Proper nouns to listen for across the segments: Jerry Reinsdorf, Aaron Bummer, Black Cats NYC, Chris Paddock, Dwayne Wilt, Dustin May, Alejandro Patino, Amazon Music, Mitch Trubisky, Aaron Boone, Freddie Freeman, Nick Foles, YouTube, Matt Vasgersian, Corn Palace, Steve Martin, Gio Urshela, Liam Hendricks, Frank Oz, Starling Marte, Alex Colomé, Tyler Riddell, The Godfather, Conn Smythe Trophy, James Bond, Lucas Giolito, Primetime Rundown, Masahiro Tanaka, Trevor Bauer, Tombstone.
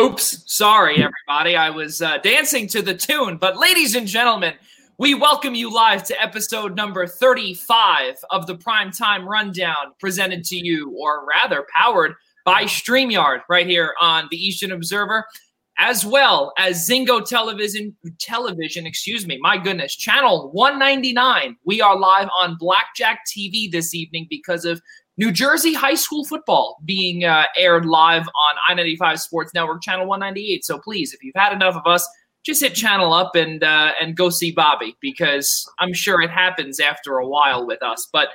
Oops. Sorry, everybody. I was dancing to the tune. But ladies and gentlemen, we welcome you live to episode number 35 of the Primetime Rundown, presented to you, or rather powered by StreamYard, right here on the Eastern Observer, as well as Zingo Television, my goodness, channel 199. We are live on Blackjack TV this evening because of New Jersey high school football being aired live on I-95 Sports Network, channel 198. So please, if you've had enough of us, just hit channel up and go see Bobby, because I'm sure it happens after a while with us. But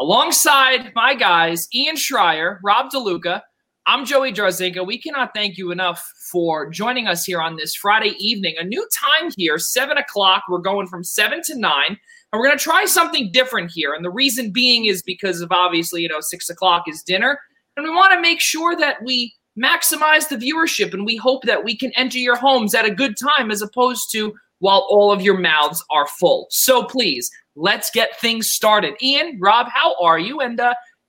alongside my guys, Ian Schraier, Rob DeLuca, I'm Joey Jarzynka. We cannot thank you enough for joining us here on this Friday evening. A new time here, 7 o'clock. We're going from 7 to 9. And we're going to try something different here. And the reason being is because of, obviously, 6 o'clock is dinner. And we want to make sure that we maximize the viewership, and we hope that we can enter your homes at a good time as opposed to while all of your mouths are full. So please, let's get things started. Ian, Rob, how are you? And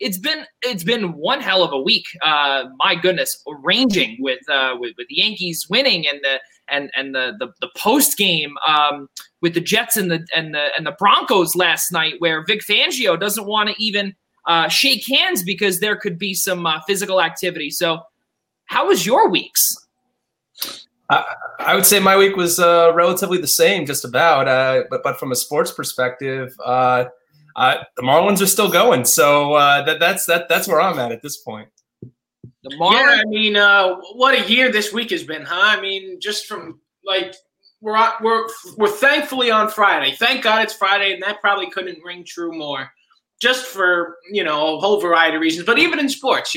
it's been one hell of a week. My goodness, ranging with the Yankees winning and the post game with the Jets and the Broncos last night, where Vic Fangio doesn't want to even shake hands because there could be some physical activity. So, how was your weeks? I would say my week was relatively the same, just about. But from a sports perspective, the Marlins are still going, so that's where I'm at this point. The Marlins. Yeah, I mean, what a year this week has been, huh? I mean, just from we're thankfully on Friday. Thank God it's Friday, and that probably couldn't ring true more. Just for a whole variety of reasons, but even in sports,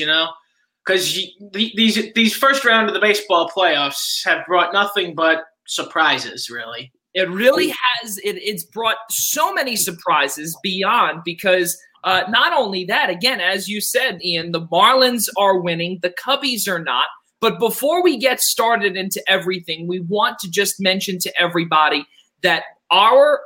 Because these first round of the baseball playoffs have brought nothing but surprises, really. It really has. It's brought so many surprises beyond, because not only that, again, as you said, Ian, the Marlins are winning, the Cubbies are not. But before we get started into everything, we want to just mention to everybody that our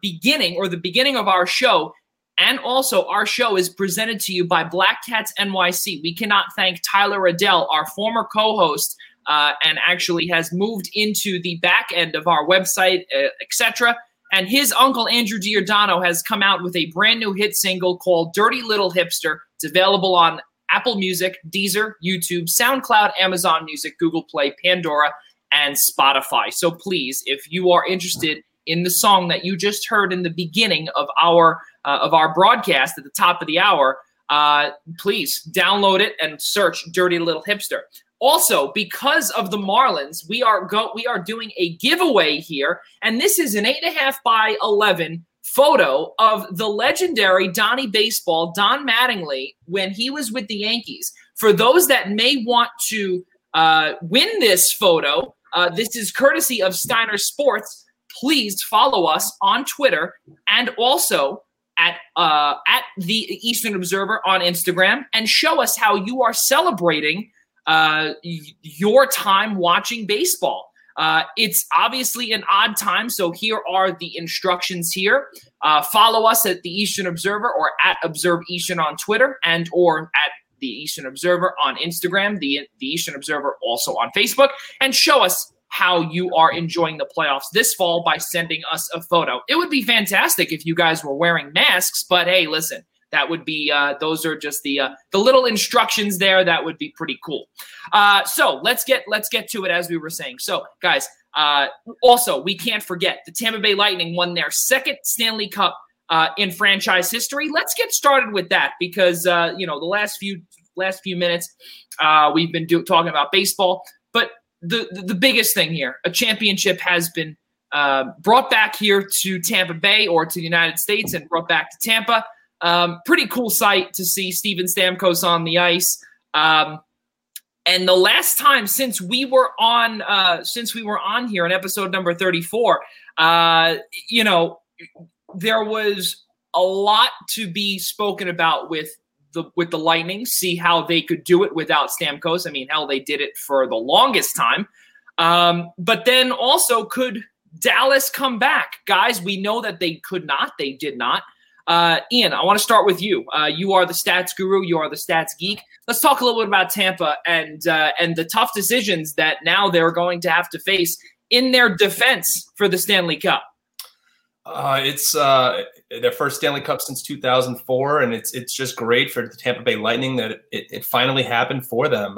beginning, or the beginning of our show, and also, our show is presented to you by Black Cats NYC. We cannot thank Tyler Riddell, our former co-host, and actually has moved into the back end of our website, etc. And his uncle, Andrew Giordano, has come out with a brand new hit single called Dirty Little Hipster. It's available on Apple Music, Deezer, YouTube, SoundCloud, Amazon Music, Google Play, Pandora, and Spotify. So please, if you are interested in the song that you just heard in the beginning of our broadcast at the top of the hour, please download it and search Dirty Little Hipster. Also, because of the Marlins, we are doing a giveaway here, and this is an 8.5 by 11 photo of the legendary Donnie Baseball, Don Mattingly, when he was with the Yankees. For those that may want to win this photo, this is courtesy of Steiner Sports. Please follow us on Twitter and also at the Eastern Observer on Instagram, and show us how you are celebrating your time watching baseball. It's obviously an odd time, so here are the instructions here. Follow us at the Eastern Observer, or at Observe Eastern on Twitter, and or at the Eastern Observer on Instagram, the Eastern Observer also on Facebook, and show us how you are enjoying the playoffs this fall by sending us a photo. It would be fantastic if you guys were wearing masks, but hey, listen, that would be those are just the little instructions there. That would be pretty cool. So let's get to it, as we were saying. So guys, also, we can't forget the Tampa Bay Lightning won their second Stanley Cup in franchise history. Let's get started with that, because the last few minutes we've been talking about baseball, but the biggest thing here, a championship has been brought back here to Tampa Bay, or to the United States, and brought back to Tampa. Pretty cool sight to see Steven Stamkos on the ice. And the last time since we were on here in episode number 34, there was a lot to be spoken about with the Lightning, see how they could do it without Stamkos. I mean, hell, they did it for the longest time. But then also, could Dallas come back? Guys, we know that they could not. They did not. Ian, I want to start with you. You are the stats guru. You are the stats geek. Let's talk a little bit about Tampa and the tough decisions that now they're going to have to face in their defense for the Stanley Cup. It's their first Stanley Cup since 2004, and it's just great for the Tampa Bay Lightning that it finally happened for them.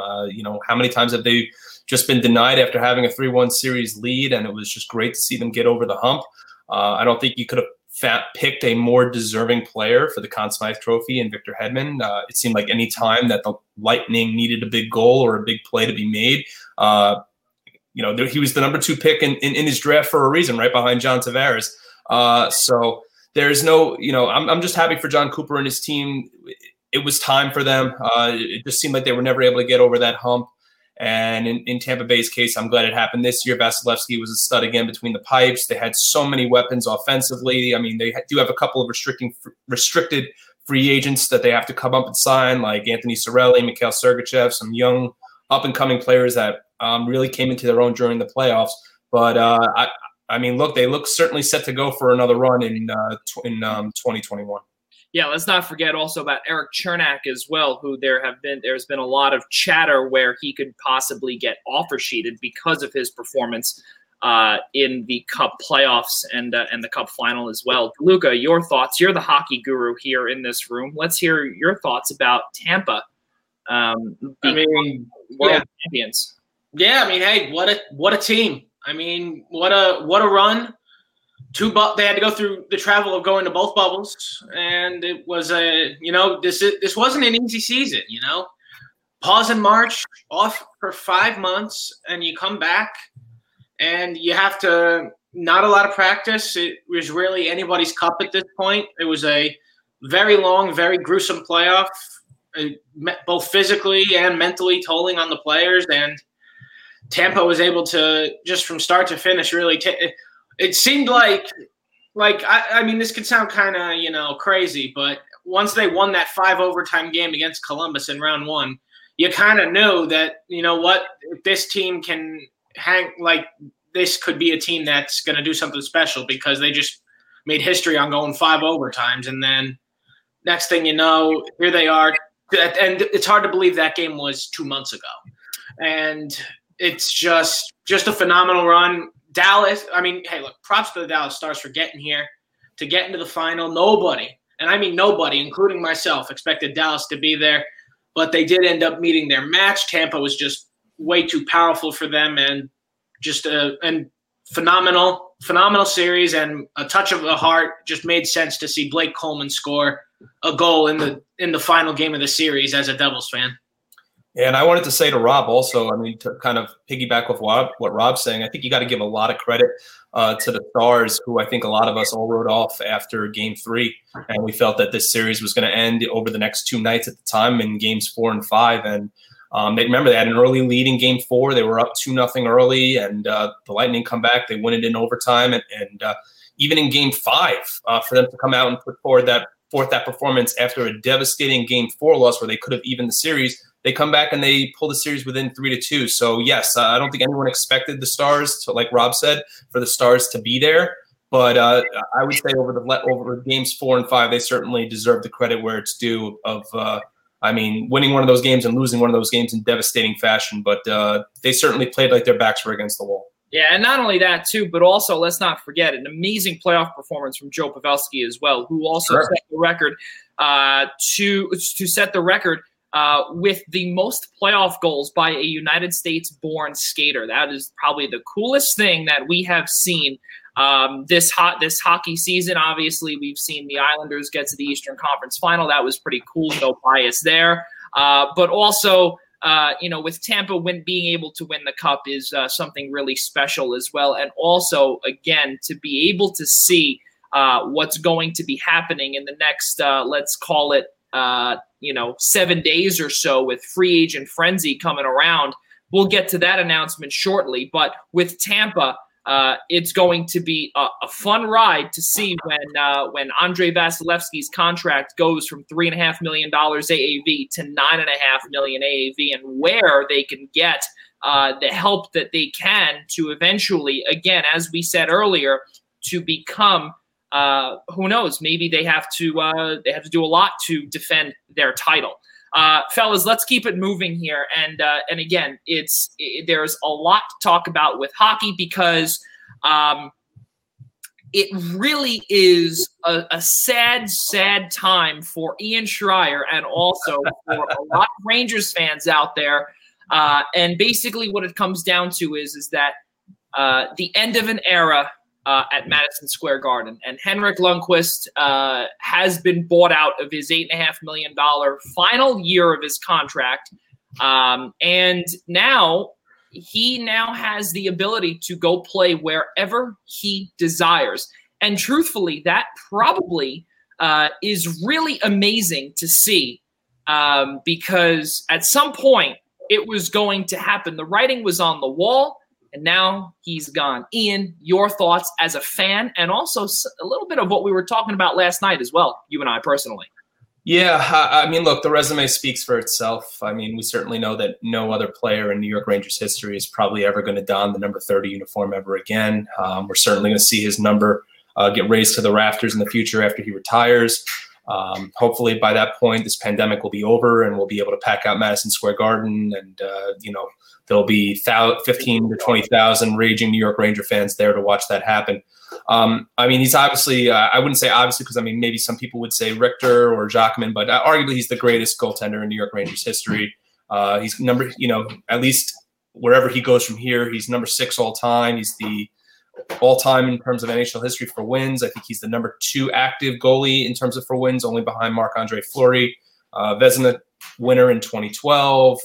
How many times have they just been denied after having a 3-1 series lead, and it was just great to see them get over the hump. I don't think you could have picked a more deserving player for the Conn Smythe Trophy and Victor Hedman. It seemed like any time that the Lightning needed a big goal or a big play to be made, he was the number 2 pick in his draft for a reason, right behind John Tavares. So there's no, I'm just happy for John Cooper and his team. It was time for them. It just seemed like they were never able to get over that hump. And in Tampa Bay's case, I'm glad it happened this year. Vasilevsky was a stud again between the pipes. They had so many weapons offensively. I mean, they do have a couple of restricted free agents that they have to come up and sign, like Anthony Cirelli, Mikhail Sergachev, some young up-and-coming players that really came into their own during the playoffs. But they look certainly set to go for another run in 2021. Yeah, let's not forget also about Eric Chernak as well, who there's been a lot of chatter where he could possibly get offer sheeted because of his performance in the Cup playoffs and the Cup final as well. Luca, your thoughts? You're the hockey guru here in this room. Let's hear your thoughts about Tampa world champions. Yeah, hey, what a team. What a run. They had to go through the travel of going to both bubbles, and it was this wasn't an easy season. Pause in March, off for 5 months, and you come back, and you have to not a lot of practice. It was really anybody's cup at this point. It was a very long, very gruesome playoff, both physically and mentally tolling on the players, and Tampa was able to just from start to finish really it seemed like this could sound kind of, crazy, but once they won that 5 overtime game against Columbus in round 1, you kind of knew that, if this team can hang, this could be a team that's going to do something special because they just made history on going 5 overtimes. And then next thing you know, here they are. And it's hard to believe that game was 2 months ago. And it's just a phenomenal run. Dallas, props to the Dallas Stars for getting here, to get into the final. Nobody, including myself, expected Dallas to be there, but they did end up meeting their match. Tampa was just way too powerful for them, and just phenomenal series, and a touch of the heart. Just made sense to see Blake Coleman score a goal in the final game of the series as a Devils fan. And I wanted to say to Rob also, to kind of piggyback with what Rob's saying, I think you got to give a lot of credit to the Stars, who I think a lot of us all wrote off after Game 3. And we felt that this series was going to end over the next 2 nights at the time in Games 4 and 5. And they had an early lead in Game 4. They were up 2-0 early, and the Lightning come back. They win it in overtime. And even in Game 5, for them to come out and put forward that performance after a devastating Game 4 loss where they could have evened the series, they come back and they pull the series within 3-2. So, yes, I don't think anyone expected the Stars to, like Rob said, for the Stars to be there. But I would say over Games 4 and 5, they certainly deserve the credit where it's due of, winning one of those games and losing one of those games in devastating fashion. But they certainly played like their backs were against the wall. Yeah, and not only that, too, but also let's not forget an amazing playoff performance from Joe Pavelski as well, who also set the record to set the record with the most playoff goals by a United States-born skater. That is probably the coolest thing that we have seen this hockey season. Obviously, we've seen the Islanders get to the Eastern Conference Final. That was pretty cool. No bias there. But also, with Tampa being able to win the Cup is something really special as well. And also, again, to be able to see what's going to be happening in the next, 7 days or so with free agent frenzy coming around. We'll get to that announcement shortly. But with Tampa, it's going to be a fun ride to see when Andre Vasilevsky's contract goes from $3.5 million AAV to $9.5 million AAV, and where they can get the help that they can to eventually, again, as we said earlier, to become Who knows? Maybe they have to do a lot to defend their title. Fellas, let's keep it moving here. And again, there's a lot to talk about with hockey because it really is a sad, sad time for Ian Schraier and also for a lot of Rangers fans out there. And basically what it comes down to is that the end of an era at Madison Square Garden. And Henrik Lundqvist has been bought out of his $8.5 million final year of his contract. And now he has the ability to go play wherever he desires. And truthfully, that probably is really amazing to see because at some point it was going to happen. The writing was on the wall. And now he's gone. Ian, your thoughts as a fan and also a little bit of what we were talking about last night as well, you and I personally. Yeah, I mean, look, the resume speaks for itself. I mean, we certainly know that no other player in New York Rangers history is probably ever going to don the number 30 uniform ever again. We're certainly going to see his number get raised to the rafters in the future after he retires. Hopefully by that point, this pandemic will be over and we'll be able to pack out Madison Square Garden and, there'll be 15,000 to 20,000 raging New York Ranger fans there to watch that happen. I mean, he's obviously, I wouldn't say obviously because, I mean, maybe some people would say Richter or Jackman, but arguably he's the greatest goaltender in New York Rangers history. He's number, at least wherever he goes from here, he's number 6 all time. He's the all time in terms of NHL history for wins. I think he's the number 2 active goalie in terms of for wins, only behind Marc-Andre Fleury. Vezina winner in 2012.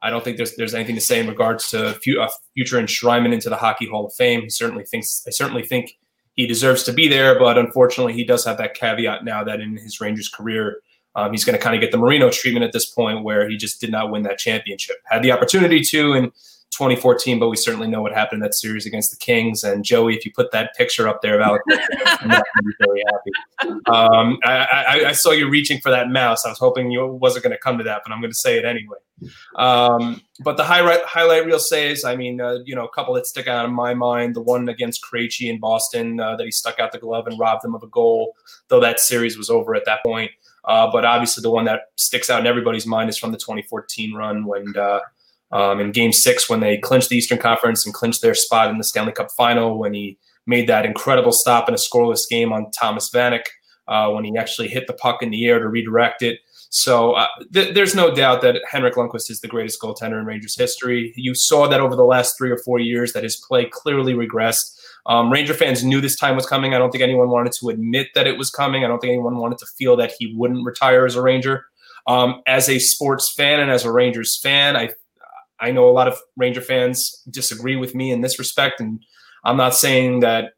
I don't think there's anything to say in regards to future enshrinement into the Hockey Hall of Fame. I certainly think he deserves to be there, but unfortunately he does have that caveat now that in his Rangers career, he's going to kind of get the Marino treatment at this point where he just did not win that championship. Had the opportunity to in 2014, but we certainly know what happened in that series against the Kings. And Joey, if you put that picture up there of Alec, I'm not going to be very happy. I saw you reaching for that mouse. I was hoping you wasn't going to come to that, but I'm going to say it anyway. But the highlight reel saves, I mean, a couple that stick out in my mind, the one against Krejci in Boston that he stuck out the glove and robbed them of a goal, though that series was over at that point. But obviously the one that sticks out in everybody's mind is from the 2014 run when in Game 6 when they clinched the Eastern Conference and clinched their spot in the Stanley Cup Final when he made that incredible stop in a scoreless game on Thomas Vanek when he actually hit the puck in the air to redirect it. So there's no doubt that Henrik Lundqvist is the greatest goaltender in Rangers history. You saw that over the last 3 or 4 years that his play clearly regressed. Ranger fans knew this time was coming. I don't think anyone wanted to admit that it was coming. I don't think anyone wanted to feel that he wouldn't retire as a Ranger. As a sports fan and as a Rangers fan, I know a lot of Ranger fans disagree with me in this respect, and I'm not saying that,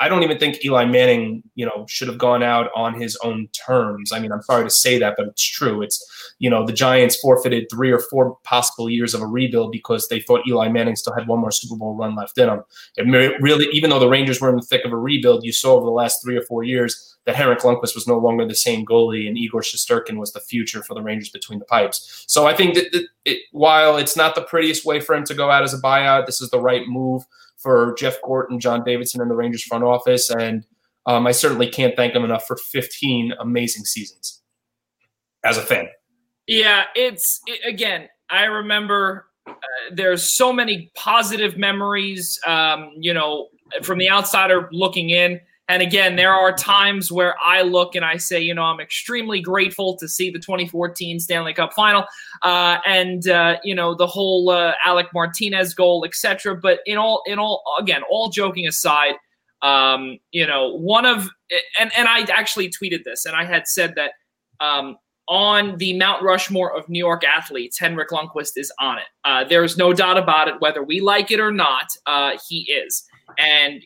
I don't even think Eli Manning, should have gone out on his own terms. I mean, I'm sorry to say that, but it's true. It's, the Giants forfeited 3 or 4 possible years of a rebuild because they thought Eli Manning still had one more Super Bowl run left in him. It really, even though the Rangers were in the thick of a rebuild, you saw over the last 3 or 4 years that Henrik Lundqvist was no longer the same goalie and Igor Shesterkin was the future for the Rangers between the pipes. So I think that while it's not the prettiest way for him to go out as a buyout, this is the right move for Jeff Gorton, John Davidson, and the Rangers front office. And I certainly can't thank them enough for 15 amazing seasons as a fan. Yeah, again, I remember there's so many positive memories, from the outsider looking in. And again, there are times where I look and I say, I'm extremely grateful to see the 2014 Stanley Cup Final and the whole Alec Martinez goal, etc. But in all, again, all joking aside, and I actually tweeted this, and I had said that on the Mount Rushmore of New York athletes, Henrik Lundqvist is on it. There is no doubt about it, whether we like it or not, he is. And,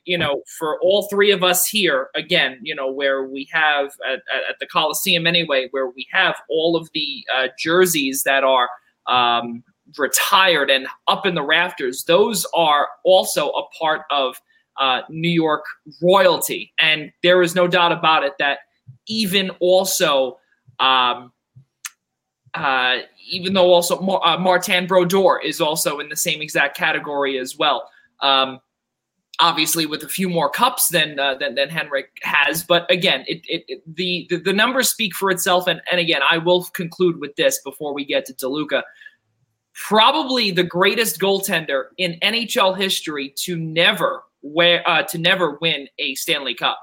for all 3 of us here, again, where we have at the Coliseum anyway, where we have all of the jerseys that are retired and up in the rafters, those are also a part of New York royalty. And there is no doubt about it that even though Martin Brodeur is also in the same exact category as well. obviously with a few more cups than Henrik has. But again, the numbers speak for itself. And again, I will conclude with this before we get to DeLuca. Probably the greatest goaltender in NHL history to never win a Stanley Cup.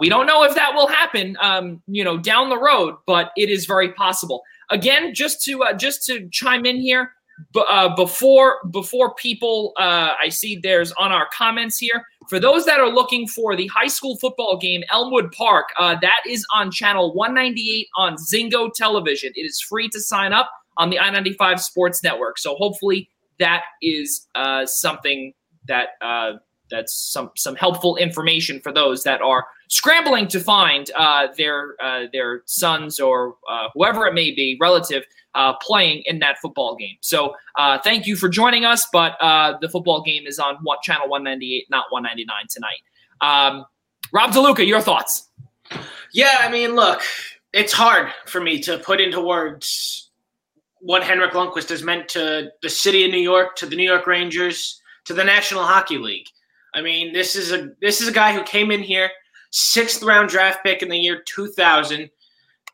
We don't know if that will happen, down the road, but it is very possible. Again, just to chime in here, before people, I see there's on our comments here. For those that are looking for the high school football game, Elmwood Park, that is on channel 198 on Zingo Television. It is free to sign up on the I-95 Sports Network. So hopefully that is something that that's some helpful information for those that are scrambling to find their sons or whoever it may be, relative, playing in that football game. So thank you for joining us, but the football game is on channel 198, not 199 tonight. Rob DeLuca, your thoughts? Yeah, I mean, look, it's hard for me to put into words what Henrik Lundqvist has meant to the city of New York, to the New York Rangers, to the National Hockey League. I mean, this is a guy who came in here, 6th-round draft pick in the year 2000,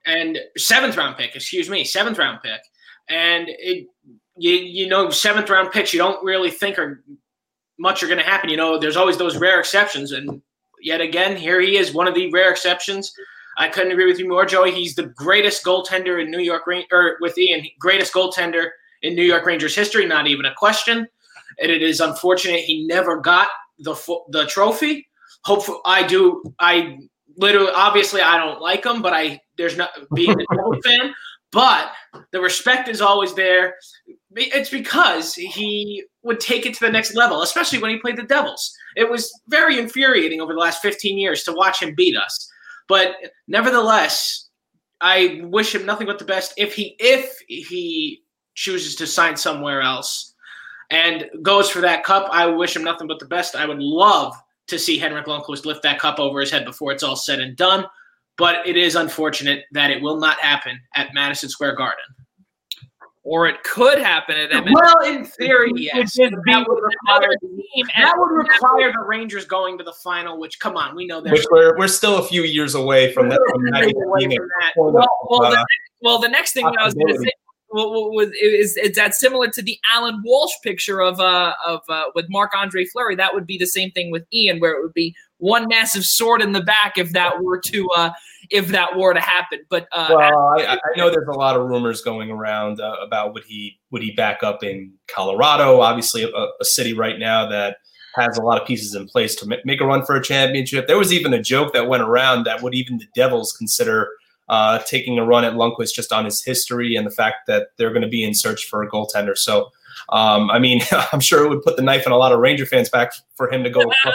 and 7th-round pick, 7th-round pick. And you know, 7th-round picks you don't really think are much are going to happen. You know, there's always those rare exceptions, and yet again, here he is, one of the rare exceptions. I couldn't agree with you more, Joey. He's the greatest goaltender in New York, or with Ian, greatest goaltender in New York Rangers history. Not even a question. And it is unfortunate he never got the trophy. Hopefully, obviously I don't like him, but there's not being a Devils fan. But the respect is always there. It's because he would take it to the next level, especially when he played the Devils. It was very infuriating over the last 15 years to watch him beat us. But nevertheless, I wish him nothing but the best if he chooses to sign somewhere else and goes for that cup. I wish him nothing but the best. I would love to see Henrik Lundqvist lift that cup over his head before it's all said and done. But it is unfortunate that it will not happen at Madison Square Garden. Or it could happen at MSG. Well, in theory, yes. That would require the Rangers going to the final, which, come on, we know that. We're still a few years away from that. Well, the next thing I was going to say is that similar to the Alan Walsh picture of with Marc-Andre Fleury, that would be the same thing with Ian, where it would be one massive sword in the back if that were to happen. But I know there's a lot of rumors going around about would he back up in Colorado, obviously a city right now that has a lot of pieces in place to make a run for a championship. There was even a joke that went around that would even the Devils consider taking a run at Lundqvist just on his history and the fact that they're going to be in search for a goaltender. So, I'm sure it would put the knife in a lot of Ranger fans' back for him to go across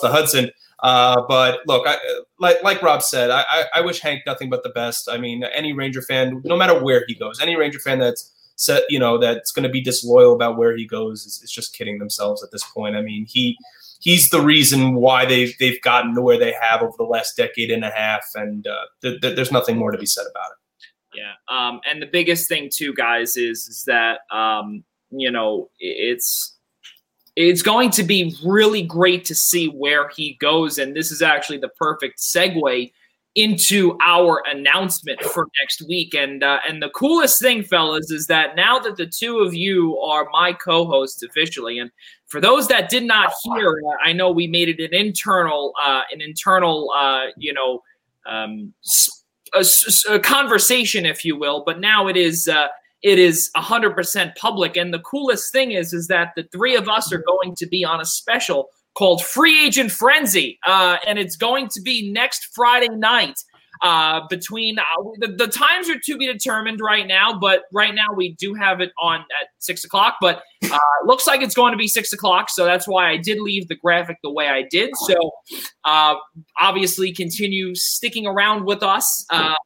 the Hudson. But look, like Rob said, I wish Hank nothing but the best. I mean, any Ranger fan, no matter where he goes, any Ranger fan that's going to be disloyal about where he goes is just kidding themselves at this point. I mean, he's the reason why they've gotten to where they have over the last decade and a half, and there's nothing more to be said about it. Yeah, and the biggest thing too, guys, is that it's going to be really great to see where he goes, and this is actually the perfect segue into our announcement for next week. And the coolest thing, fellas, is that now that the two of you are my co-hosts officially, and for those that did not hear, I know we made it an internal conversation, if you will, but now it is 100% public. And the coolest thing is that the three of us are going to be on a special called Free Agent Frenzy, and it's going to be next Friday night. Between the times are to be determined right now, but right now we do have it on at 6:00. But looks like it's going to be 6:00, so that's why I did leave the graphic the way I did. So obviously, continue sticking around with us on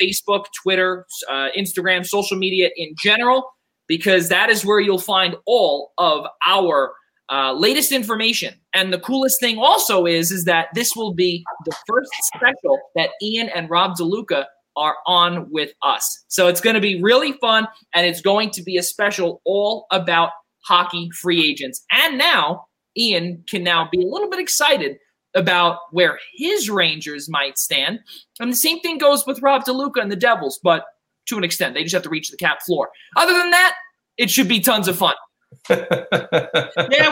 Facebook, Twitter, Instagram, social media in general, because that is where you'll find all of our latest information. And the coolest thing also is that this will be the first special that Ian and Rob DeLuca are on with us. So it's going to be really fun, and it's going to be a special all about hockey free agents. And now Ian can now be a little bit excited about where his Rangers might stand. And the same thing goes with Rob DeLuca and the Devils, but to an extent, they just have to reach the cap floor. Other than that, it should be tons of fun. Yeah,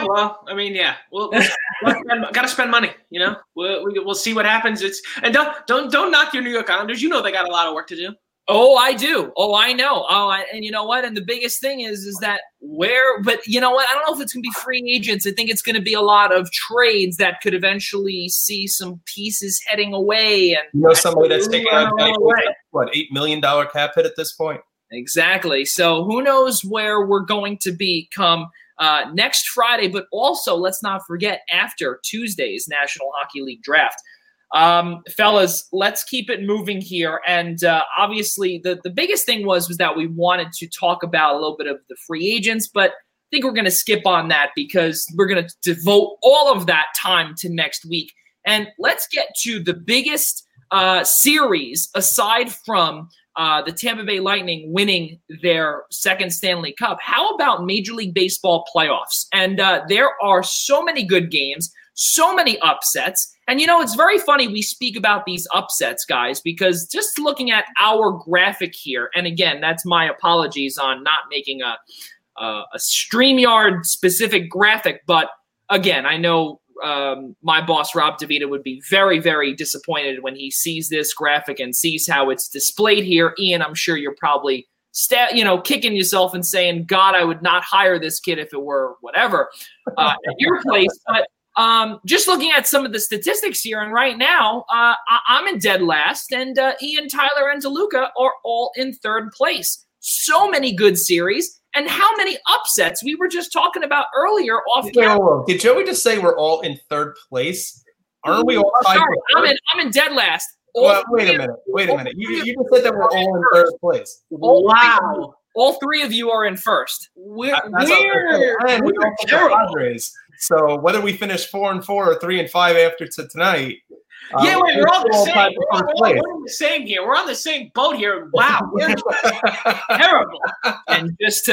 well, I mean, yeah, we'll got to spend money, you know. We'll see what happens. Don't knock your New York Islanders. You know they got a lot of work to do. Oh, I do. Oh, I know. And you know what? And the biggest thing is that where, but you know what? I don't know if it's going to be free agents. I think it's going to be a lot of trades that could eventually see some pieces heading away. And you know, somebody that's taking on what, $8 million cap hit at this point. Exactly. So who knows where we're going to be come next Friday, but also let's not forget after Tuesday's National Hockey League draft. Fellas, let's keep it moving here. And obviously the biggest thing was that we wanted to talk about a little bit of the free agents, but I think we're going to skip on that because we're going to devote all of that time to next week. And let's get to the biggest series aside from the Tampa Bay Lightning winning their second Stanley Cup. How about Major League Baseball playoffs? And there are so many good games, so many upsets. And, you know, it's very funny we speak about these upsets, guys, because just looking at our graphic here, and again, that's my apologies on not making a StreamYard-specific graphic, but again, I know my boss, Rob DeVita, would be very, very disappointed when he sees this graphic and sees how it's displayed here. Ian, I'm sure you're probably, kicking yourself and saying, God, I would not hire this kid if it were whatever at your place. But just looking at some of the statistics here, and right now, I'm in dead last, and Ian, Tyler, and DeLuca are all in third place. So many good series. And how many upsets we were just talking about earlier off-camera. Did Joey just say we're all in third place? Aren't we all? Sorry, I'm in dead last. Well, wait a minute. You just said that we're all in third place. Wow. All three of you are in first. We're terrible. So whether we finish 4-4 or 3-5 after tonight. Yeah, we're all the same. We're on the same here. We're on the same boat here. Wow, we're terrible. And just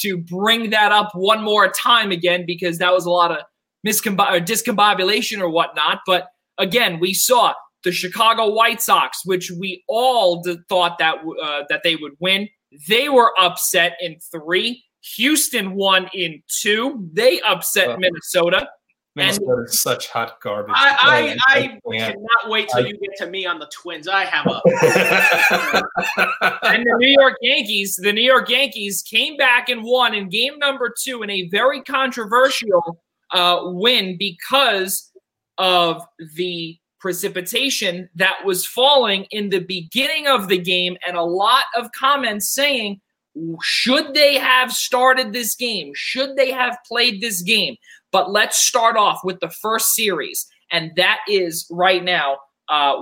to bring that up one more time again, because that was a lot of discombobulation or whatnot. But again, we saw the Chicago White Sox, which we all thought that they would win. They were upset in 3. Houston won in 2. They upset Minnesota. Minnesota is such hot garbage. I cannot wait till you get to me on the Twins. I have up. And the New York Yankees came back and won in game number 2 in a very controversial win because of the precipitation that was falling in the beginning of the game, and a lot of comments saying, should they have started this game? Should they have played this game? But let's start off with the first series, and that is right now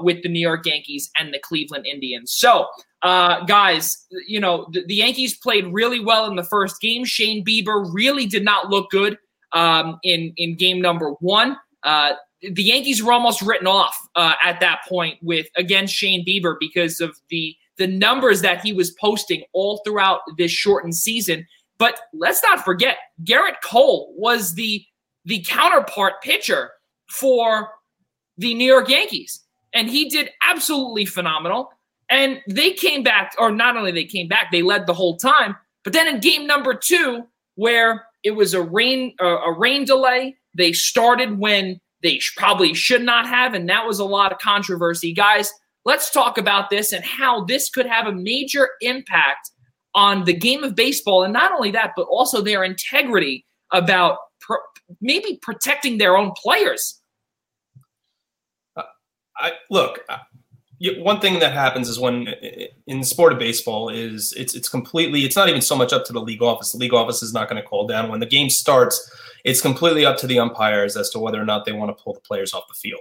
with the New York Yankees and the Cleveland Indians. So, guys, you know, the Yankees played really well in the first game. Shane Bieber really did not look good in game number 1. The Yankees were almost written off at that point with, again, Shane Bieber because of the numbers that he was posting all throughout this shortened season. But let's not forget, Garrett Cole was the counterpart pitcher for the New York Yankees. And he did absolutely phenomenal. And they came back, or not only they came back, they led the whole time. But then in game number 2, where it was a rain delay, they started when they probably should not have, and that was a lot of controversy. Guys, let's talk about this and how this could have a major impact on the game of baseball, and not only that, but also their integrity about maybe protecting their own players. One thing that happens is when in the sport of baseball is it's not even so much up to the league office. The league office is not going to call down. When the game starts, it's completely up to the umpires as to whether or not they want to pull the players off the field.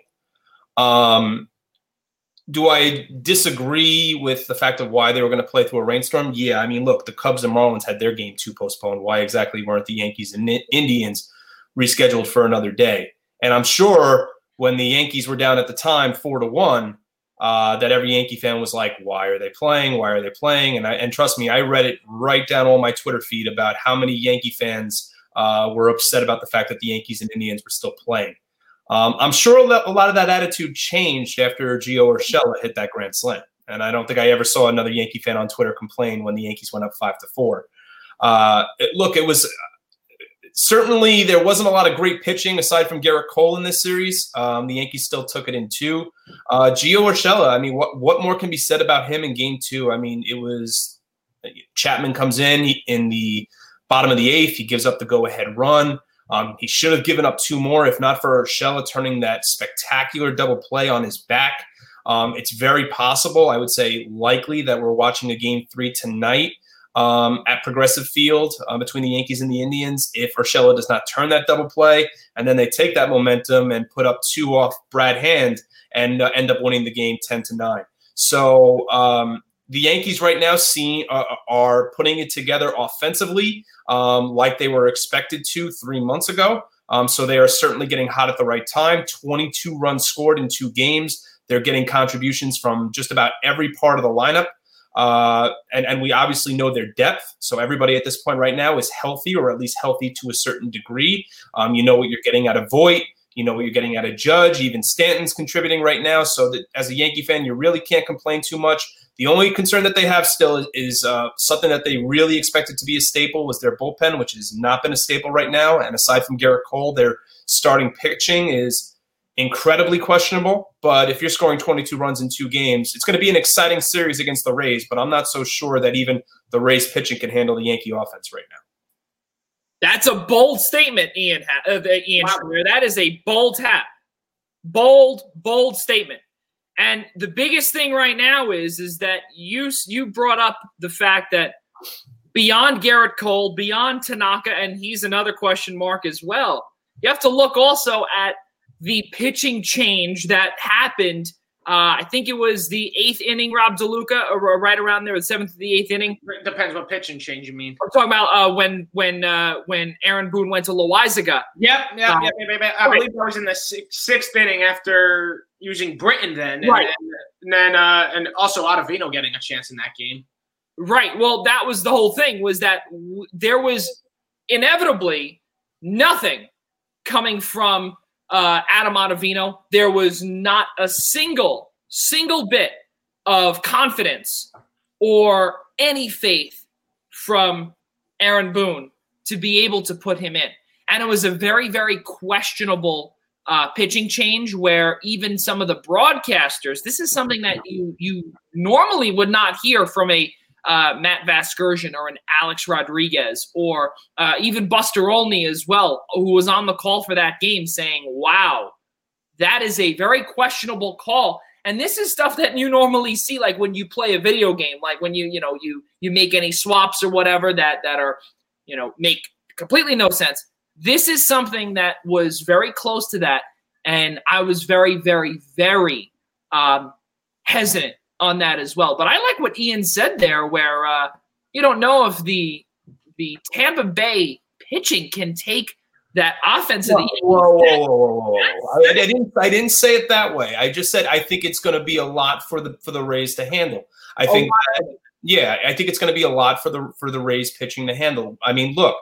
Do I disagree with the fact of why they were going to play through a rainstorm? Yeah, I mean, look, the Cubs and Marlins had their game 2 postponed. Why exactly weren't the Yankees and Indians rescheduled for another day? And I'm sure when the Yankees were down at the time 4-1, that every Yankee fan was like, why are they playing? Why are they playing? And trust me, I read it right down on my Twitter feed about how many Yankee fans were upset about the fact that the Yankees and Indians were still playing. I'm sure that a lot of that attitude changed after Gio Urshela hit that grand slam. And I don't think I ever saw another Yankee fan on Twitter complain when the Yankees went up 5-4. It was certainly there wasn't a lot of great pitching aside from Garrett Cole in this series. The Yankees still took it in two. Gio Urshela, I mean, what more can be said about him in game two? I mean, it was Chapman comes in the bottom of the eighth. He gives up the go-ahead run. He should have given up two more, if not for Urshela turning that spectacular double play on his back. It's very possible, I would say likely, that we're watching a game three tonight at Progressive Field between the Yankees and the Indians if Urshela does not turn that double play. And then they take that momentum and put up two off Brad Hand and end up winning the game 10-9. So the Yankees right now are putting it together offensively like they were expected to 3 months ago. So they are certainly getting hot at the right time. 22 runs scored in two games. They're getting contributions from just about every part of the lineup. And we obviously know their depth. So everybody at this point right now is healthy, or at least healthy to a certain degree. You know what you're getting out of Voit. You know what you're getting out of Judge. Even Stanton's contributing right now. So that as a Yankee fan, you really can't complain too much. The only concern that they have still is something that they really expected to be a staple was their bullpen, which has not been a staple right now. And aside from Garrett Cole, their starting pitching is incredibly questionable. But if you're scoring 22 runs in two games, it's going to be an exciting series against the Rays. But I'm not so sure that even the Rays pitching can handle the Yankee offense right now. That's a bold statement, Ian Schraier. That is a bold tap. Bold statement. And the biggest thing right now is that you brought up the fact that beyond Garrett Cole, beyond Tanaka, and he's another question mark as well, you have to look also at the pitching change that happened. I think it was the eighth inning, Rob DeLuca, or right around there, the seventh to the eighth inning. It depends what pitching change you mean. I'm talking about when Aaron Boone went to Loizaga. Yep. I believe that was in the sixth inning after using Britton then. And, right. And also Ottavino getting a chance in that game. Right. Well, that was the whole thing, was that there was inevitably nothing coming from Adam Ottavino. There was not a single bit of confidence or any faith from Aaron Boone to be able to put him in. And it was a very, very questionable pitching change where even some of the broadcasters, this is something that you normally would not hear from a Matt Vasgersian or an Alex Rodriguez or even Buster Olney as well, who was on the call for that game, saying, wow, that is a very questionable call. And this is stuff that you normally see, like when you play a video game, like when you make any swaps or whatever that are, make completely no sense. This is something that was very close to that. And I was very, very, very hesitant on that as well. But I like what Ian said there, where you don't know if the Tampa Bay pitching can take that offense. Whoa. I didn't say it that way. I just said I think it's going to be a lot for the Rays to handle. I think it's going to be a lot for the Rays pitching to handle. I mean, look,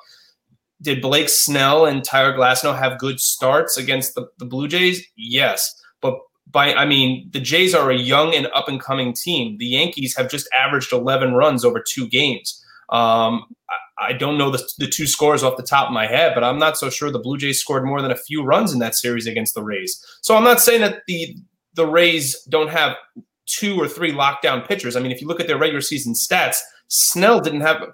did Blake Snell and Tyler Glasnow have good starts against the Blue Jays? Yes, but the Jays are a young and up-and-coming team. The Yankees have just averaged 11 runs over two games. I don't know the two scores off the top of my head, but I'm not so sure the Blue Jays scored more than a few runs in that series against the Rays. So I'm not saying that the Rays don't have two or three lockdown pitchers. I mean, if you look at their regular season stats,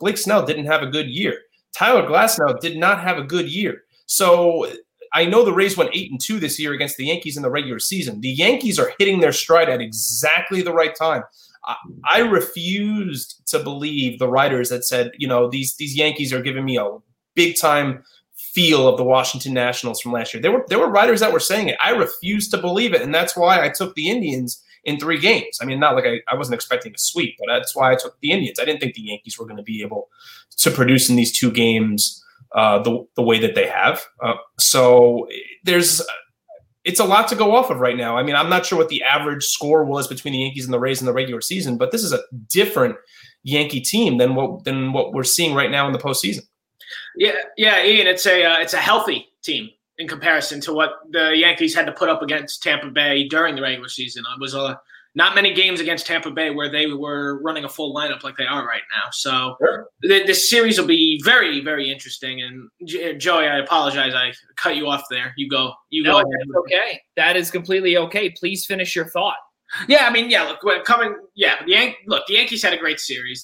Blake Snell didn't have a good year. Tyler Glasnow did not have a good year. So I know the Rays went 8-2 this year against the Yankees in the regular season. The Yankees are hitting their stride at exactly the right time. I refused to believe the writers that said, these Yankees are giving me a big time feel of the Washington Nationals from last year. There were writers that were saying it. I refused to believe it, and that's why I took the Indians in three games. I mean, not like I wasn't expecting a sweep, but that's why I took the Indians. I didn't think the Yankees were going to be able to produce in these two games the way that they have. So it's a lot to go off of right now. I mean, I'm not sure what the average score was between the Yankees and the Rays in the regular season, but this is a different Yankee team than what we're seeing right now in the postseason. Yeah, Ian, it's a healthy team in comparison to what the Yankees had to put up against Tampa Bay during the regular season. It was not many games against Tampa Bay where they were running a full lineup like they are right now. So sure. This series will be very, very interesting. And Joey, I apologize. I cut you off there. You go ahead. Okay. That is completely okay. Please finish your thought. Yeah, I mean, the Yankees had a great series.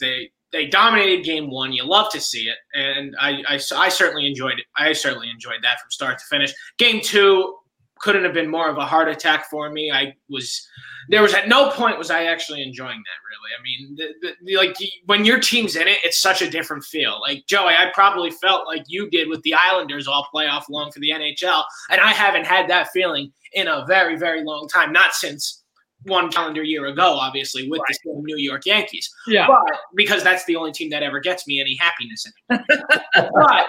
They dominated game one. You love to see it. And I certainly enjoyed it. I certainly enjoyed that from start to finish. Game two couldn't have been more of a heart attack for me. At no point was I actually enjoying that, really. I mean, when your team's in it, it's such a different feel. Like, Joey, I probably felt like you did with the Islanders all playoff long for the NHL. And I haven't had that feeling in a very, very long time. Not since one calendar year ago, obviously, with the New York Yankees. Yeah. But because that's the only team that ever gets me any happiness anymore.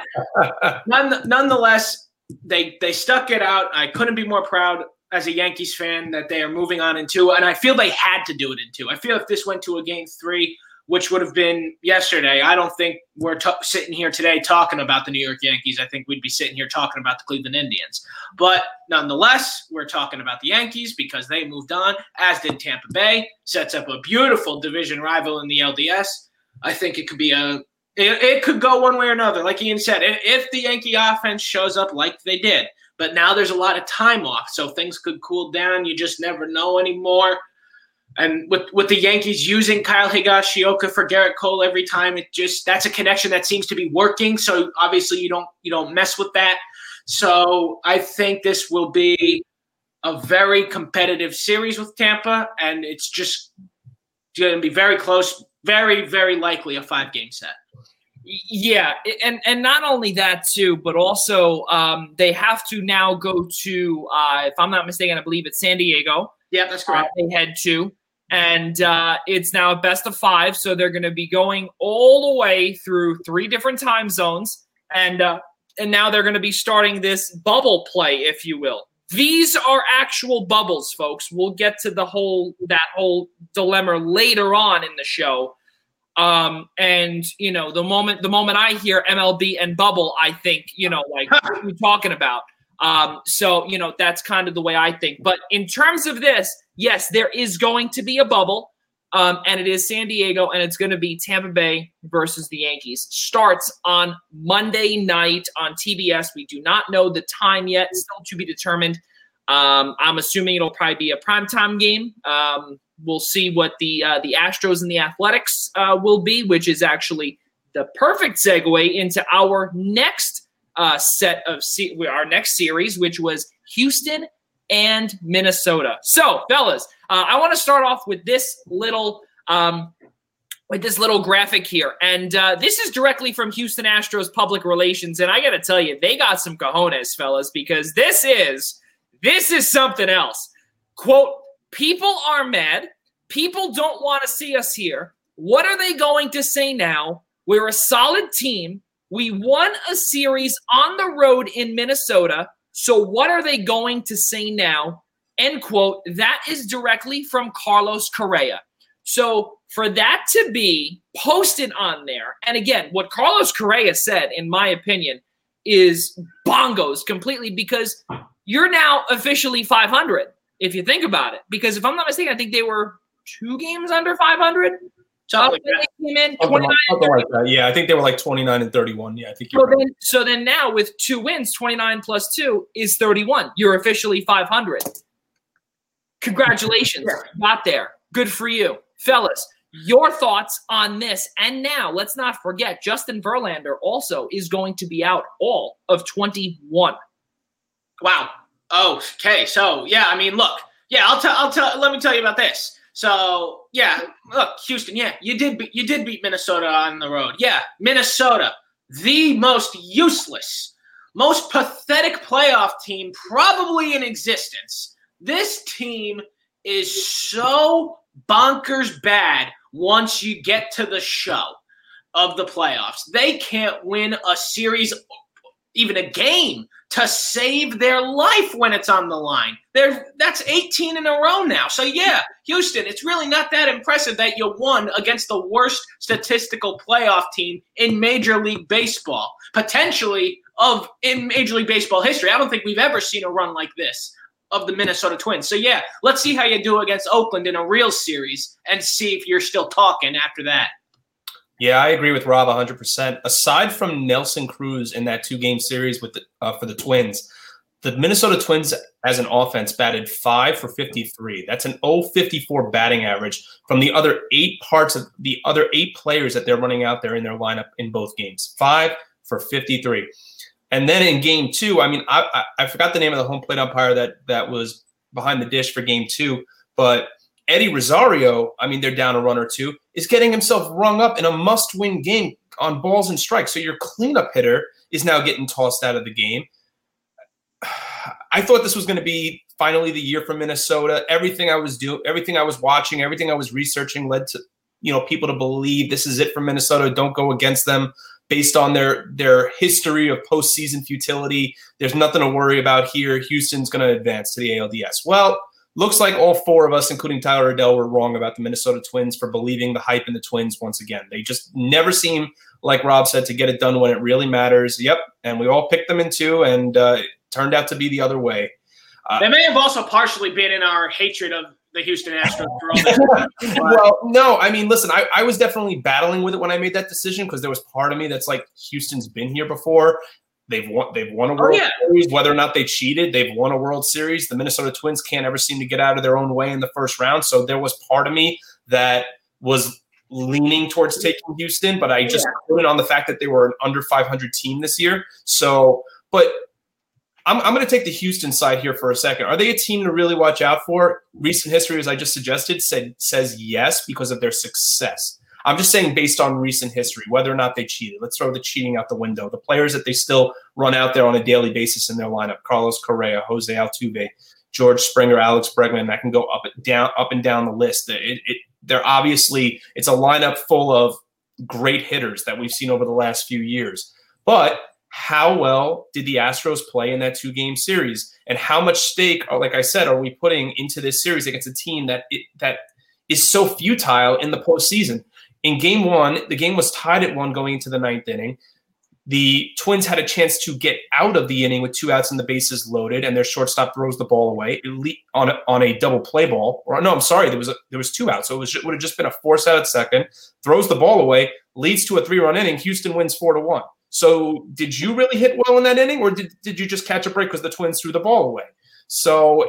But nonetheless, they stuck it out. I couldn't be more proud as a Yankees fan that they are moving on in two, and I feel they had to do it in two. I feel if this went to a game three, which would have been yesterday, I don't think we're sitting here today talking about the New York Yankees. I think we'd be sitting here talking about the Cleveland Indians. But nonetheless, we're talking about the Yankees because they moved on, as did Tampa Bay. Sets up a beautiful division rival in the LDS. I think it could be it could go one way or another. Like Ian said, if the Yankee offense shows up like they did, but now there's a lot of time off, so things could cool down. You just never know anymore. And with the Yankees using Kyle Higashioka for Garrett Cole every time, that's a connection that seems to be working. So obviously you don't mess with that. So I think this will be a very competitive series with Tampa, and it's just going to be very close, very, very likely a 5-game set. Yeah, and not only that too, but also they have to now go to, if I'm not mistaken, I believe it's San Diego. Yeah, that's correct. They head to, and it's now a best of 5, so they're going to be going all the way through 3 different time zones, and now they're going to be starting this bubble play, if you will. These are actual bubbles, folks. We'll get to that whole dilemma later on in the show. And you know, the moment I hear MLB and bubble, I think, you know, like what are we talking about? So, you know, that's kind of the way I think. But in terms of this, yes, there is going to be a bubble, and it is San Diego, and it's going to be Tampa Bay versus the Yankees. Starts on Monday night on TBS. We do not know the time yet. Still to be determined. I'm assuming it'll probably be a primetime game. We'll see what the Astros and the Athletics will be, which is actually the perfect segue into our next our next series, which was Houston and Minnesota. So, fellas, I want to start off with this little graphic here, and this is directly from Houston Astros public relations. And I got to tell you, they got some cojones, fellas, because this is something else. Quote: "People are mad. People don't want to see us here. What are they going to say now? We're a solid team. We won a series on the road in Minnesota. So what are they going to say now?" End quote. That is directly from Carlos Correa. So for that to be posted on there, and again, what Carlos Correa said, in my opinion, is bongos completely, because you're now officially 500. If you think about it, because if I'm not mistaken, I think they were 2 games under 500. Like that. They came in 29. Like that. Yeah, I think they were like 29 and 31. Yeah, I think you're right. So then now with 2 wins, 29 plus 2 is 31. You're officially 500. Congratulations. Yeah. You got there. Good for you. Fellas, your thoughts on this. And now let's not forget, Justin Verlander also is going to be out all of 21. Wow. Oh, okay. So, yeah, I mean, look. Yeah, let me tell you about this. So, yeah, look, Houston, yeah, you did beat Minnesota on the road. Yeah, Minnesota, the most useless, most pathetic playoff team probably in existence. This team is so bonkers bad once you get to the show of the playoffs. They can't win a series, even a game. to save their life when it's on the line. That's 18 in a row now. So, yeah, Houston, it's really not that impressive that you won against the worst statistical playoff team in Major League Baseball, potentially in Major League Baseball history. I don't think we've ever seen a run like this of the Minnesota Twins. So, yeah, let's see how you do against Oakland in a real series and see if you're still talking after that. Yeah, I agree with Rob 100%. Aside from Nelson Cruz in that two-game series with for the Twins, the Minnesota Twins as an offense batted 5-for-53. That's an .054 batting average from the other eight players that they're running out there in their lineup in both games. 5-for-53. And then in game two, I mean, I forgot the name of the home plate umpire that was behind the dish for game two, but Eddie Rosario, I mean, they're down a run or two, is getting himself rung up in a must-win game on balls and strikes. So your cleanup hitter is now getting tossed out of the game. I thought this was going to be finally the year for Minnesota. Everything I was watching, everything I was researching led to, people to believe this is it for Minnesota. Don't go against them based on their history of postseason futility. There's nothing to worry about here. Houston's going to advance to the ALDS. Well, looks like all four of us, including Tyler Riddell, were wrong about the Minnesota Twins for believing the hype in the Twins once again. They just never seem, like Rob said, to get it done when it really matters. Yep, and we all picked them in two, and it turned out to be the other way. They may have also partially been in our hatred of the Houston Astros. Well, no, I mean, listen, I was definitely battling with it when I made that decision because there was part of me that's like, Houston's been here before. They've won a World Series. Whether or not they cheated, they've won a World Series. The Minnesota Twins can't ever seem to get out of their own way in the first round. So there was part of me that was leaning towards taking Houston, but I just put it on the fact that they were an under 500 team this year. So, but I'm going to take the Houston side here for a second. Are they a team to really watch out for? Recent history, as I just suggested, says yes because of their success. I'm just saying based on recent history, whether or not they cheated. Let's throw the cheating out the window. The players that they still run out there on a daily basis in their lineup, Carlos Correa, Jose Altuve, George Springer, Alex Bregman, that can go up and down the list. They're obviously – it's a lineup full of great hitters that we've seen over the last few years. But how well did the Astros play in that two-game series? And how much stake, like I said, are we putting into this series against a team that is so futile in the postseason? In game one, the game was tied at 1 going into the ninth inning. The Twins had a chance to get out of the inning with 2 outs and the bases loaded, and their shortstop throws the ball away on a double play ball. Or no, I'm sorry, there was 2 outs, so it would have just been a force out at second. Throws the ball away, leads to a 3-run inning. Houston wins 4-1. So did you really hit well in that inning, or did you just catch a break because the Twins threw the ball away? So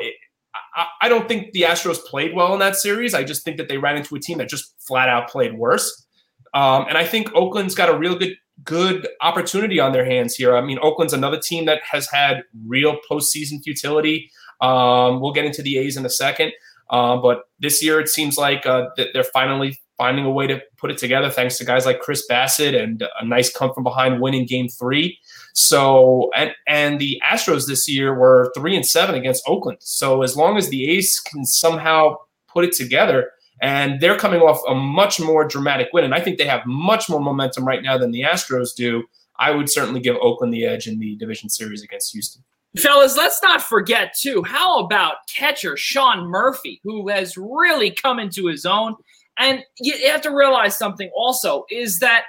I don't think the Astros played well in that series. I just think that they ran into a team that just flat out played worse. And I think Oakland's got a real good opportunity on their hands here. I mean, Oakland's another team that has had real postseason futility. We'll get into the A's in a second. But this year it seems like that they're finally finding a way to put it together thanks to guys like Chris Bassett and a nice come-from-behind win in Game 3. So and the Astros this year were 3-7 against Oakland. So as long as the A's can somehow put it together, and they're coming off a much more dramatic win, and I think they have much more momentum right now than the Astros do, I would certainly give Oakland the edge in the division series against Houston. Fellas, let's not forget, too, how about catcher Sean Murphy, who has really come into his own? And you have to realize something also is that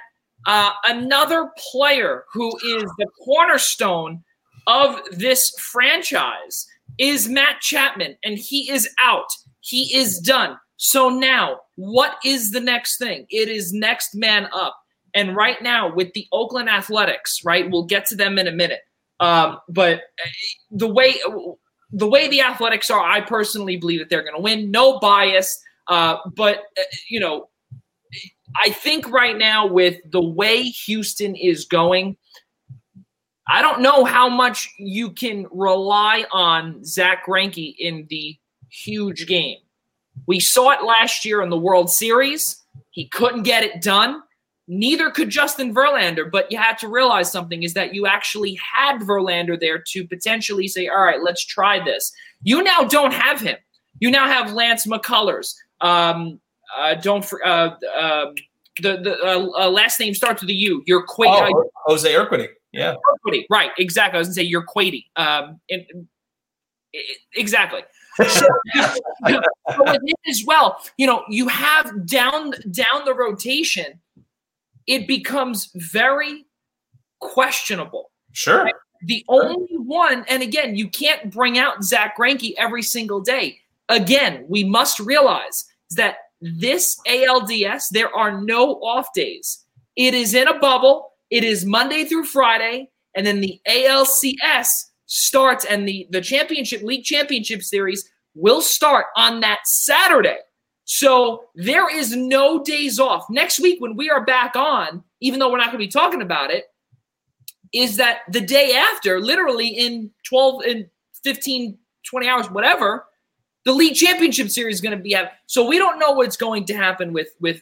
another player who is the cornerstone of this franchise is Matt Chapman, and he is out. He is done. So now what is the next thing? It is next man up. And right now with the Oakland Athletics, right, we'll get to them in a minute. But the way the Athletics are, I personally believe that they're going to win. No bias. But I think right now with the way Houston is going, I don't know how much you can rely on Zach Greinke in the huge game. We saw it last year in the World Series. He couldn't get it done. Neither could Justin Verlander, but you had to realize something is that you actually had Verlander there to potentially say, all right, let's try this. You now don't have him. You now have Lance McCullers. Last name starts with a U. Jose Urquidy. Yeah. Quitting. Right. Exactly. I was going to say you're quitting. Exactly. So, but with him as well, you know, you have down the rotation, it becomes very questionable. Sure. Right? The only one, and again, you can't bring out Zach Greinke every single day. Again, we must realize that this ALDS, there are no off days. It is in a bubble. It is Monday through Friday, and then the ALCS starts, and the championship, league championship series will start on that Saturday. So there is no days off. Next week when we are back on, even though we're not going to be talking about it, is that the day after, literally in 12, in 15, 20 hours, whatever, the league championship series is going to be out. So we don't know what's going to happen with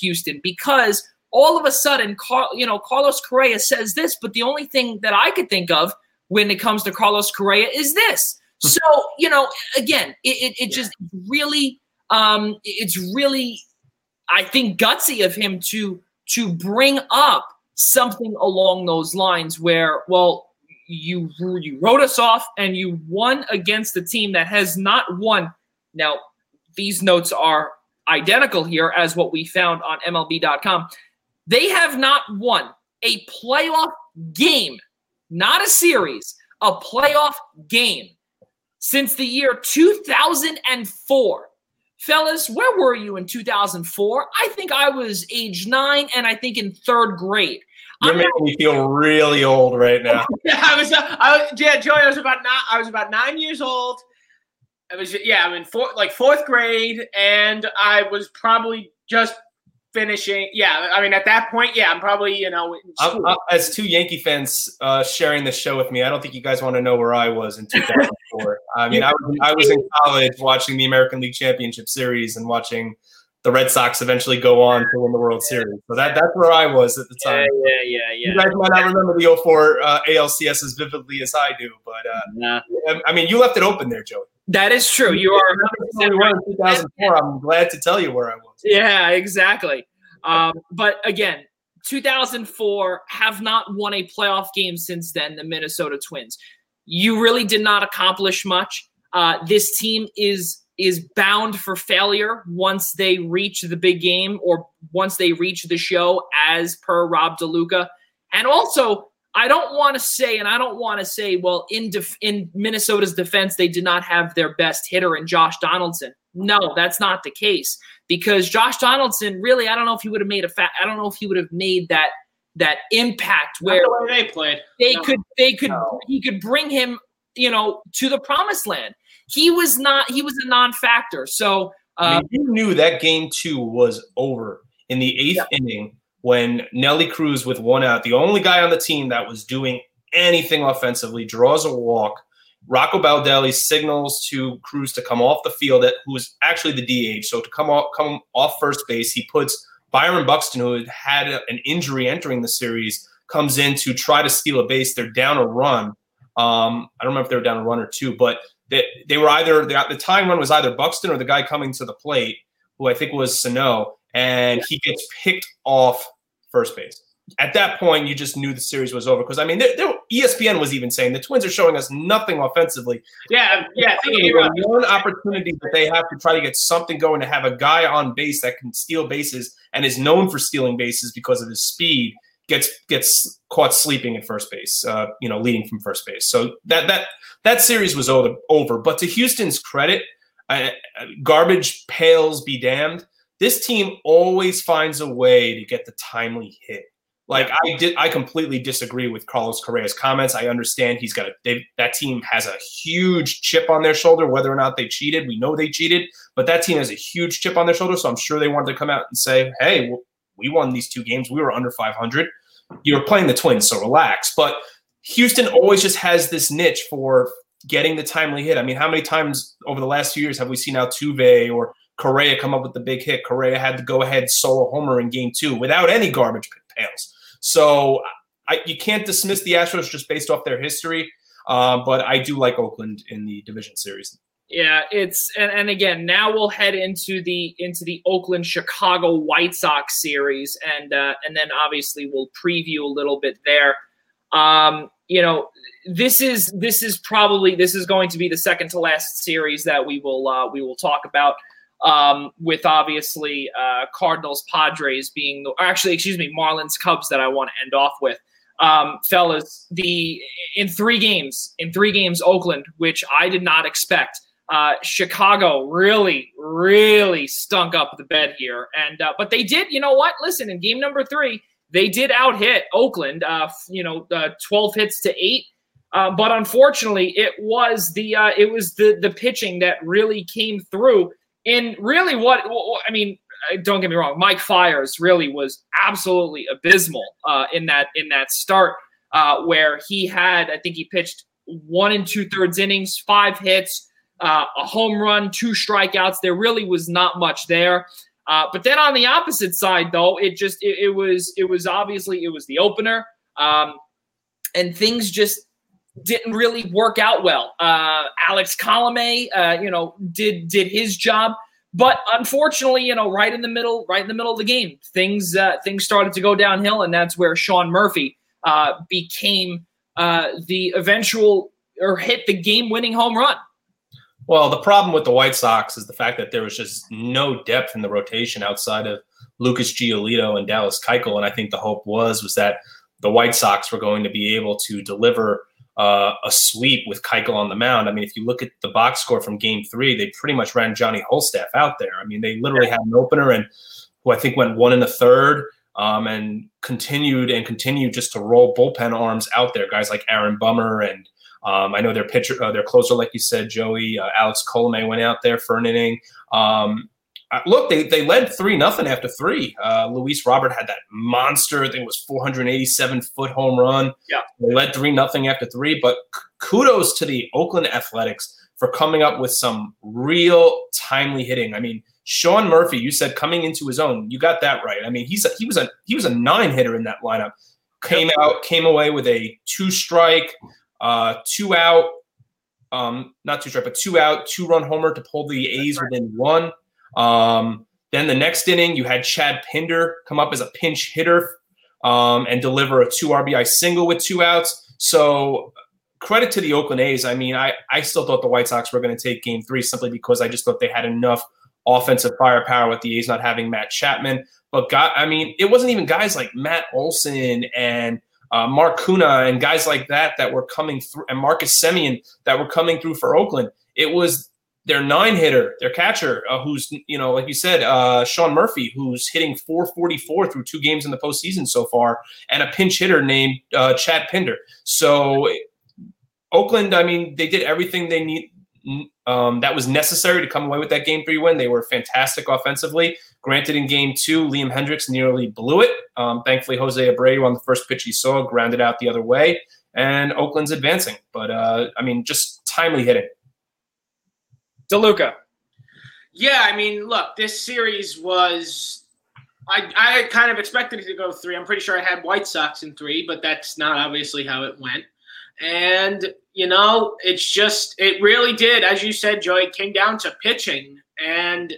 Houston, because all of a sudden, Carlos Correa says this, but the only thing that I could think of when it comes to Carlos Correa is this. So, you know, again, it just really, it's really, I think, gutsy of him to bring up something along those lines where, well, you wrote us off and you won against a team that has not won. Now, these notes are identical here as what we found on MLB.com. They have not won a playoff game, not a series, a playoff game since the year 2004. Fellas, where were you in 2004? I think I was age 9, and I think in third grade. You're making me feel really old right now. Joey, I was about 9 years old. I'm in fourth grade, and I was probably just finishing. Yeah, I mean, at that point, I'm probably, as two Yankee fans sharing the show with me, I don't think you guys want to know where I was in 2004. I mean, I was in college watching the American League Championship Series and watching the Red Sox eventually go on to win the World Series. So that's where I was at the time. Yeah. You guys might not remember the 04 ALCS as vividly as I do, but I mean, you left it open there, Joey. That is true. You are 100% right. In 2004, I'm glad to tell you where I was. Yeah, exactly. But again, 2004 have not won a playoff game since then, the Minnesota Twins. You really did not accomplish much. This team is bound for failure once they reach the big game or once they reach the show, as per Rob DeLuca. And also, I don't want to say, well, in Minnesota's defense, they did not have their best hitter in Josh Donaldson. No, that's not the case, because Josh Donaldson, really, I don't know if he would have made that impact where the way they played. He could bring him, to the promised land. He was a non-factor. So you knew that game 2 was over in the eighth inning. When Nelly Cruz, with one out, the only guy on the team that was doing anything offensively, draws a walk. Rocco Baldelli signals to Cruz to come off the field, who is actually the DH. So to come off first base, he puts Byron Buxton, who had an injury entering the series, comes in to try to steal a base. They're down a run. I don't remember if they were down a run or two, but they were either – the tying run was either Buxton or the guy coming to the plate, who I think was Sano, and he gets picked off first base. At that point, you just knew the series was over, because I mean, ESPN was even saying the Twins are showing us nothing offensively. Yeah. One opportunity that they have to try to get something going, to have a guy on base that can steal bases and is known for stealing bases because of his speed, gets caught sleeping at first base, leading from first base. So that series was over. But to Houston's credit, garbage pails be damned. This team always finds a way to get the timely hit. Like I completely disagree with Carlos Correa's comments. I understand that team has a huge chip on their shoulder, whether or not they cheated. We know they cheated, but that team has a huge chip on their shoulder. So I'm sure they wanted to come out and say, hey, we won these 2 games. We were under 500. You were playing the Twins, so relax. But Houston always just has this niche for getting the timely hit. I mean, how many times over the last few years have we seen Altuve or Correa come up with the big hit? Correa had the go-ahead solo homer in game 2 without any garbage pails. So you can't dismiss the Astros just based off their history, but I do like Oakland in the division series. Yeah, it's and again, now we'll head into the Oakland-Chicago White Sox series, and then obviously we'll preview a little bit there. You know, this is going to be the second to last series that we will talk about. With obviously Cardinals, Padres being Marlins, Cubs that I want to end off with, fellas. In three games, Oakland, which I did not expect. Chicago really stunk up the bed here, and but they did. You know what? Listen, in game number 3, they did out hit Oakland. 12 hits to 8. But unfortunately, it was the pitching that really came through. And really don't get me wrong, Mike Fiers really was absolutely abysmal in that start where he had, I think he pitched 1 2/3 innings, 5 hits, a home run, 2 strikeouts. There really was not much there. But then on the opposite side, though, it was the opener, and things just didn't really work out well. Alex Colomé, did his job, but unfortunately, right in the middle of the game, things started to go downhill, and that's where Sean Murphy became the eventual or hit the game-winning home run. Well, the problem with the White Sox is the fact that there was just no depth in the rotation outside of Lucas Giolito and Dallas Keuchel, and I think the hope was that the White Sox were going to be able to deliver a sweep with Keuchel on the mound. I mean, if you look at the box score from game 3, they pretty much ran Johnny Holstaff out there. I mean, they literally had an opener and who I think went 1 1/3 and continued just to roll bullpen arms out there. Guys like Aaron Bummer and I know their pitcher, their closer, like you said, Joey, Alex Colomé went out there for an inning. Look, they led 3-0 after 3. Luis Robert had that monster, I think it was 487-foot home run. Yeah. They led 3-0 after 3, but kudos to the Oakland Athletics for coming up with some real timely hitting. I mean, Sean Murphy, you said coming into his own. You got that right. I mean, he was a 9-hitter in that lineup. Came away with a 2-strike, 2-out, not 2-strike, but 2-out, 2-run homer to pull the A's within 1. Then the next inning, you had Chad Pinder come up as a pinch hitter and deliver a 2 RBI single with 2 outs. So credit to the Oakland A's. I mean, I still thought the White Sox were going to take game 3 simply because I just thought they had enough offensive firepower with the A's not having Matt Chapman. But, it wasn't even guys like Matt Olson and Mark Cunha and guys like that were coming through, and Marcus Semien that were coming through for Oakland. It was their 9-hitter, their catcher, who's, like you said, Sean Murphy, who's hitting 444 through 2 games in the postseason so far, and a pinch hitter named Chad Pinder. So Oakland, they did everything they need that was necessary to come away with that game 3 win. They were fantastic offensively. Granted, in game 2, Liam Hendricks nearly blew it. Thankfully, Jose Abreu on the first pitch he saw grounded out the other way, and Oakland's advancing. But, just timely hitting. DeLuca. Yeah, look, this series was – I kind of expected it to go 3. I'm pretty sure I had White Sox in 3, but that's not obviously how it went. And, it's just – it really did, as you said, Joey, it came down to pitching. And,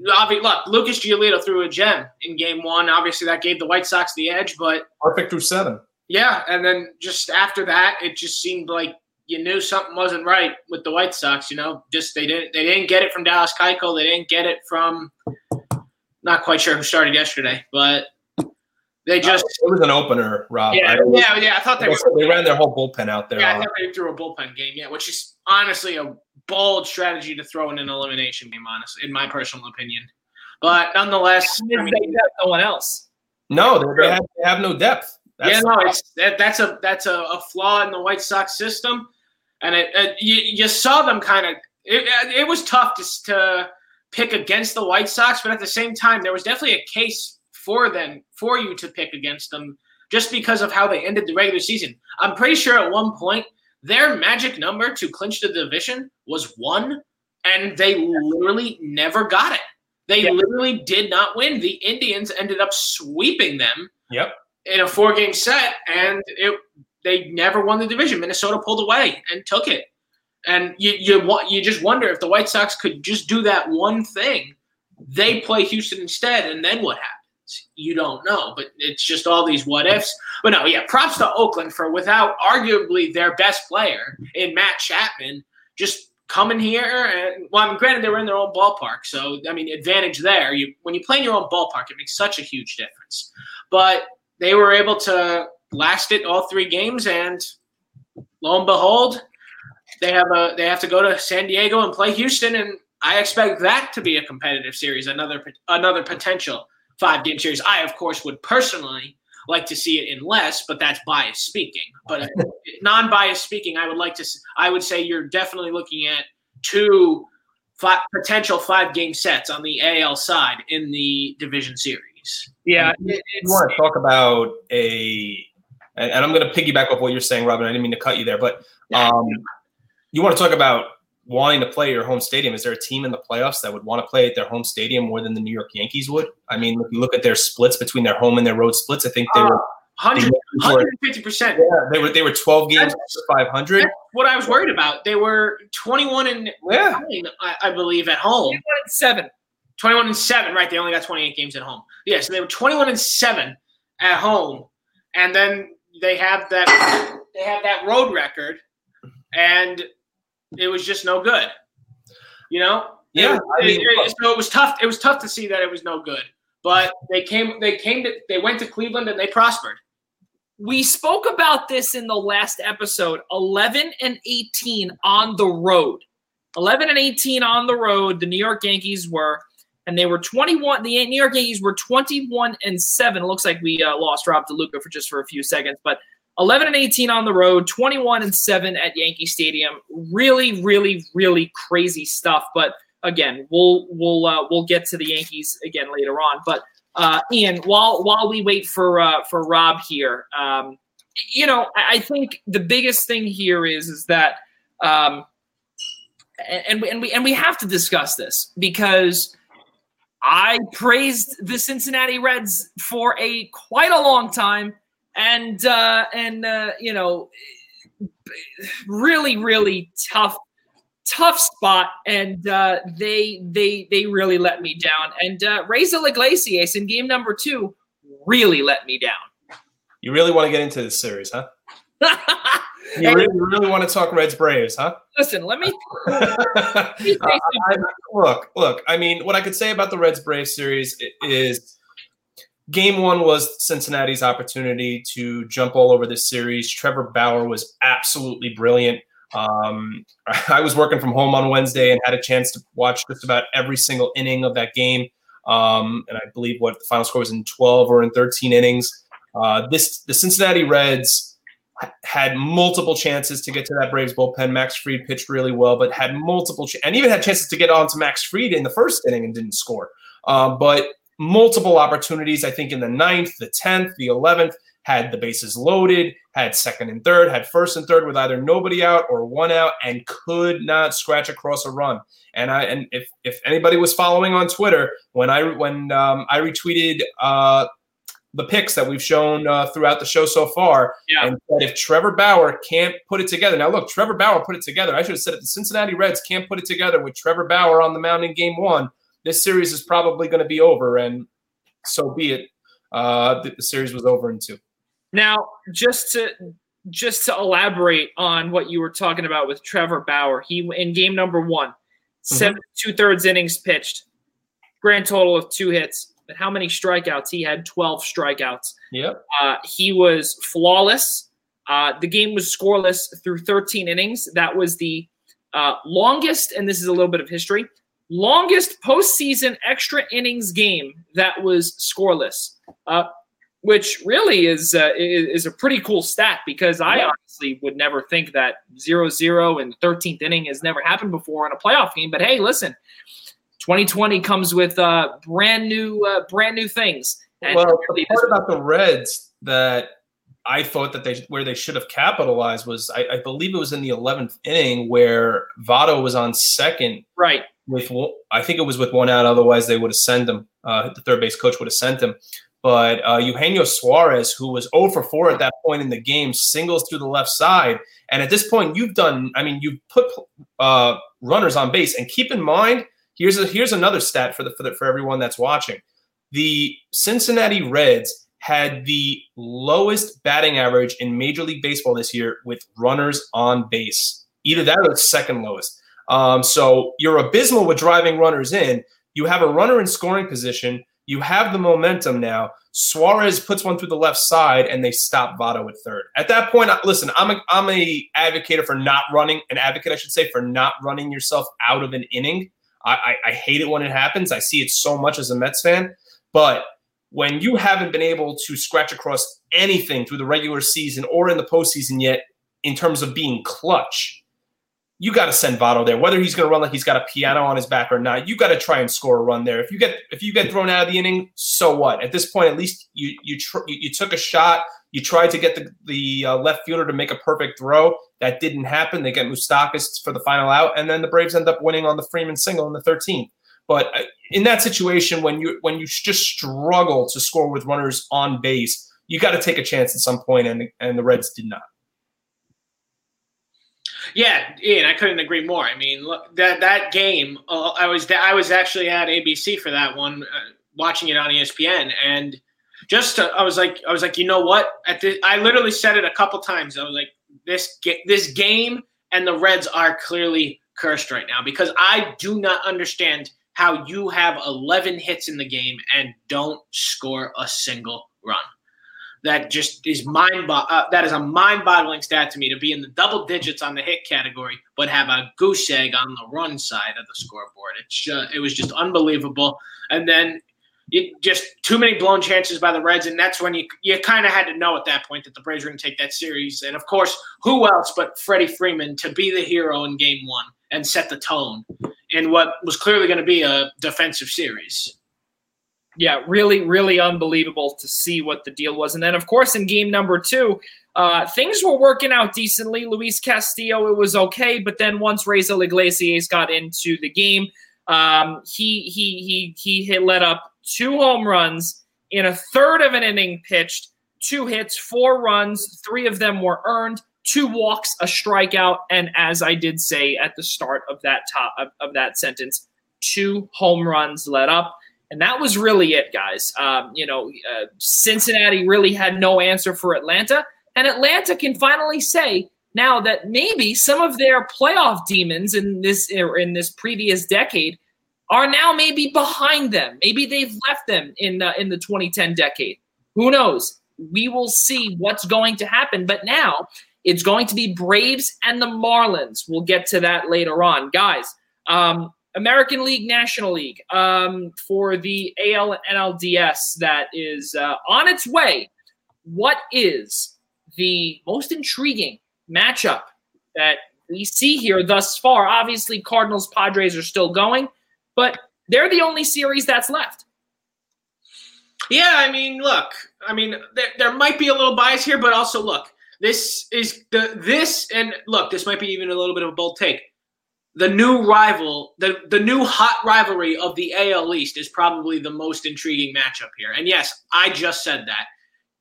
look, Lucas Giolito threw a gem in game 1. Obviously, that gave the White Sox the edge, but – perfect through 7. Yeah, and then just after that, it just seemed like you knew something wasn't right with the White Sox, Just they didn't get it from Dallas Keuchel. They didn't get it from, not quite sure who started yesterday, but they just it was an opener, Rob. Yeah. I thought they ran their whole bullpen out there. Yeah, I thought they threw a bullpen game. Yeah, which is honestly a bold strategy to throw in an elimination game. Honestly, in my personal opinion, but nonetheless, they have no one else. No, they have no depth. That's a flaw in the White Sox system. And you saw them kind of – it was tough to pick against the White Sox, but at the same time, there was definitely a case for them, for you to pick against them just because of how they ended the regular season. I'm pretty sure at one point their magic number to clinch the division was 1, and they literally never got it. They literally did not win. The Indians ended up sweeping them. Yep. In a 4-game set, and they never won the division. Minnesota pulled away and took it. And you just wonder if the White Sox could just do that one thing. They play Houston instead, and then what happens? you don't know. But it's just all these what ifs. But no, yeah, props to Oakland for without arguably their best player in Matt Chapman just coming here. And, well, I mean, granted, they were in their own ballpark. So, I mean, advantage there. When you play in your own ballpark, it makes such a huge difference. But they were able to last it all three games, and lo and behold, they have to go to San Diego and play Houston, and I expect that to be a competitive series, another potential 5-game series. I, of course, would personally like to see it in less, but that's bias speaking. But non-bias speaking, I would say you're definitely looking at potential 5-game sets on the AL side in the division series. Yeah, you want to talk about and I'm going to piggyback off what you're saying, Robin. I didn't mean to cut you there, but you want to talk about wanting to play your home stadium. Is there a team in the playoffs that would want to play at their home stadium more than the New York Yankees would? I mean, if you look at their splits between their home and their road splits, I think they were 150%. Yeah, they were 12 games over 500. That's what I was worried about. They were 21-9, I believe, at home. 21-7, right? They only got 28 games at home. Yeah, so they were 21-7 at home, and then they have that road record, and it was just no good, you know. Yeah, so it was tough. It was tough to see that it was no good. But they went to Cleveland and they prospered. We spoke about this in the last episode. 11-18 on the road. 11-18 on the road. The New York Yankees were, and they were 21. The New York Yankees were 21-7. It looks like we lost Rob DeLuca for a few seconds, but 11-18 on the road, 21-7 at Yankee Stadium. Really, really, really crazy stuff. But again, we'll get to the Yankees again later on. But Ian, while we wait for Rob here, you know, I think the biggest thing here is that, and we have to discuss this because I praised the Cincinnati Reds for quite a long time. And you know, really, really tough spot. And they really let me down. And Raisel Iglesias in game number 2 really let me down. You really want to get into this series, huh? you really want to talk Reds Braves, huh? Listen, let me say something. Look. I mean, what I could say about the Reds Braves series is. Game 1 was Cincinnati's opportunity to jump all over this series. Trevor Bauer was absolutely brilliant. I was working from home on Wednesday and had a chance to watch just about every single inning of that game. And I believe what the final score was in 12 or in 13 innings. The Cincinnati Reds had multiple chances to get to that Braves bullpen. Max Fried pitched really well, but had multiple and even had chances to get on to Max Fried in the first inning and didn't score. But multiple opportunities, I think in the 9th, the 10th, the 11th, had the bases loaded, had second and third, had first and third with either nobody out or one out, and could not scratch across a run. And if anybody was following on Twitter, when I retweeted the picks that we've shown throughout the show so far, and said if Trevor Bauer can't put it together. Now look, Trevor Bauer put it together. I should have said if the Cincinnati Reds can't put it together with Trevor Bauer on the mound in game 1, this series is probably going to be over, and so be it. The series was over in 2. Now, just to elaborate on what you were talking about with Trevor Bauer, he in game number 1, 7 2/3 innings pitched, grand total of 2 hits, but how many strikeouts? He had 12 strikeouts. Yep. He was flawless. The game was scoreless through 13 innings. That was the longest, and this is a little bit of history, longest postseason extra innings game that was scoreless, which really is a pretty cool stat because I honestly would never think that 0-0 in the 13th inning has never happened before in a playoff game. But hey, listen, 2020 comes with brand new things. And well, really the part about the Reds that I thought that where they should have capitalized was I believe it was in the 11th inning where Votto was on second, right? I think it was with one out. Otherwise, they would have sent him. The third base coach would have sent him. But Eugenio Suarez, who was 0-for-4 at that point in the game, singles through the left side. And at this point, you've put runners on base. And keep in mind, here's another stat for everyone that's watching. the Cincinnati Reds had the lowest batting average in Major League Baseball this year with runners on base. Either that or the second lowest. So you're abysmal with driving runners in. You have a runner in scoring position. You have the momentum now. Suarez puts one through the left side, and they stop Votto at third. At that point, listen, I'm a advocate for not running, an advocate, I should say, for not running yourself out of an inning. I hate it when it happens. I see it so much as a Mets fan. But when you haven't been able to scratch across anything through the regular season or in the postseason yet in terms of being clutch, you got to send Votto there, whether he's going to run like he's got a piano on his back or not. You got to try and score a run there. If you get thrown out of the inning, so what? At this point, at least you took a shot. You tried to get the left fielder to make a perfect throw. That didn't happen. They get Moustakas for the final out, and then the Braves end up winning on the Freeman single in the 13th. But in that situation, when you just struggle to score with runners on base, you got to take a chance at some point, and the Reds did not. Yeah, Ian, I couldn't agree more. I mean, look, that game, I was actually at ABC for that one, watching it on ESPN, and I was like, you know what? I literally said it a couple times. I was like, this game and the Reds are clearly cursed right now, because I do not understand how you have 11 hits in the game and don't score a single run. That just is that is a mind-boggling stat to me, to be in the double digits on the hit category but have a goose egg on the run side of the scoreboard. It was just unbelievable. And then just too many blown chances by the Reds, and that's when you kind of had to know at that point that the Braves were going to take that series. And, of course, who else but Freddie Freeman to be the hero in Game 1 and set the tone in what was clearly going to be a defensive series. Yeah, really, really unbelievable to see what the deal was. And then, of course, in game number 2, things were working out decently. Luis Castillo, it was okay. But then once Raisel Iglesias got into the game, he let up 2 home runs in a third of an inning pitched, 2 hits, 4 runs, 3 of them were earned, 2 walks, a strikeout. And as I did say at the start of that that sentence, 2 home runs let up. And that was really it, guys. Cincinnati really had no answer for Atlanta. And Atlanta can finally say now that maybe some of their playoff demons in this previous decade are now maybe behind them. Maybe they've left them in the 2010 decade. Who knows? We will see what's going to happen. But now it's going to be Braves and the Marlins. We'll get to that later on. Guys, American League, National League, for the AL and NLDS that is on its way. What is the most intriguing matchup that we see here thus far? Obviously, Cardinals, Padres are still going, but they're the only series that's left. Yeah, I mean, look, I mean, there might be a little bias here, but also, look, this might be even a little bit of a bold take. The new rival, the new hot rivalry of the AL East is probably the most intriguing matchup here. And yes, I just said that.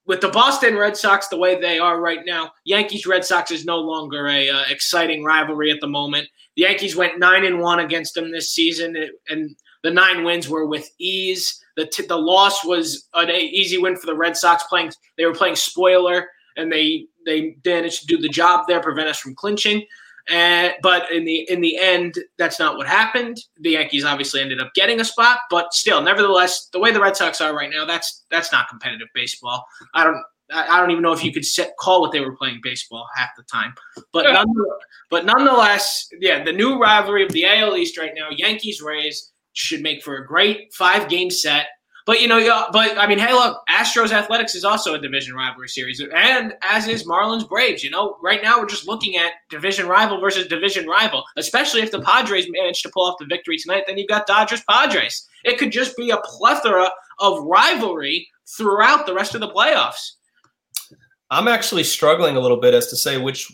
With the Boston Red Sox the way they are right now, Yankees-Red Sox is no longer a exciting rivalry at the moment. The Yankees went 9-1 against them this season, and the 9 wins were with ease. The loss was an easy win for the Red Sox. They were playing spoiler, and they managed to do the job there, prevent us from clinching. But in the end, that's not what happened. The Yankees obviously ended up getting a spot, but still, nevertheless, the way the Red Sox are right now, that's not competitive baseball. I don't even know if you could call what they were playing baseball half the time. But yeah. Nonetheless, yeah, the new rivalry of the AL East right now, Yankees Rays, should make for a great 5-game set. But I mean, hey, look, Astros Athletics is also a division rivalry series, and as is Marlins Braves. Right now we're just looking at division rival versus division rival, especially if the Padres manage to pull off the victory tonight. Then you've got Dodgers Padres. It could just be a plethora of rivalry throughout the rest of the playoffs. I'm actually struggling a little bit as to say which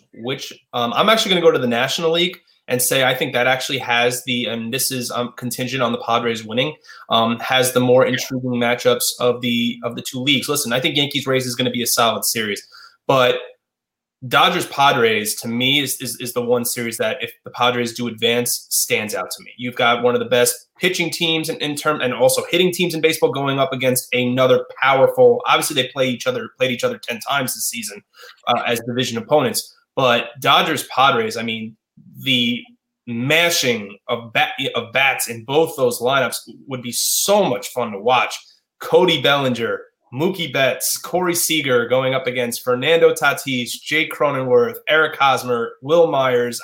I'm actually going to go to the National League and say I think that actually has and this is contingent on the Padres winning, has the more intriguing matchups of the two leagues. Listen, I think Yankees-Rays is going to be a solid series, but Dodgers-Padres, to me, is the one series that, if the Padres do advance, stands out to me. You've got one of the best pitching teams and also hitting teams in baseball going up against another powerful. Obviously, they played each other 10 times this season as division opponents. But Dodgers-Padres, I mean, the mashing of bats in both those lineups would be so much fun to watch. Cody Bellinger, Mookie Betts, Corey Seager going up against Fernando Tatis, Jake Cronenworth, Eric Hosmer, Will Myers.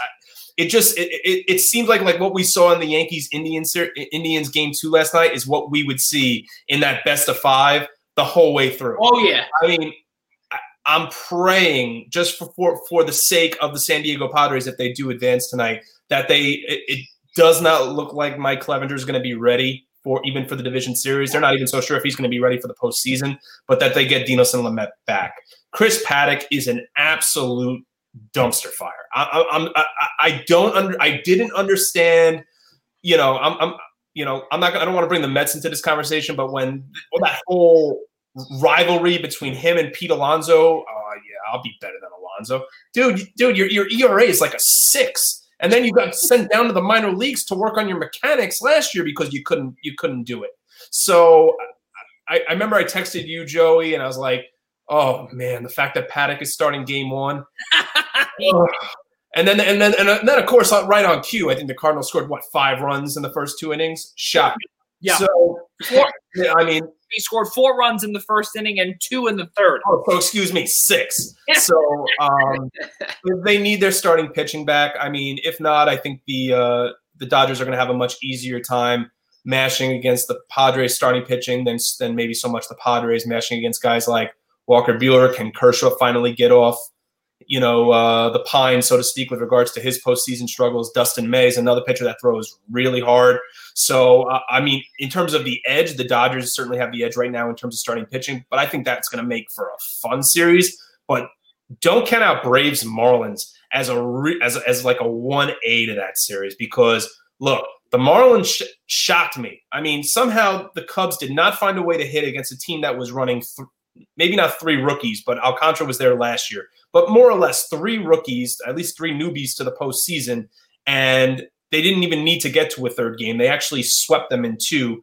It seems like what we saw in the Yankees-Indians game 2 last night is what we would see in that best of 5 the whole way through. Oh, yeah. I mean, I'm praying just for the sake of the San Diego Padres, if they do advance tonight, that it does not look like Mike Clevenger is going to be ready for the division series. They're not even so sure if he's going to be ready for the postseason, but that they get Dinos and Lamet back. Chris Paddock is an absolute dumpster fire. I didn't understand. I don't want to bring the Mets into this conversation, but when that whole rivalry between him and Pete Alonso, I'll be better than Alonso, dude. Your ERA is like a 6. And then you got sent down to the minor leagues to work on your mechanics last year because you couldn't do it. So I remember I texted you, Joey, and I was like, "Oh man, the fact that Paddock is starting game 1." and then of course, right on cue, I think the Cardinals scored 5 runs in the first 2 innings. Shocking. Yeah. So he scored 4 runs in the first inning and 2 in the third. Oh, so excuse me, 6. So they need their starting pitching back. I mean, if not, I think the Dodgers are going to have a much easier time mashing against the Padres starting pitching than maybe so much the Padres mashing against guys like Walker Buehler. Can Kershaw finally get off, the pine, so to speak, with regards to his postseason struggles? Dustin May is another pitcher that throws really hard. So, in terms of the edge, the Dodgers certainly have the edge right now in terms of starting pitching, but I think that's going to make for a fun series. But don't count out Braves Marlins as a 1A to that series, because look, the Marlins shocked me. I mean, somehow the Cubs did not find a way to hit against a team that was running maybe not 3 rookies, but Alcantara was there last year, but more or less 3 rookies, at least 3 newbies to the postseason. And they didn't even need to get to a third game. They actually swept them in 2.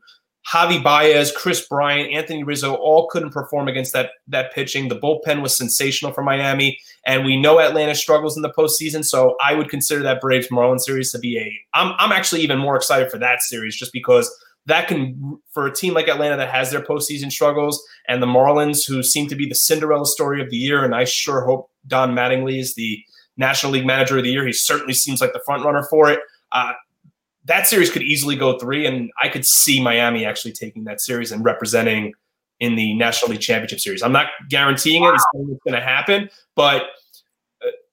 Javi Baez, Chris Bryant, Anthony Rizzo all couldn't perform against that pitching. The bullpen was sensational for Miami, and we know Atlanta struggles in the postseason. So I would consider that Braves Marlins series to be I'm actually even more excited for that series, just because that can, for a team like Atlanta that has their postseason struggles, and the Marlins, who seem to be the Cinderella story of the year, and I sure hope Don Mattingly is the National League Manager of the Year. He certainly seems like the front runner for it. That series could easily go 3, and I could see Miami actually taking that series and representing in the National League Championship Series. I'm not guaranteeing it. It's going to happen, but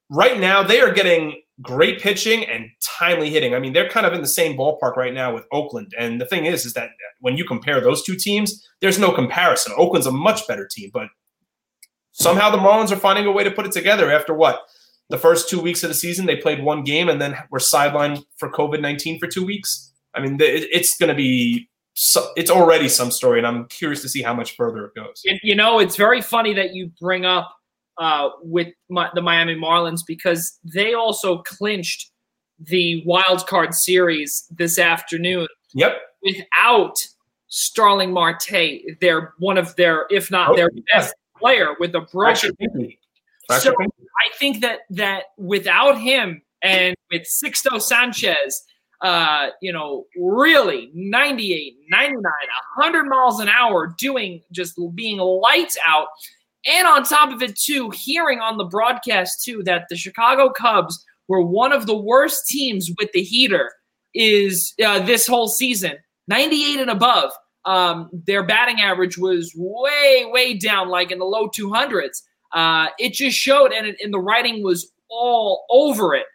right now they are getting great pitching and timely hitting. I mean, they're kind of in the same ballpark right now with Oakland. And the thing is that when you compare those 2 teams, there's no comparison. Oakland's a much better team, but somehow the Marlins are finding a way to put it together after the first 2 weeks of the season. They played 1 game and then were sidelined for COVID-19 for 2 weeks. I mean, it's already some story, and I'm curious to see how much further it goes. It's very funny that you bring up with the Miami Marlins, because they also clinched the wild card series this afternoon. Yep. Without Starling Marte, they're one of their, if not their best player, with a broken knee. So I think that without him, and with Sixto Sanchez, really 98, 99, 100 miles an hour, just being lights out. And on top of it, too, hearing on the broadcast, too, that the Chicago Cubs were one of the worst teams with the heater is this whole season, 98 and above. Their batting average was way, way down, like in the low 200s. It just showed, and the writing was all over it,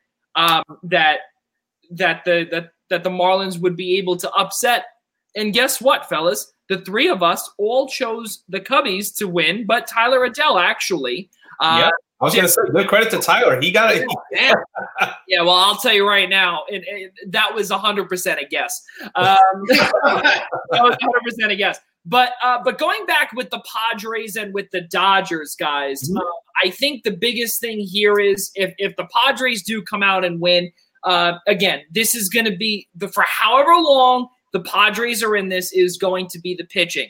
that the Marlins would be able to upset. And guess what, fellas? The 3 of us all chose the Cubbies to win, but Tyler Riddell actually. I was going to say, good credit to Tyler. He got it. Yeah, well, I'll tell you right now, that was 100% a guess. That was 100% a guess. But going back with the Padres and with the Dodgers, guys, I think the biggest thing here is if the Padres do come out and win, again, this is going to be for however long the Padres are in this is going to be the pitching.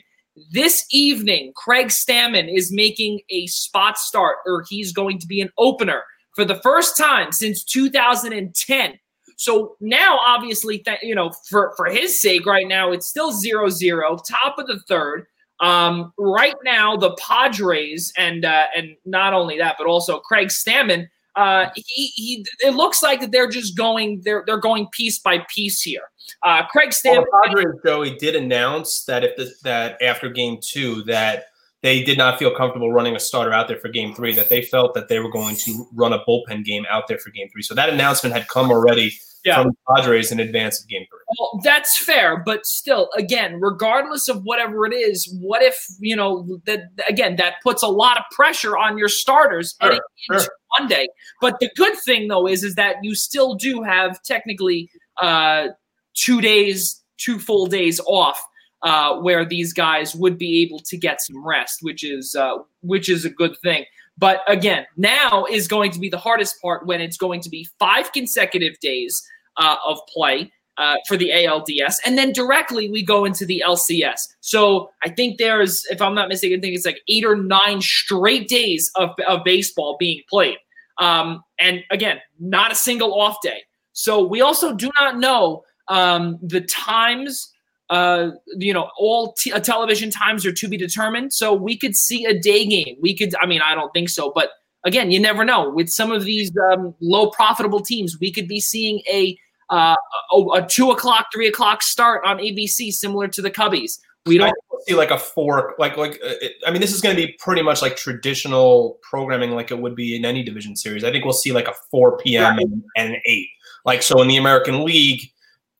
This evening, Craig Stammen is making a spot start, or he's going to be an opener for the first time since 2010. So now, obviously, for his sake right now, it's still 0-0, top of the third. Right now, the Padres, and not only that, but also Craig Stammen, it looks like that they're just going, they're going piece by piece here. Craig Stammen. Well, the Padres, Joey, did announce that that after game two that they did not feel comfortable running a starter out there for game three, that they felt that they were going to run a bullpen game out there for game three. So that announcement had come already from the Padres in advance of game three. Well, that's fair, but still, again, regardless of whatever it is, what if, that puts a lot of pressure on your starters into Monday. But the good thing, though, is that you still do have technically 2 full days off, where these guys would be able to get some rest, which is a good thing. But again, now is going to be the hardest part when it's going to be 5 consecutive days of play for the ALDS, and then directly we go into the LCS. So I think there's, if I'm not mistaken, I think it's like 8 or 9 straight days of baseball being played. And again, not a single off day. So we also do not know the times. All television times are to be determined. So we could see a day game. We could, I don't think so. But again, you never know. With some of these low profitable teams, we could be seeing a 2:00, 3:00 start on ABC, similar to the Cubbies. We don't see like a 4. This is going to be pretty much like traditional programming, like it would be in any division series. I think we'll see like a 4 p.m. Right. and 8. Like, so in the American League,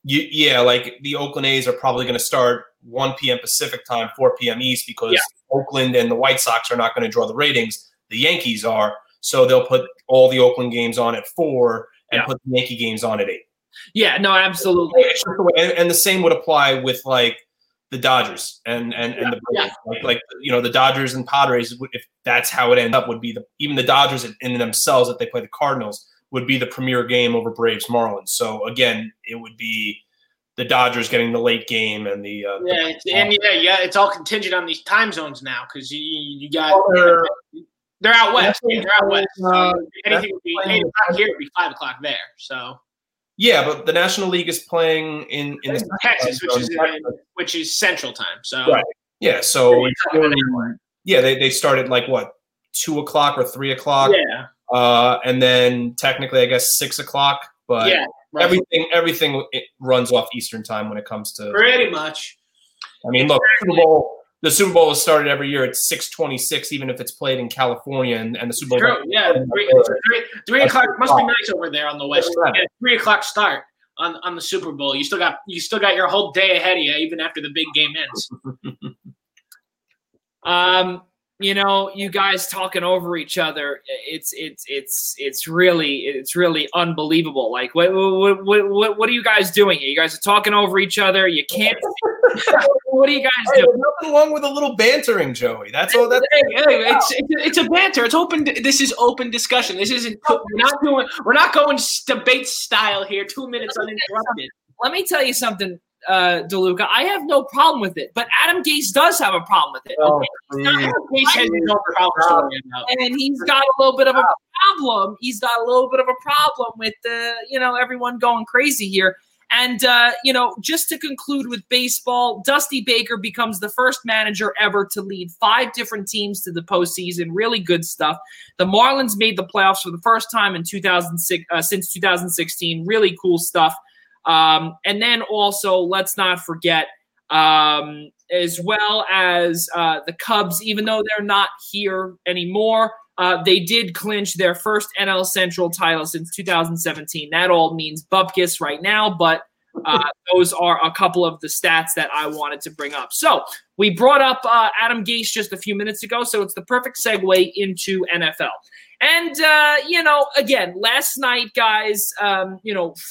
the Oakland A's are probably going to start 1 p.m. Pacific time, 4 p.m. East, because Oakland and the White Sox are not going to draw the ratings. The Yankees are. So they'll put all the Oakland games on at 4 and put the Yankee games on at 8. Yeah, no, absolutely. And the same would apply with, the Dodgers and the Braves. Yeah. The Dodgers and Padres, if that's how it ends up, would be even the Dodgers in themselves, if they play the Cardinals, would be the premier game over Braves Marlins. So again, it would be the Dodgers getting the late game and the it's all contingent on these time zones now, because you got they're out west. They're out west. Anything would be 8:00 here, would be 5:00 there. So but the National League is playing in Texas, which is Central Time. So right. Yeah, so they started 2:00 or 3:00. Yeah. And then technically, I guess 6:00, but right. everything it runs off Eastern time when it comes to pretty much. Exactly. The Super Bowl is started every year at 6:26, even if it's played in California, and the Super Bowl. True. Yeah, 3:00 must be nice over there on the West. Yeah, 3:00 start on the Super Bowl. You still got your whole day ahead of you, even after the big game ends. You guys talking over each other. It's really unbelievable. Like, what are you guys doing? You guys are talking over each other. You can't. What are you guys doing? There's nothing wrong with a little bantering, Joey. That's all. That's it's a banter. It's open. This is open discussion. This isn't. We're not going debate style here. 2 minutes uninterrupted. Let me tell you something. DeLuca, I have no problem with it, but Adam Gase does have a problem with it. And he's got a little bit of a problem. He's got a little bit of a problem with everyone going crazy here. And just to conclude with baseball, Dusty Baker becomes the first manager ever to lead 5 different teams to the postseason. Really good stuff. The Marlins made the playoffs for the first time in 2006 since 2016. Really cool stuff. And then also, let's not forget, as well as the Cubs, even though they're not here anymore, they did clinch their first NL Central title since 2017. That all means bupkis right now, but those are a couple of the stats that I wanted to bring up. So we brought up Adam Gase just a few minutes ago, so it's the perfect segue into NFL. And, again, last night, guys,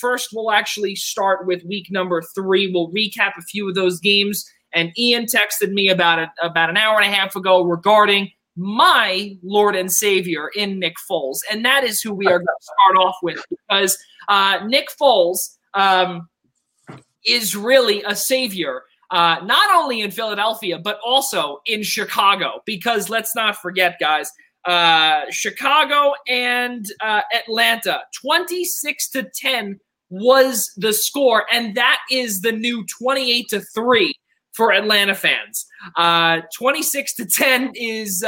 first we'll actually start with week number 3. We'll recap a few of those games And Ian texted me about it about an hour and a half ago regarding my Lord and Savior in Nick Foles. And that is who we are going to start off with, because Nick Foles is really a savior, not only in Philadelphia, but also in Chicago. Because let's not forget, guys, Chicago and Atlanta, 26-10 was the score. And that is the new 28-3. For Atlanta fans. 26-10 is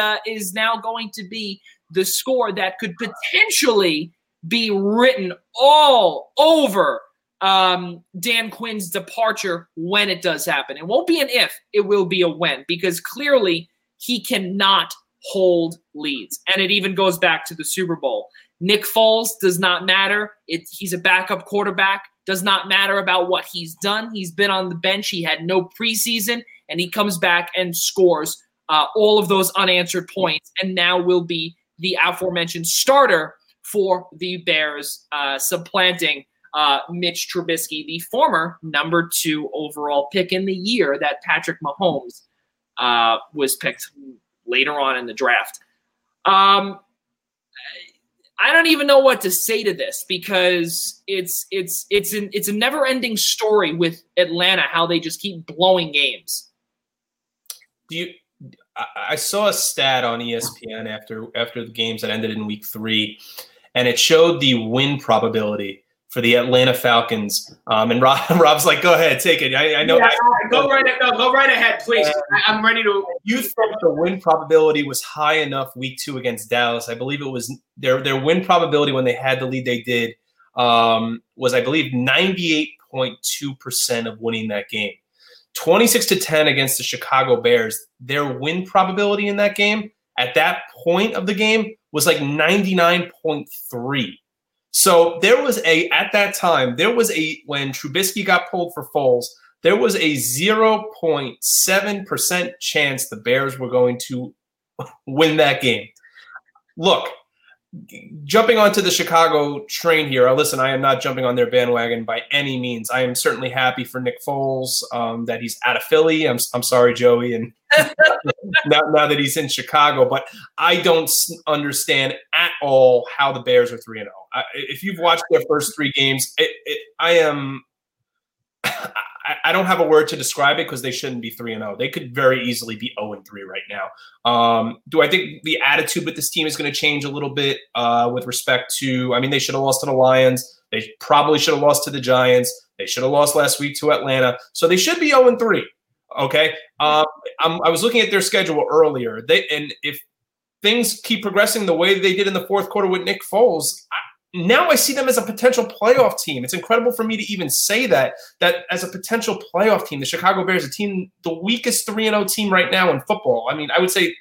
now going to be the score that could potentially be written all over Dan Quinn's departure when it does happen. It won't be an if, it will be a when, because clearly he cannot hold leads. And it even goes back to the Super Bowl. Nick Foles does not matter. He's a backup quarterback. Does not matter about what he's done. He's been on the bench. He had no preseason, and he comes back and scores all of those unanswered points, and now will be the aforementioned starter for the Bears, supplanting Mitch Trubisky, the former number 2 overall pick in the year that Patrick Mahomes was picked later on in the draft. I don't even know what to say to this, because it's a never-ending story with Atlanta, how they just keep blowing games. I saw a stat on ESPN after the games that ended in week 3, and it showed the win probability for the Atlanta Falcons. And Rob's like, "Go ahead, take it." I know. Yeah, go right ahead, please. I'm ready to. You thought the win probability was high enough week 2 against Dallas. I believe it was their win probability when they had the lead they did was, I believe, 98.2% of winning that game. 26-10 against the Chicago Bears. Their win probability in that game at that point of the game was like 99.3. So when Trubisky got pulled for Foles, there was a 0.7% chance the Bears were going to win that game. Look, jumping onto the Chicago train here, listen, I am not jumping on their bandwagon by any means. I am certainly happy for Nick Foles that he's out of Philly. I'm sorry, Joey, and now that he's in Chicago. But I don't understand at all how the Bears are 3-0. If you've watched their first 3 games, I don't have a word to describe it, because they shouldn't be 3-0. They could very easily be 0-3 right now. Do I think the attitude with this team is going to change a little bit with respect to – I mean, they should have lost to the Lions. They probably should have lost to the Giants. They should have lost last week to Atlanta. So they should be 0-3, okay? I was looking at their schedule earlier. And if things keep progressing the way they did in the fourth quarter with Nick Foles, now I see them as a potential playoff team. It's incredible for me to even say that as a potential playoff team, the Chicago Bears, a team, the weakest 3-0 team right now in football. I mean, I would say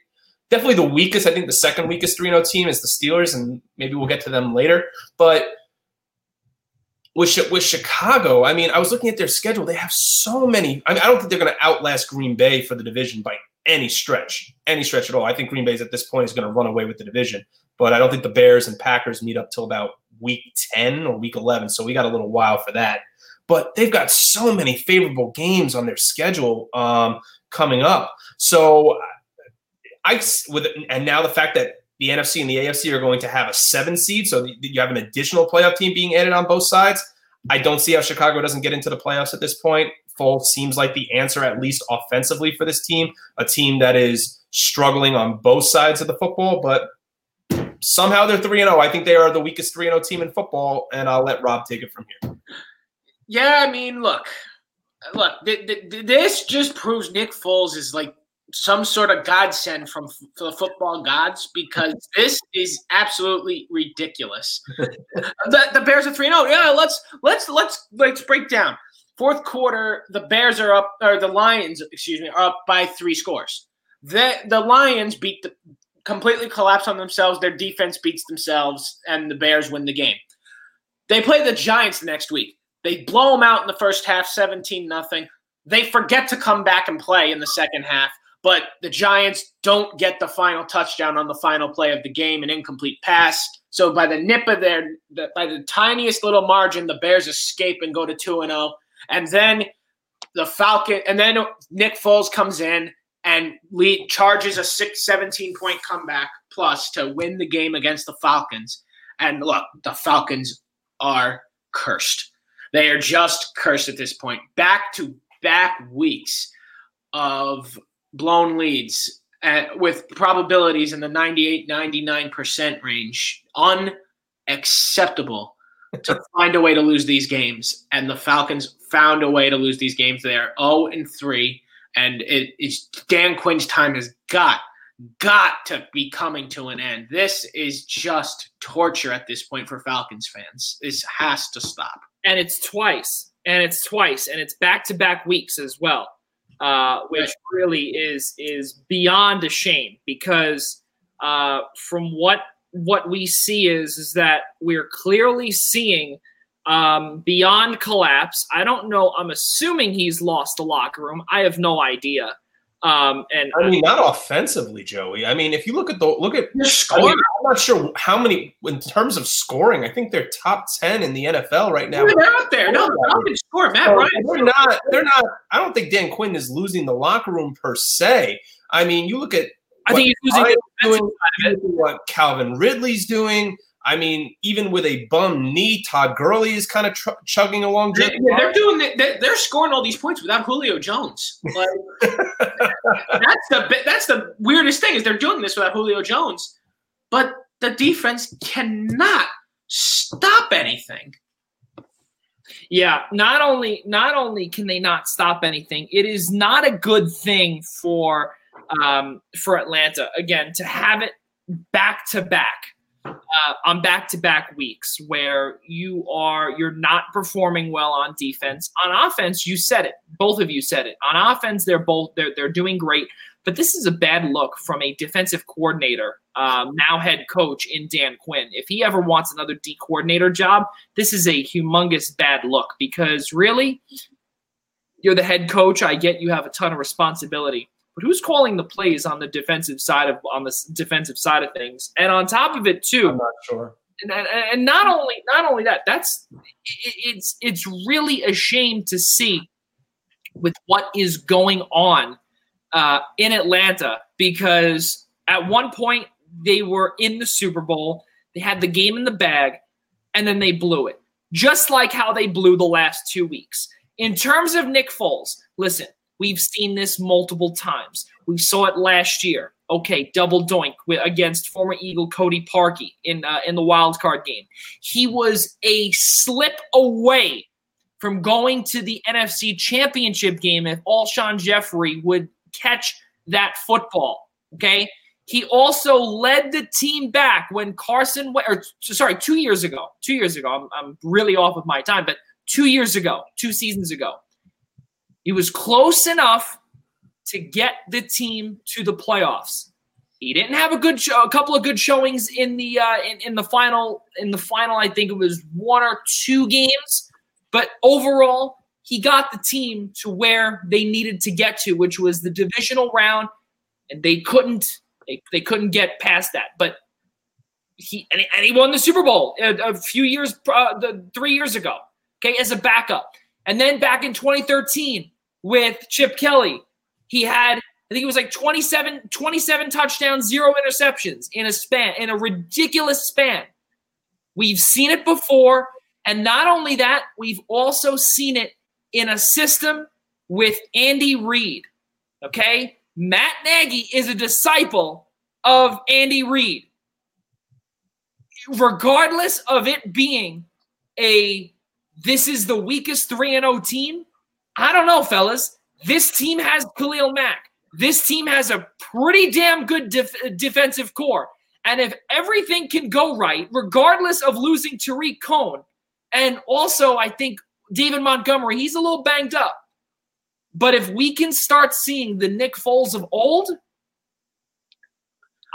definitely the weakest. I think the second weakest 3-0 team is the Steelers, and maybe we'll get to them later. But with Chicago, I mean, I was looking at their schedule. They have so many. I mean, I don't think they're going to outlast Green Bay for the division by any stretch at all. I think Green Bay's at this point is going to run away with the division. But I don't think the Bears and Packers meet up till about week 10 or week 11, so we got a little while for that. But they've got so many favorable games on their schedule coming up. So, now the fact that the NFC and the AFC are going to have a 7 seed, so you have an additional playoff team being added on both sides. I don't see how Chicago doesn't get into the playoffs at this point. Foles seems like the answer, at least offensively, for this team, a team that is struggling on both sides of the football, but somehow they're 3-0. I think they are the weakest 3-0 team in football, and I'll let Rob take it from here. Yeah, I mean, look, this just proves Nick Foles is like some sort of godsend from the football gods, because this is absolutely ridiculous. The Bears are 3-0. Yeah, let's break down. Fourth quarter, the Bears are up, or the Lions, excuse me, are up by 3 scores. The Lions completely collapse on themselves. Their defense beats themselves, and the Bears win the game. They play the Giants the next week. They blow them out in the first half, 17-0. They forget to come back and play in the second half, but the Giants don't get the final touchdown on the final play of the game, an incomplete pass. So by the tiniest little margin, the Bears escape and go to 2-0. And then the Falcon, and then Nick Foles comes in and charges a 17-point comeback plus to win the game against the Falcons. And look, the Falcons are cursed. They are just cursed at this point. Back-to-back weeks of blown leads with probabilities in the 98, 99% range. Unacceptable to find a way to lose these games. And the Falcons found a way to lose these games. They are 0-3. And it's Dan Quinn's time has got to be coming to an end. This is just torture at this point for Falcons fans. This has to stop. And it's twice. And it's back-to-back weeks as well, which really is beyond a shame because from what we see is that we're clearly seeing beyond collapse. I don't know. I'm assuming he's lost the locker room. I have no idea. And I mean, not offensively, Joey. I mean, if you look at scoring, I'm not sure how many in terms of scoring. I think they're top 10 in the NFL right now. They're out there. No, they score. Matt Ryan. They're not. I don't think Dan Quinn is losing the locker room per se. I mean, you look at. I think he's losing what Calvin Ridley's doing. I mean, even with a bum knee, Todd Gurley is kind of chugging along. They're scoring all these points without Julio Jones. Like, that's the weirdest thing is they're doing this without Julio Jones, but the defense cannot stop anything. Yeah, not only can they not stop anything, it is not a good thing for Atlanta again to have it back to back. On back-to-back weeks where you're not performing well on defense. On offense, you said it. Both of you said it. On offense, they're doing great, but this is a bad look from a defensive coordinator, now head coach in Dan Quinn. If he ever wants another D coordinator job, this is a humongous bad look because really, you're the head coach. I get you have a ton of responsibility. But who's calling the plays on the defensive side of things, and on top of it too? I'm not sure. And not only that, it's really a shame to see with what is going on in Atlanta because at one point they were in the Super Bowl, they had the game in the bag, and then they blew it, just like how they blew the last 2 weeks. In terms of Nick Foles, listen. We've seen this multiple times. We saw it last year. Okay, double doink against former Eagle Cody Parkey in the wild card game. He was a slip away from going to the NFC Championship game if Alshon Jeffrey would catch that football. Okay, he also led the team back when 2 years ago. I'm really off of my time, but 2 years ago, 2 seasons ago. He was close enough to get the team to the playoffs. He didn't have a couple of good showings in the final. I think it was 1 or 2 games, but overall, he got the team to where they needed to get to, which was the divisional round, and they couldn't. They couldn't get past that, but he won the Super Bowl a few years, 3 years ago. Okay, as a backup. And then back in 2013 with Chip Kelly, he had, I think it was like 27 touchdowns, 0 interceptions in a ridiculous span. We've seen it before. And not only that, we've also seen it in a system with Andy Reid. Okay. Matt Nagy is a disciple of Andy Reid, regardless of it being this is the weakest 3-0 team. I don't know, fellas. This team has Khalil Mack. This team has a pretty damn good defensive core. And if everything can go right, regardless of losing Tariq Cohen, and also I think David Montgomery, he's a little banged up. But if we can start seeing the Nick Foles of old,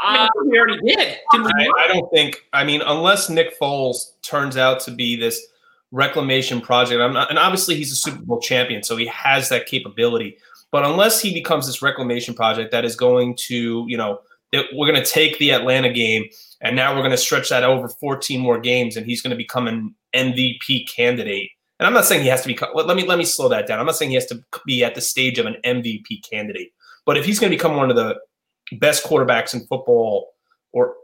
we already did. I don't think. I mean, unless Nick Foles turns out to be this reclamation project. And obviously he's a Super Bowl champion, so he has that capability. But unless he becomes this reclamation project that is going to, we're going to take the Atlanta game and now we're going to stretch that over 14 more games and he's going to become an MVP candidate. And I'm not saying he has to be – let me slow that down. I'm not saying he has to be at the stage of an MVP candidate. But if he's going to become one of the best quarterbacks in football, or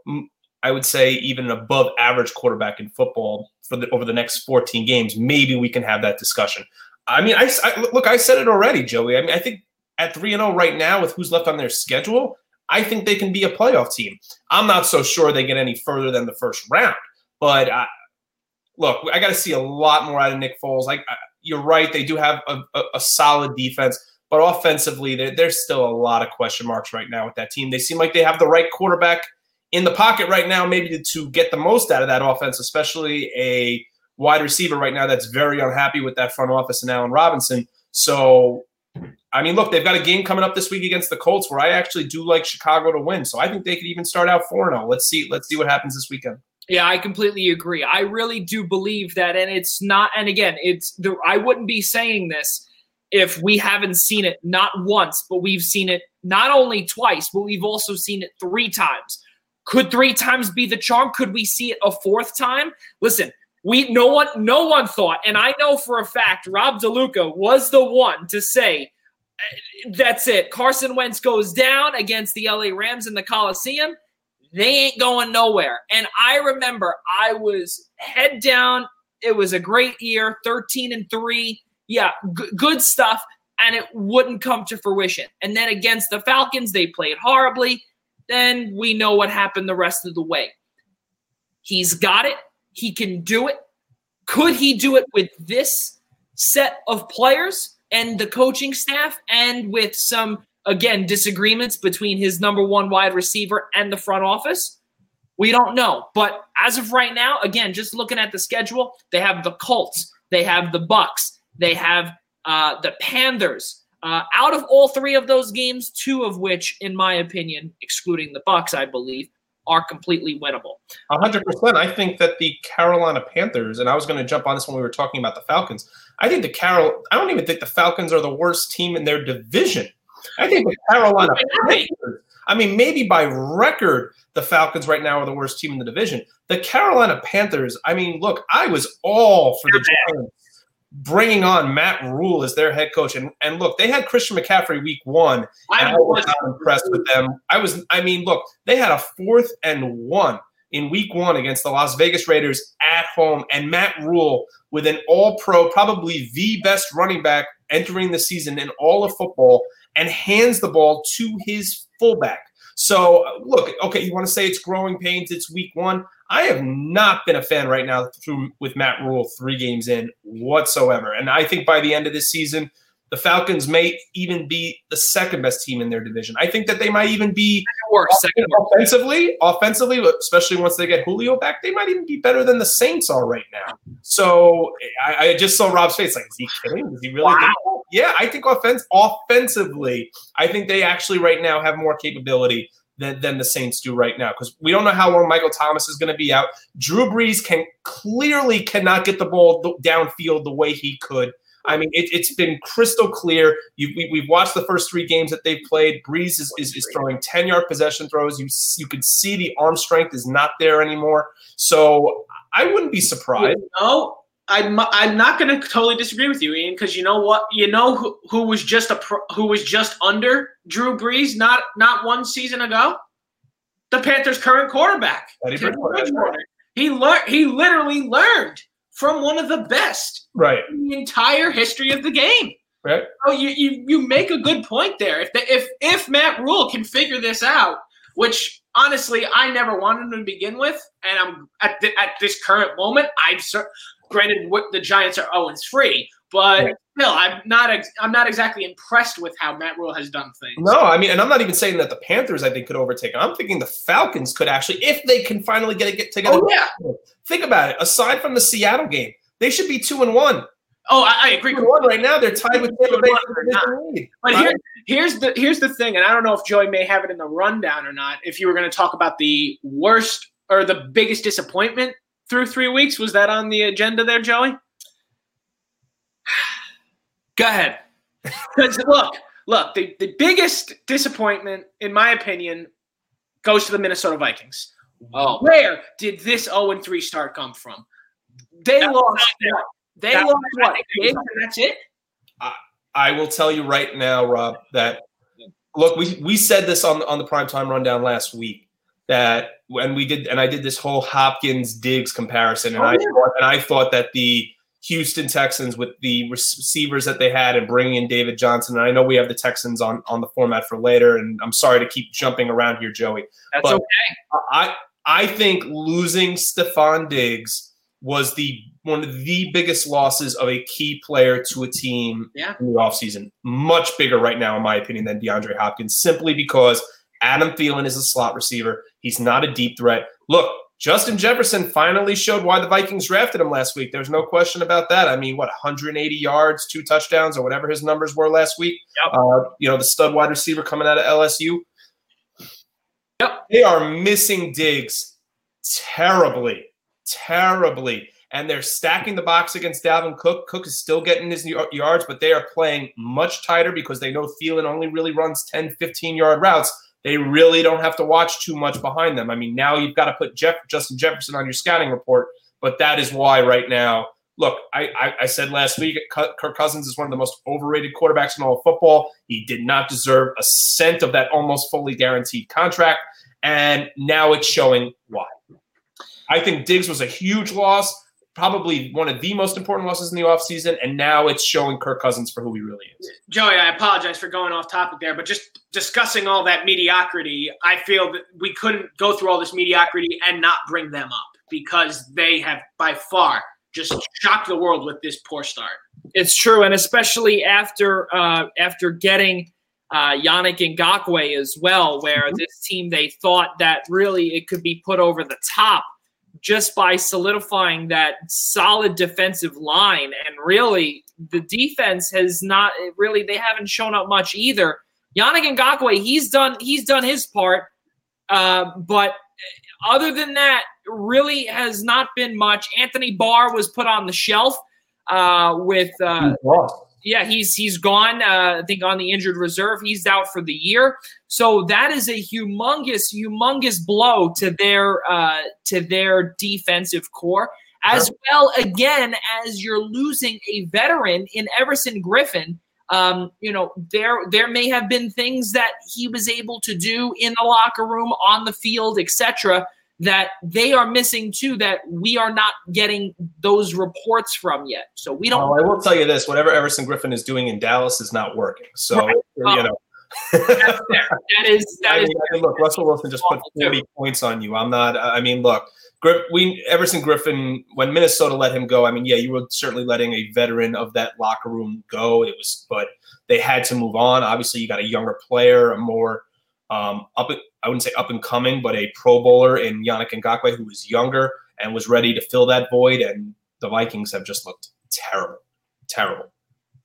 I would say even above average quarterback in football for the, over the next 14 games, maybe we can have that discussion. I mean, look, I said it already, Joey. I mean, I think at 3-0 right now with who's left on their schedule, I think they can be a playoff team. I'm not so sure they get any further than the first round. But look, I got to see a lot more out of Nick Foles. You're right. They do have a solid defense. But offensively, there's still a lot of question marks right now with that team. They seem like they have the right quarterback in the pocket right now maybe to get the most out of that offense, especially a wide receiver right now that's very unhappy with that front office and Allen Robinson. So, I mean, look, they've got a game coming up this week against the Colts where I actually do like Chicago to win. So I think they could even start out 4-0. Let's see what happens this weekend. Yeah, I completely agree. I really do believe that, and it's not – and again, I wouldn't be saying this if we haven't seen it not once, but we've seen it not only twice, but we've also seen it 3 times. Could 3 times be the charm? Could we see it a 4th time? Listen, no one thought, and I know for a fact Rob DeLuca was the one to say, that's it. Carson Wentz goes down against the LA Rams in the Coliseum. They ain't going nowhere. And I remember I was head down. It was a great year, 13-3. Yeah, good stuff. And it wouldn't come to fruition. And then against the Falcons, they played horribly. Then we know what happened the rest of the way. He's got it. He can do it. Could he do it with this set of players and the coaching staff and with some, again, disagreements between his number one wide receiver and the front office? We don't know. But as of right now, again, just looking at the schedule, they have the Colts. They have the Bucks. They have the Panthers. Out of all 3 of those games, 2 of which, in my opinion, excluding the Bucks, I believe, are completely winnable. 100%. I think that the Carolina Panthers, and I was going to jump on this when we were talking about the Falcons, I don't even think the Falcons are the worst team in their division. I think the Carolina Panthers, I mean, maybe by record, the Falcons right now are the worst team in the division. The Carolina Panthers, I mean, look, I was all for the Giants bringing on Matt Rhule as their head coach. And look, they had Christian McCaffrey week 1. I was not impressed with them. I mean, look, they had a 4th and 1 in week 1 against the Las Vegas Raiders at home. And Matt Rhule, with an all-pro, probably the best running back entering the season in all of football, and hands the ball to his fullback. So, look, okay, you want to say it's growing pains, it's week 1. I have not been a fan right now with Matt Rhule 3 games in whatsoever. And I think by the end of this season, the Falcons may even be the 2nd best team in their division. I think that they might even be offensively, especially once they get Julio back, they might even be better than the Saints are right now. So I just saw Rob's face like, is he kidding? Is he really kidding? Yeah, I think offensively, I think they actually right now have more capability than the Saints do right now, because we don't know how long Michael Thomas is going to be out. Drew Brees cannot get the ball downfield the way he could. I mean, it's been crystal clear. We've watched the first 3 games that they've played. Brees is throwing 10-yard possession throws. You could see the arm strength is not there anymore. So I wouldn't be surprised. No, I'm not going to totally disagree with you, Ian, because you know what? You know who was just under Drew Brees not 1 season ago? The Panthers' current quarterback. He literally learned from one of the best in the entire history of the game. Right. So you make a good point there. If Matt Rhule can figure this out, which honestly I never wanted him to begin with, and I'm at this current moment, granted the Giants are 0-3, but still I'm not exactly impressed with how Matt Rhule has done things. No, I mean, and I'm not even saying that the Panthers I think could overtake him. I'm thinking the Falcons could actually, if they can finally get together. Oh yeah. Think about it. Aside from the Seattle game, they should be 2-1. Oh, I agree. 2-1 right now, they're tied with Tampa Bay. But here's the thing, and I don't know if Joey may have it in the rundown or not. If you were going to talk about the worst or the biggest disappointment through 3 weeks, was that on the agenda there, Joey? Go ahead. Because look, the biggest disappointment, in my opinion, goes to the Minnesota Vikings. Oh. Where did this 0-3 start come from? They lost They lost what? And that's it? I will tell you right now, Rob, that look, we said this on the Primetime Rundown last week that when we did, and I did this whole Hopkins-Diggs comparison, and I thought that the Houston Texans with the receivers that they had and bringing in David Johnson, and I know we have the Texans on the format for later, and I'm sorry to keep jumping around here, Joey. That's okay. I think losing Stephon Diggs was one of the biggest losses of a key player to a team in the offseason. Much bigger right now, in my opinion, than DeAndre Hopkins, simply because Adam Thielen is a slot receiver. He's not a deep threat. Look, Justin Jefferson finally showed why the Vikings drafted him last week. There's no question about that. I mean, 180 yards, 2 touchdowns, or whatever his numbers were last week. Yep. The stud wide receiver coming out of LSU. Yep. They are missing Diggs terribly. And they're stacking the box against Dalvin Cook. Cook is still getting his yards, but they are playing much tighter because they know Thielen only really runs 10, 15-yard routes. They really don't have to watch too much behind them. I mean, now you've got to put Justin Jefferson on your scouting report, but that is why right now, look, I said last week, Kirk Cousins is one of the most overrated quarterbacks in all of football. He did not deserve a cent of that almost fully guaranteed contract, and now it's showing why. I think Diggs was a huge loss, probably one of the most important losses in the offseason, and now it's showing Kirk Cousins for who he really is. Joey, I apologize for going off topic there, but just discussing all that mediocrity, I feel that we couldn't go through all this mediocrity and not bring them up because they have by far just shocked the world with this poor start. It's true, and especially after getting Yannick Ngakoue as well, where this team, they thought that really it could be put over the top just by solidifying that solid defensive line. And really, the defense has not really, they haven't shown up much either. Yannick Ngakoue, he's done his part. But other than that, really has not been much. Anthony Barr was put on the shelf he's gone. I think on the injured reserve, he's out for the year. So that is a humongous blow to their defensive core, as well. Again, as you're losing a veteran in Everson Griffin, there may have been things that he was able to do in the locker room, on the field, etc., that they are missing too, that we are not getting those reports from yet. So we don't. I will tell you this: whatever Everson Griffin is doing in Dallas is not working. So that's fair. That is fair. Look, Russell Wilson just put 40 points on you. I'm not. I mean, look, Everson Griffin. When Minnesota let him go, I mean, yeah, you were certainly letting a veteran of that locker room go. It was, but they had to move on. Obviously, you got a younger player, a more I wouldn't say up and coming, but a Pro Bowler in Yannick Ngakoue, who was younger and was ready to fill that void. And the Vikings have just looked terrible.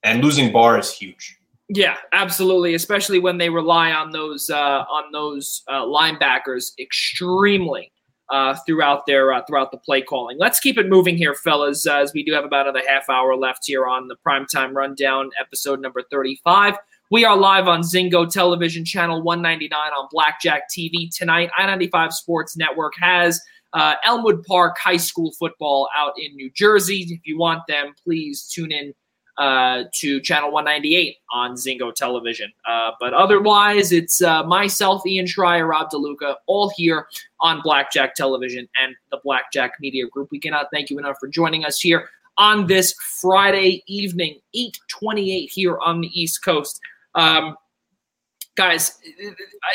And losing Barr is huge. Yeah, absolutely. Especially when they rely on those linebackers extremely throughout the play calling. Let's keep it moving here, fellas, as we do have about another half hour left here on the Primetime Rundown, episode number 35. We are live on Zingo Television, channel 199 on Blackjack TV tonight. I-95 Sports Network has Elmwood Park High School football out in New Jersey. If you want them, please tune in to channel 198 on Zingo Television. But otherwise, it's myself, Ian Schraier, Rob DeLuca, all here on Blackjack Television and the Blackjack Media Group. We cannot thank you enough for joining us here on this Friday evening, 8:28 here on the East Coast. Guys,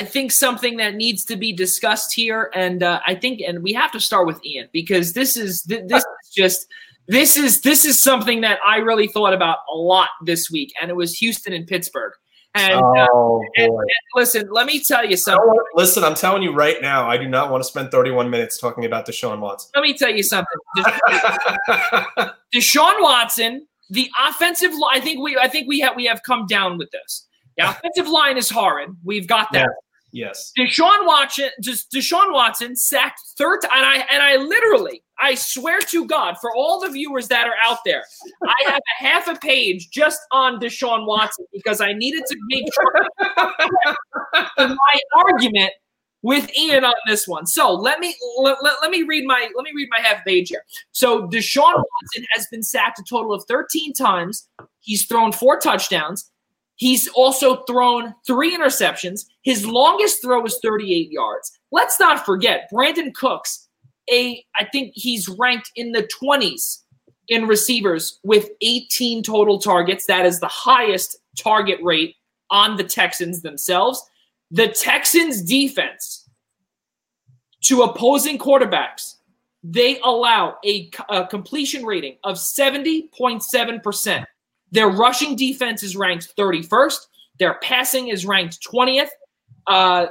I think something that needs to be discussed here, and I think we have to start with Ian, because this is something that I really thought about a lot this week, and it was Houston and Pittsburgh. And, and listen, let me tell you something. Listen, I'm telling you right now, I do not want to spend 31 minutes talking about Deshaun Watson. Let me tell you something. Deshaun Watson. The offensive line, I think we have come down with this. The offensive line is horrid. We've got that. Yes. Deshaun Watson sacked 3rd, and I literally, I swear to God, for all the viewers that are out there, I have a half a page just on Deshaun Watson because I needed to make sure my argument with Ian on this one. So let me read my half page here. So Deshaun Watson has been sacked a total of 13 times. He's thrown 4 touchdowns. He's also thrown 3 interceptions. His longest throw was 38 yards. Let's not forget Brandon Cooks. I think he's ranked in the 20s in receivers with 18 total targets. That is the highest target rate on the Texans themselves. The Texans defense to opposing quarterbacks, they allow a completion rating of 70.7%. Their rushing defense is ranked 31st. Their passing is ranked 20th.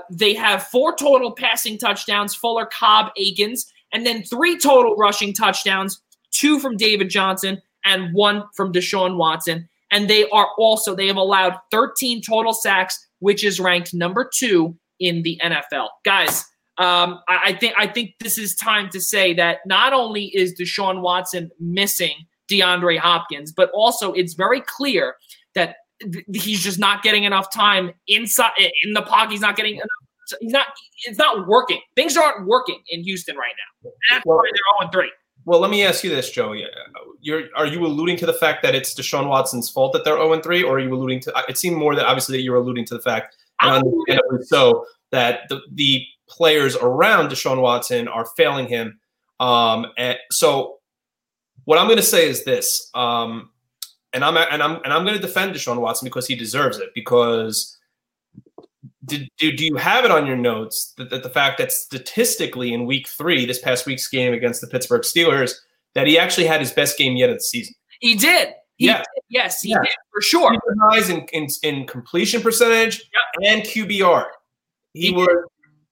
They have 4 total passing touchdowns, Fuller, Cobb, Akins, and then 3 total rushing touchdowns, 2 from David Johnson and 1 from Deshaun Watson. And they have allowed 13 total sacks, which is ranked number 2 in the NFL. Guys, I think this is time to say that not only is Deshaun Watson missing DeAndre Hopkins, but also it's very clear that he's just not getting enough time inside in the pocket. He's not getting enough. It's not working. Things aren't working in Houston right now. That's why they're 0-3. Well, let me ask you this, Joey. Are you alluding to the fact that it's Deshaun Watson's fault that they're 0-3, or are you alluding to? It seemed more that obviously that you were alluding to the fact, and so that the players around Deshaun Watson are failing him. So what I'm going to say is this, and I'm going to defend Deshaun Watson because he deserves it. Because do you have it on your notes that the fact that statistically in week 3, this past week's game against the Pittsburgh Steelers, that he actually had his best game yet of the season? He did. He did, for sure. He was in completion percentage and QBR.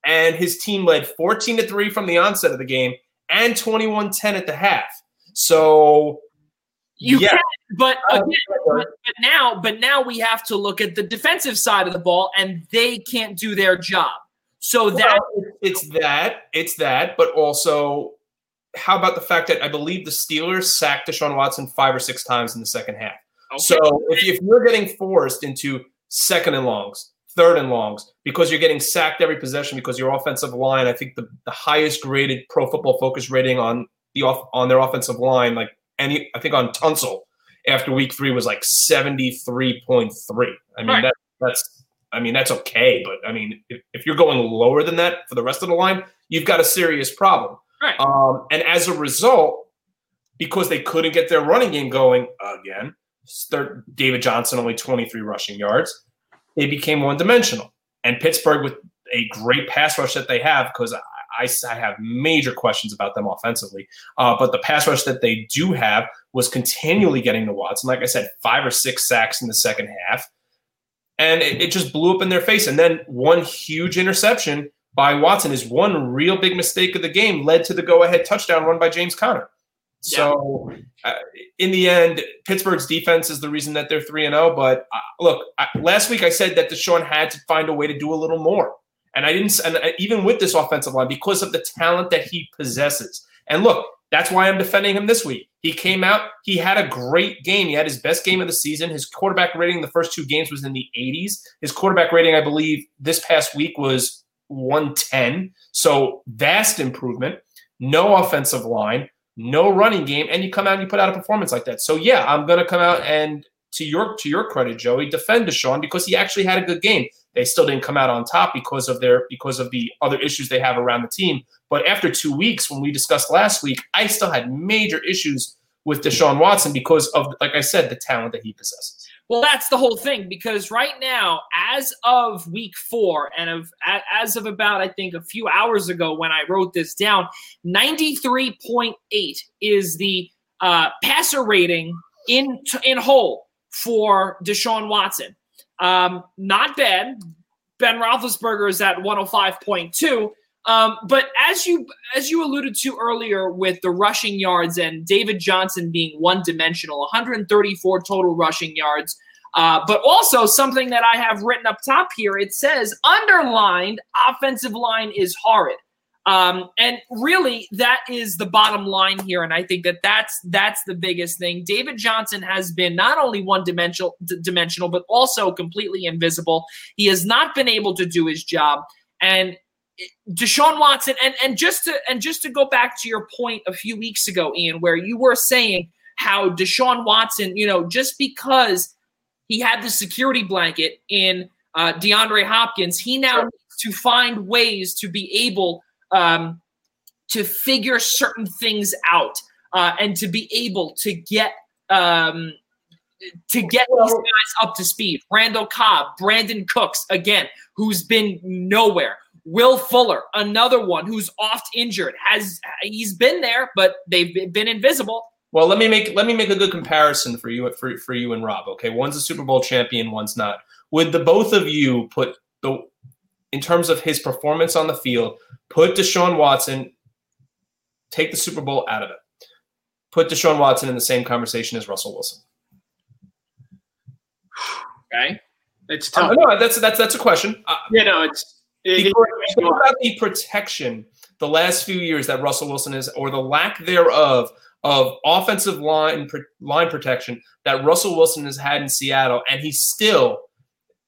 And his team led 14-3 from the onset of the game and 21-10 at the half. So you can, but again, but now we have to look at the defensive side of the ball, and they can't do their job. So but also, how about the fact that I believe the Steelers sacked Deshaun Watson 5 or 6 times in the second half? Okay. So if you're getting forced into second and longs, third and longs, because you're getting sacked every possession, because your offensive line, I think the highest graded Pro Football Focus rating on their offensive line, like I think on Tunsil after week 3 was like 73.3. I mean, right. That's okay, but I mean, if you're going lower than that for the rest of the line, you've got a serious problem. Right. And as a result, because they couldn't get their running game going again, David Johnson only 23 rushing yards, they became one-dimensional. And Pittsburgh, with a great pass rush that they have, because I have major questions about them offensively, but the pass rush that they do have was continually getting to Watson. Like I said, 5 or 6 sacks in the second half, and it just blew up in their face. And then one huge interception by Watson is one real big mistake of the game, led to the go-ahead touchdown run by James Conner. Yeah. So in the end, Pittsburgh's defense is the reason that they're 3-0. But look, last week I said that Deshaun had to find a way to do a little more. And even with this offensive line, because of the talent that he possesses. And look, that's why I'm defending him this week. He came out, he had a great game. He had his best game of the season. His quarterback rating in the first 2 games was in the 80s. His quarterback rating, I believe, this past week was 110. So vast improvement, no offensive line, no running game, and you come out and you put out a performance like that. So yeah, I'm going to come out and, to your credit, Joey, defend Deshaun because he actually had a good game. They still didn't come out on top because of the other issues they have around the team. But after 2 weeks, when we discussed last week, I still had major issues with Deshaun Watson because of, like I said, the talent that he possesses. Well, that's the whole thing, because right now, as of week 4 and as of about, I think, a few hours ago when I wrote this down, 93.8 is the passer rating in whole for Deshaun Watson. Not bad. Ben Roethlisberger is at 105.2. But as you alluded to earlier with the rushing yards and David Johnson being one-dimensional, 134 total rushing yards. But also something that I have written up top here, it says underlined offensive line is horrid. And really that is the bottom line here. And I think that that's the biggest thing. David Johnson has been not only one dimensional, but also completely invisible. He has not been able to do his job. And Deshaun Watson, and just to go back to your point a few weeks ago, Ian, where you were saying how Deshaun Watson, you know, just because he had the security blanket in DeAndre Hopkins, he now needs to find ways to be able to figure certain things out and to be able to get these guys up to speed. Randall Cobb, Brandon Cooks, again, who's been nowhere. Will Fuller, another one who's oft injured. He's been there, but they've been invisible. Well, let me make a good comparison for you and Rob. Okay, one's a Super Bowl champion, one's not. Would the both of you in terms of his performance on the field, put Deshaun Watson, take the Super Bowl out of it. Put Deshaun Watson in the same conversation as Russell Wilson. Okay, it's tough. No, that's a question. Think about the protection the last few years that Russell Wilson is, or the lack thereof of offensive line protection that Russell Wilson has had in Seattle, and he still,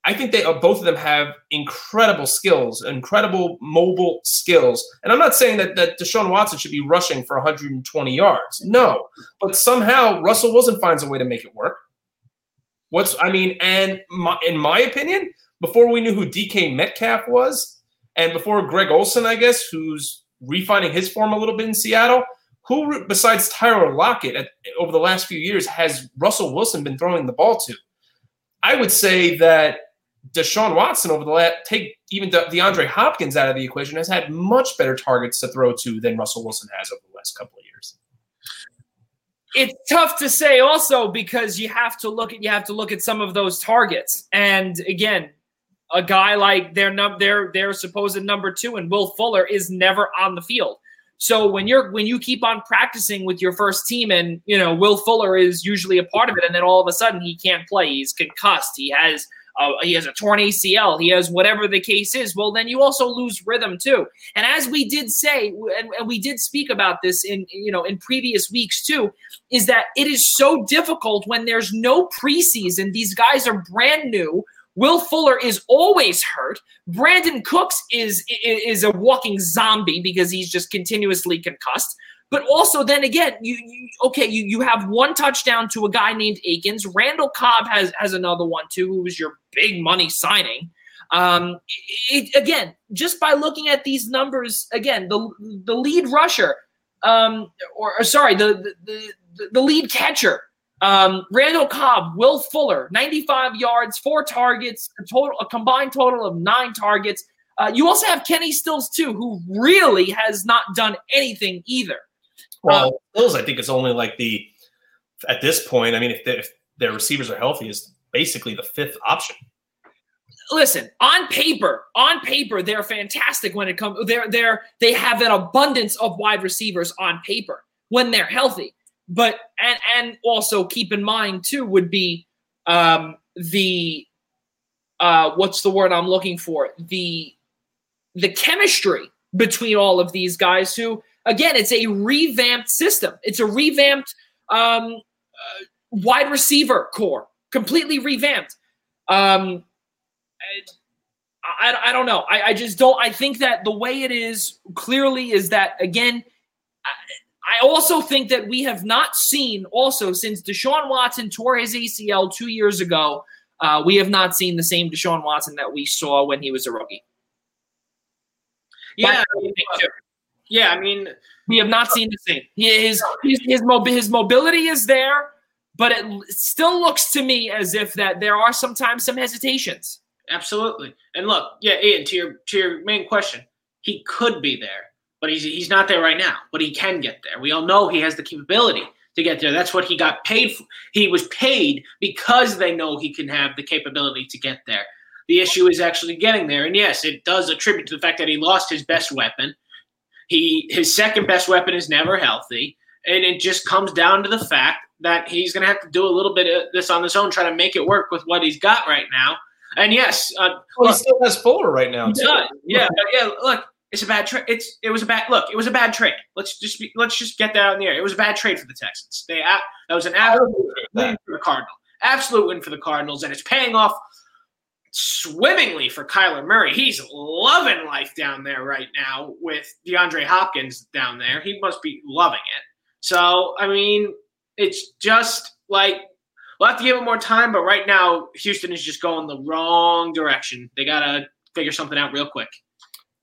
I think both of them have incredible skills, incredible mobile skills. And I'm not saying that Deshaun Watson should be rushing for 120 yards. No, but somehow Russell Wilson finds a way to make it work. In my opinion, before we knew who DK Metcalf was, and before Greg Olsen, I guess, who's refining his form a little bit in Seattle, who besides Tyler Lockett over the last few years has Russell Wilson been throwing the ball to? I would say that Deshaun Watson even DeAndre Hopkins out of the equation, has had much better targets to throw to than Russell Wilson has over the last couple of years. It's tough to say also because you have to look at some of those targets. And again, a guy like their supposed number two and Will Fuller is never on the field. So when you keep on practicing with your first team and, you know, Will Fuller is usually a part of it, and then all of a sudden he can't play. He's concussed. He has a torn ACL. He has whatever the case is. Well, then you also lose rhythm too. And as we did say, and we did speak about this in previous weeks too, is that it is so difficult when there's no preseason. These guys are brand new. Will Fuller is always hurt. Brandon Cooks is a walking zombie because he's just continuously concussed. But also then again, you have one touchdown to a guy named Akins. Randall Cobb has another one too, who was your big money signing. Again, just by looking at these numbers, again, the lead rusher, the lead catcher, Randall Cobb, Will Fuller, 95 yards, 4 targets, a combined total of 9 targets. You also have Kenny Stills too, who really has not done anything either. Well, Stills, I think, is only at this point, I mean, if their receivers are healthy, is basically the 5th option. Listen, on paper, they're fantastic when it comes. They have an abundance of wide receivers on paper when they're healthy. But and also keep in mind too would be what's the word I'm looking for? The chemistry between all of these guys who, again, it's a revamped system. It's a revamped wide receiver core, completely revamped. I don't know. I just don't – I think that the way it is clearly is that, again, I also think that we have not seen also since Deshaun Watson tore his ACL 2 years ago, we have not seen the same Deshaun Watson that we saw when he was a rookie. Yeah, we have not seen the same. His mobility is there, but it still looks to me as if that there are sometimes some hesitations. Absolutely, and look, yeah, Ian, to your main question, he could be there, but he's not there right now. But he can get there. We all know he has the capability to get there. That's what he got paid for. He was paid because they know he can have the capability to get there. The issue is actually getting there. And yes, it does attribute to the fact that he lost his best weapon. His second best weapon is never healthy. And it just comes down to the fact that he's going to have to do a little bit of this on his own, try to make it work with what he's got right now. And yes. He still has Fuller right now. Yeah. Look, it's a bad trade. It was a bad trade. Let's just get that out in the air. It was a bad trade for the Texans. That was an absolute win for the Cardinals. Absolute win for the Cardinals. And it's paying off swimmingly for Kyler Murray. He's loving life down there right now with DeAndre Hopkins down there. He must be loving it. So, I mean, it's just like we'll have to give it more time, but right now Houston is just going the wrong direction. They got to figure something out real quick.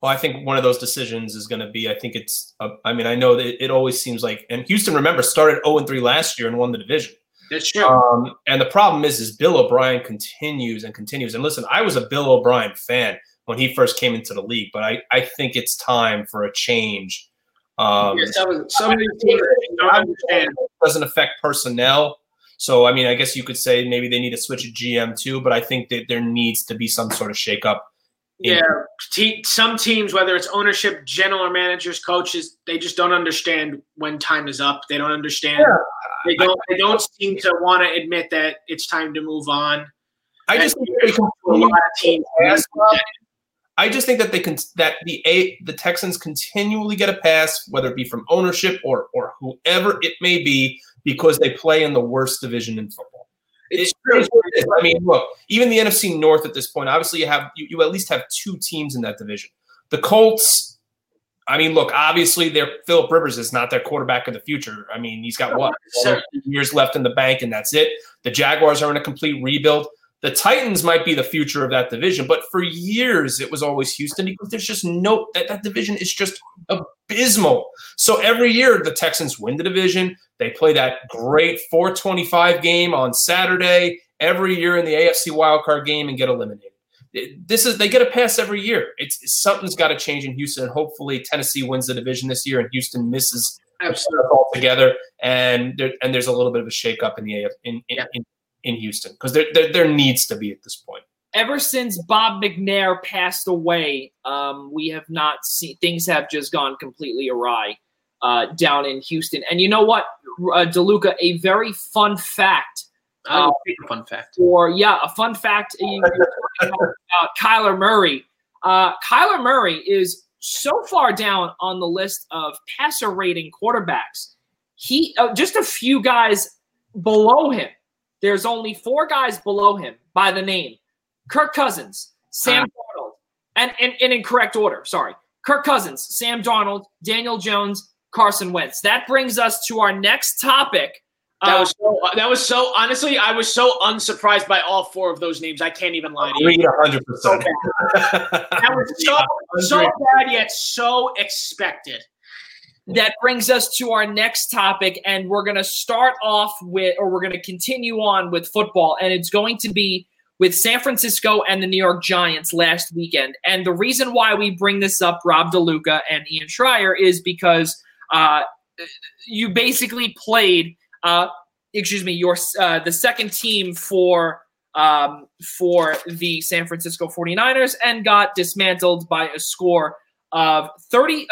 Well, I think one of those decisions is going to be, I know that it always seems like, and Houston, remember, started 0-3 last year and won the division. That's true. And the problem is Bill O'Brien continues. And listen, I was a Bill O'Brien fan when he first came into the league, but I think it's time for a change. Yes, that was so many teams understand it doesn't affect personnel. So, I mean, I guess you could say maybe they need to switch a GM too, but I think that there needs to be some sort of shakeup. Yeah, some teams, whether it's ownership, general managers, coaches, they just don't understand when time is up. They don't understand. Yeah, they don't seem to want to admit that it's time to move on. I just think that the Texans continually get a pass, whether it be from ownership or whoever it may be, because they play in the worst division in football. It's true. I mean, look, even the NFC North at this point, obviously you at least have two teams in that division. The Colts, I mean, look, obviously Philip Rivers is not their quarterback of the future. I mean, he's got 2 years left in the bank, and that's it. The Jaguars are in a complete rebuild. The Titans might be the future of that division, but for years it was always Houston because there's just that division is just abysmal. So every year the Texans win the division. They play that great 425 game on Saturday every year in the AFC wildcard game and get eliminated. They get a pass every year. It's something's got to change in Houston. Hopefully Tennessee wins the division this year and Houston misses altogether. And there's a little bit of a shakeup in the AFC. In Houston, because there needs to be at this point. Ever since Bob McNair passed away, we have not seen – things have just gone completely awry down in Houston. And you know what, DeLuca, a very fun fact. A fun fact. A fun fact about Kyler Murray. Kyler Murray is so far down on the list of passer rating quarterbacks. He just a few guys below him. There's only 4 guys below him by the name. Kirk Cousins, Sam Darnold, and in incorrect order, sorry. Kirk Cousins, Sam Darnold, Daniel Jones, Carson Wentz. That brings us to our next topic. That was so honestly, I was so unsurprised by all 4 of those names. I can't even lie to you. 100%. So bad. That was so bad yet so expected. That brings us to our next topic, and we're going to start off with – or we're going to continue on with football, and it's going to be with San Francisco and the New York Giants last weekend. And the reason why we bring this up, Rob DeLuca and Ian Schraier, is because you basically played the second team for the San Francisco 49ers and got dismantled by a score of 36-9.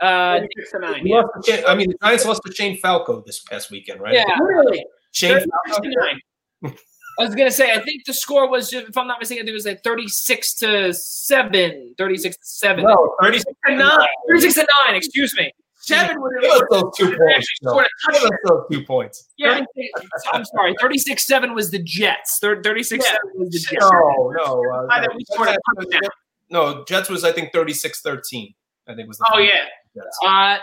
I mean, the Giants lost to Shane Falco this past weekend, right? Yeah, really. Shane Falco. I was gonna say, I think the score was, if I'm not mistaken, I think it was like 36-7, 36-7. No, 36-9. 36-9. Excuse me. 7 was those 2 points. Scored a touchdown. Those 2 points. Yeah, I'm sorry. 36-7 was the Jets. 36-7 was the Jets. No. We scored a touchdown. No, Jets was, I think, 36-13, I think was the final. Yeah.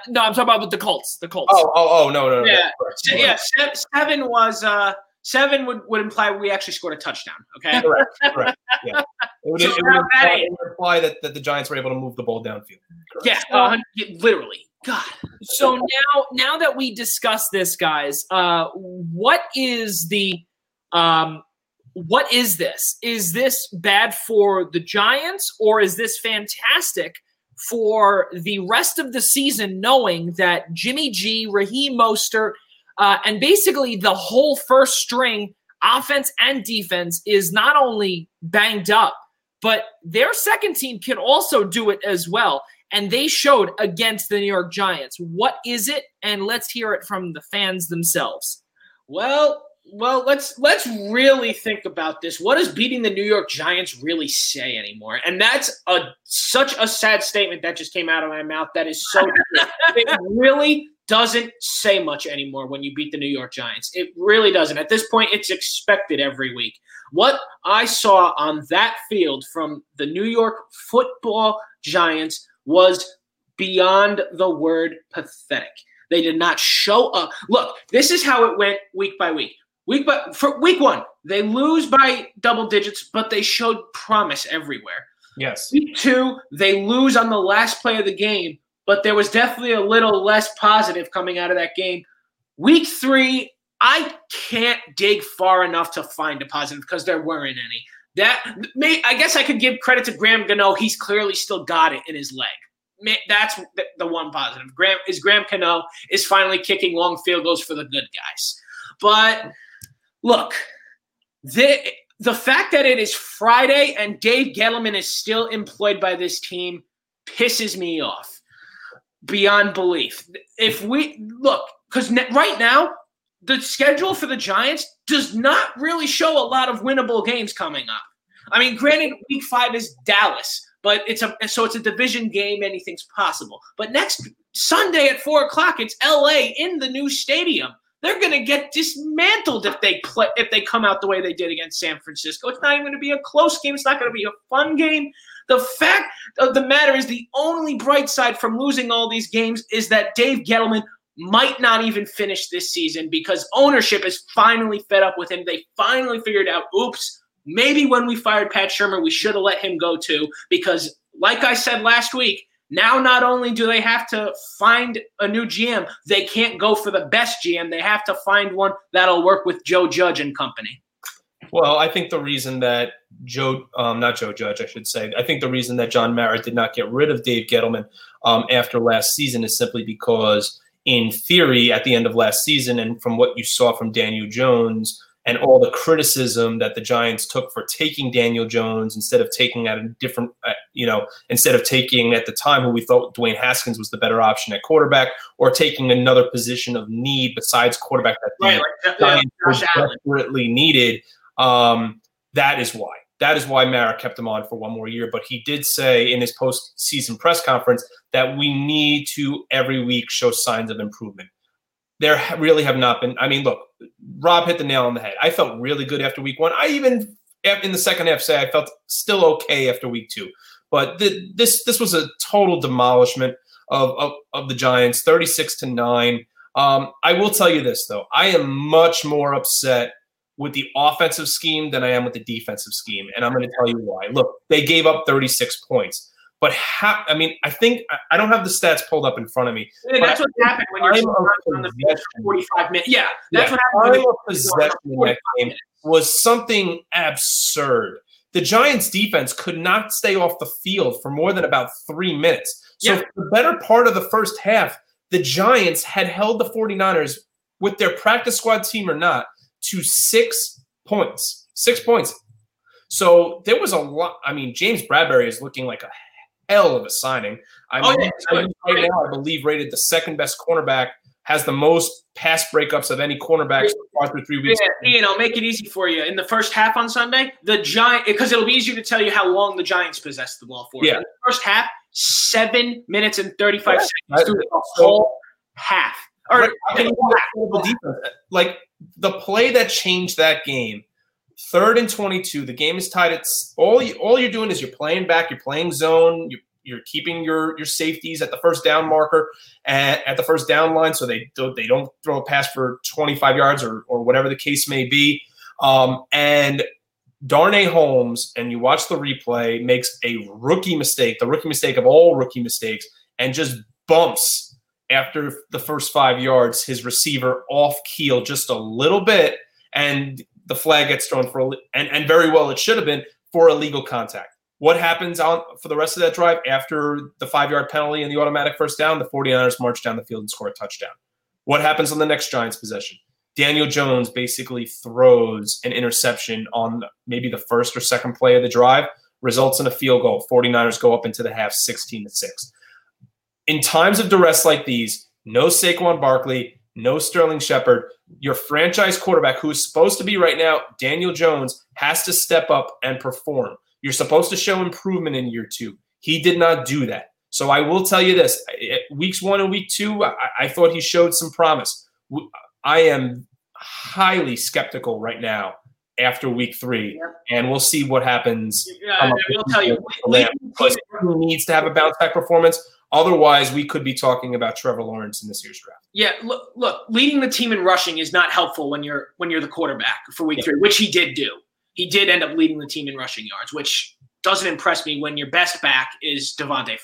No, I'm talking about with the Colts. No. Yeah. Seven would imply we actually scored a touchdown, okay? Correct. Yeah. It would imply that the Giants were able to move the ball downfield. Correct. Yeah, literally. God. So now that we discuss this, guys, what is this? Is this bad for the Giants, or is this fantastic for the rest of the season, knowing that Jimmy G, Raheem Mostert, and basically the whole first string offense and defense is not only banged up, but their second team can also do it as well, and they showed against the New York Giants. What is it? And let's hear it from the fans themselves. Well, let's really think about this. What does beating the New York Giants really say anymore? And that's such a sad statement that just came out of my mouth. That is so true. It really doesn't say much anymore when you beat the New York Giants. It really doesn't. At this point, it's expected every week. What I saw on that field from the New York football Giants was beyond the word pathetic. They did not show up. Look, this is how it went week by week. For week one, they lose by double digits, but they showed promise everywhere. Yes. Week two, they lose on the last play of the game, but there was definitely a little less positive coming out of that game. Week three, I can't dig far enough to find a positive because there weren't any. I guess I could give credit to Graham Gano. He's clearly still got it in his leg. That's the one positive. Graham Gano is finally kicking long field goals for the good guys. But look, the fact that it is Friday and Dave Gettleman is still employed by this team pisses me off beyond belief. If we look, because right now the schedule for the Giants does not really show a lot of winnable games coming up. I mean, granted, week 5 is Dallas, but it's a division game. Anything's possible. But next Sunday at 4:00, it's LA in the new stadium. They're going to get dismantled if they come out the way they did against San Francisco. It's not even going to be a close game. It's not going to be a fun game. The fact of the matter is the only bright side from losing all these games is that Dave Gettleman might not even finish this season because ownership is finally fed up with him. They finally figured out, oops, maybe when we fired Pat Shermer, we should have let him go too because, like I said last week, now not only do they have to find a new GM, they can't go for the best GM. They have to find one that'll work with Joe Judge and company. Well, I think the reason that I think the reason that John Mara did not get rid of Dave Gettleman after last season is simply because, in theory, at the end of last season and from what you saw from Daniel Jones and all the criticism that the Giants took for taking Daniel Jones instead of taking at the time who we thought Dwayne Haskins was the better option at quarterback or taking another position of need besides quarterback that Giants desperately needed. That is why Mara kept him on for one more year. But he did say in his postseason press conference that we need to every week show signs of improvement. There really have not been. I mean, look, Rob hit the nail on the head. I felt really good after week one. I even in the second half say I felt still okay after week two. But this was a total demolishment of the Giants, 36-9. I will tell you this, though. I am much more upset with the offensive scheme than I am with the defensive scheme. And I'm going to tell you why. Look, they gave up 36 points. But I don't have the stats pulled up in front of me. Yeah, that's what happened when you're on the bench for 45 minutes. Yeah, that's what happened. Time of possession in that game was something absurd. The Giants' defense could not stay off the field for more than about 3 minutes. So for the better part of the first half, the Giants had held the 49ers, with their practice squad team or not, to 6 points. 6 points. So there was a lot. I mean, James Bradberry is looking like a hell of a signing. Right now, I believe rated the second best cornerback, has the most pass breakups of any cornerback so far through 3 weeks. Yeah, Ian, I'll make it easy for you. In the first half on Sunday, because it'll be easier to tell you how long the Giants possessed the ball for. Yeah. In the first half, 7 minutes and 35 seconds through the whole half. All right. Like the play that changed that game. 3rd and 22. The game is tied. It's all you're doing is you're playing back. You're playing zone. You're keeping your safeties at the first down marker and at the first down line, so they don't throw a pass for 25 yards or whatever the case may be. And Darnay Holmes, and you watch the replay, makes a rookie mistake, the rookie mistake of all rookie mistakes, and just bumps after the first 5 yards his receiver off keel just a little bit, and the flag gets thrown for, and very well it should have been, for illegal contact. What happens for the rest of that drive after the 5-yard penalty and the automatic first down? The 49ers march down the field and score a touchdown. What happens on the next Giants possession? Daniel Jones basically throws an interception on maybe the first or second play of the drive, results in a field goal. 49ers go up into the half 16-6. In times of duress like these, no Saquon Barkley, no Sterling Shepard, your franchise quarterback, who is supposed to be right now Daniel Jones, has to step up and perform. You're supposed to show improvement in year two. He did not do that. So I will tell you this. Weeks one and week two, I thought he showed some promise. I am highly skeptical right now after week three, and we'll see what happens. I will tell you, he needs to have a bounce-back performance. Otherwise, we could be talking about Trevor Lawrence in this year's draft. Yeah, look, leading the team in rushing is not helpful when you're the quarterback for week three, which he did do. He did end up leading the team in rushing yards, which doesn't impress me when your best back is Devontae Freeman.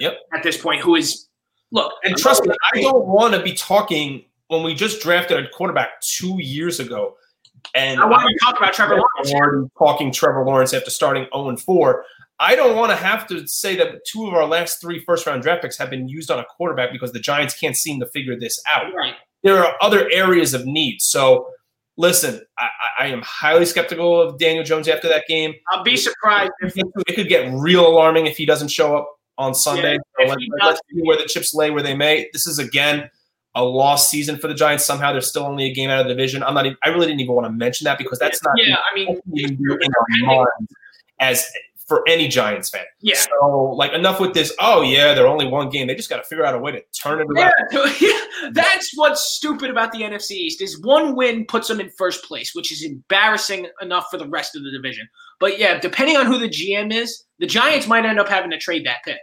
Yep. At this point, who is – look. And trust me, I don't want to be talking when we just drafted a quarterback 2 years ago. And I want to talk about Trevor Lawrence. Talking Trevor Lawrence after starting 0-4. I don't want to have to say that two of our last three first-round draft picks have been used on a quarterback because the Giants can't seem to figure this out. Right. There are other areas of need. So, listen, I am highly skeptical of Daniel Jones after that game. I'll be surprised. It could get real alarming if he doesn't show up on Sunday. Yeah, so let's see where the chips lay where they may. This is, again, a lost season for the Giants. Somehow they're still only a game out of the division. I really didn't even want to mention that because that's not as – for any Giants fan. Yeah. So, enough with this, they're only one game. They just got to figure out a way to turn it around. Yeah. That's what's stupid about the NFC East is one win puts them in first place, which is embarrassing enough for the rest of the division. But, yeah, depending on who the GM is, the Giants might end up having to trade that pick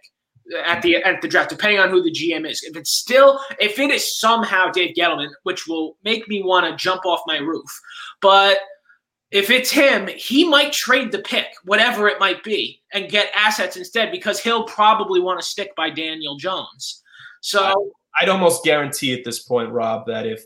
at the draft, depending on who the GM is. If it is somehow Dave Gettleman, which will make me want to jump off my roof, but – if it's him, he might trade the pick, whatever it might be, and get assets instead because he'll probably want to stick by Daniel Jones. So I'd almost guarantee at this point, Rob, that if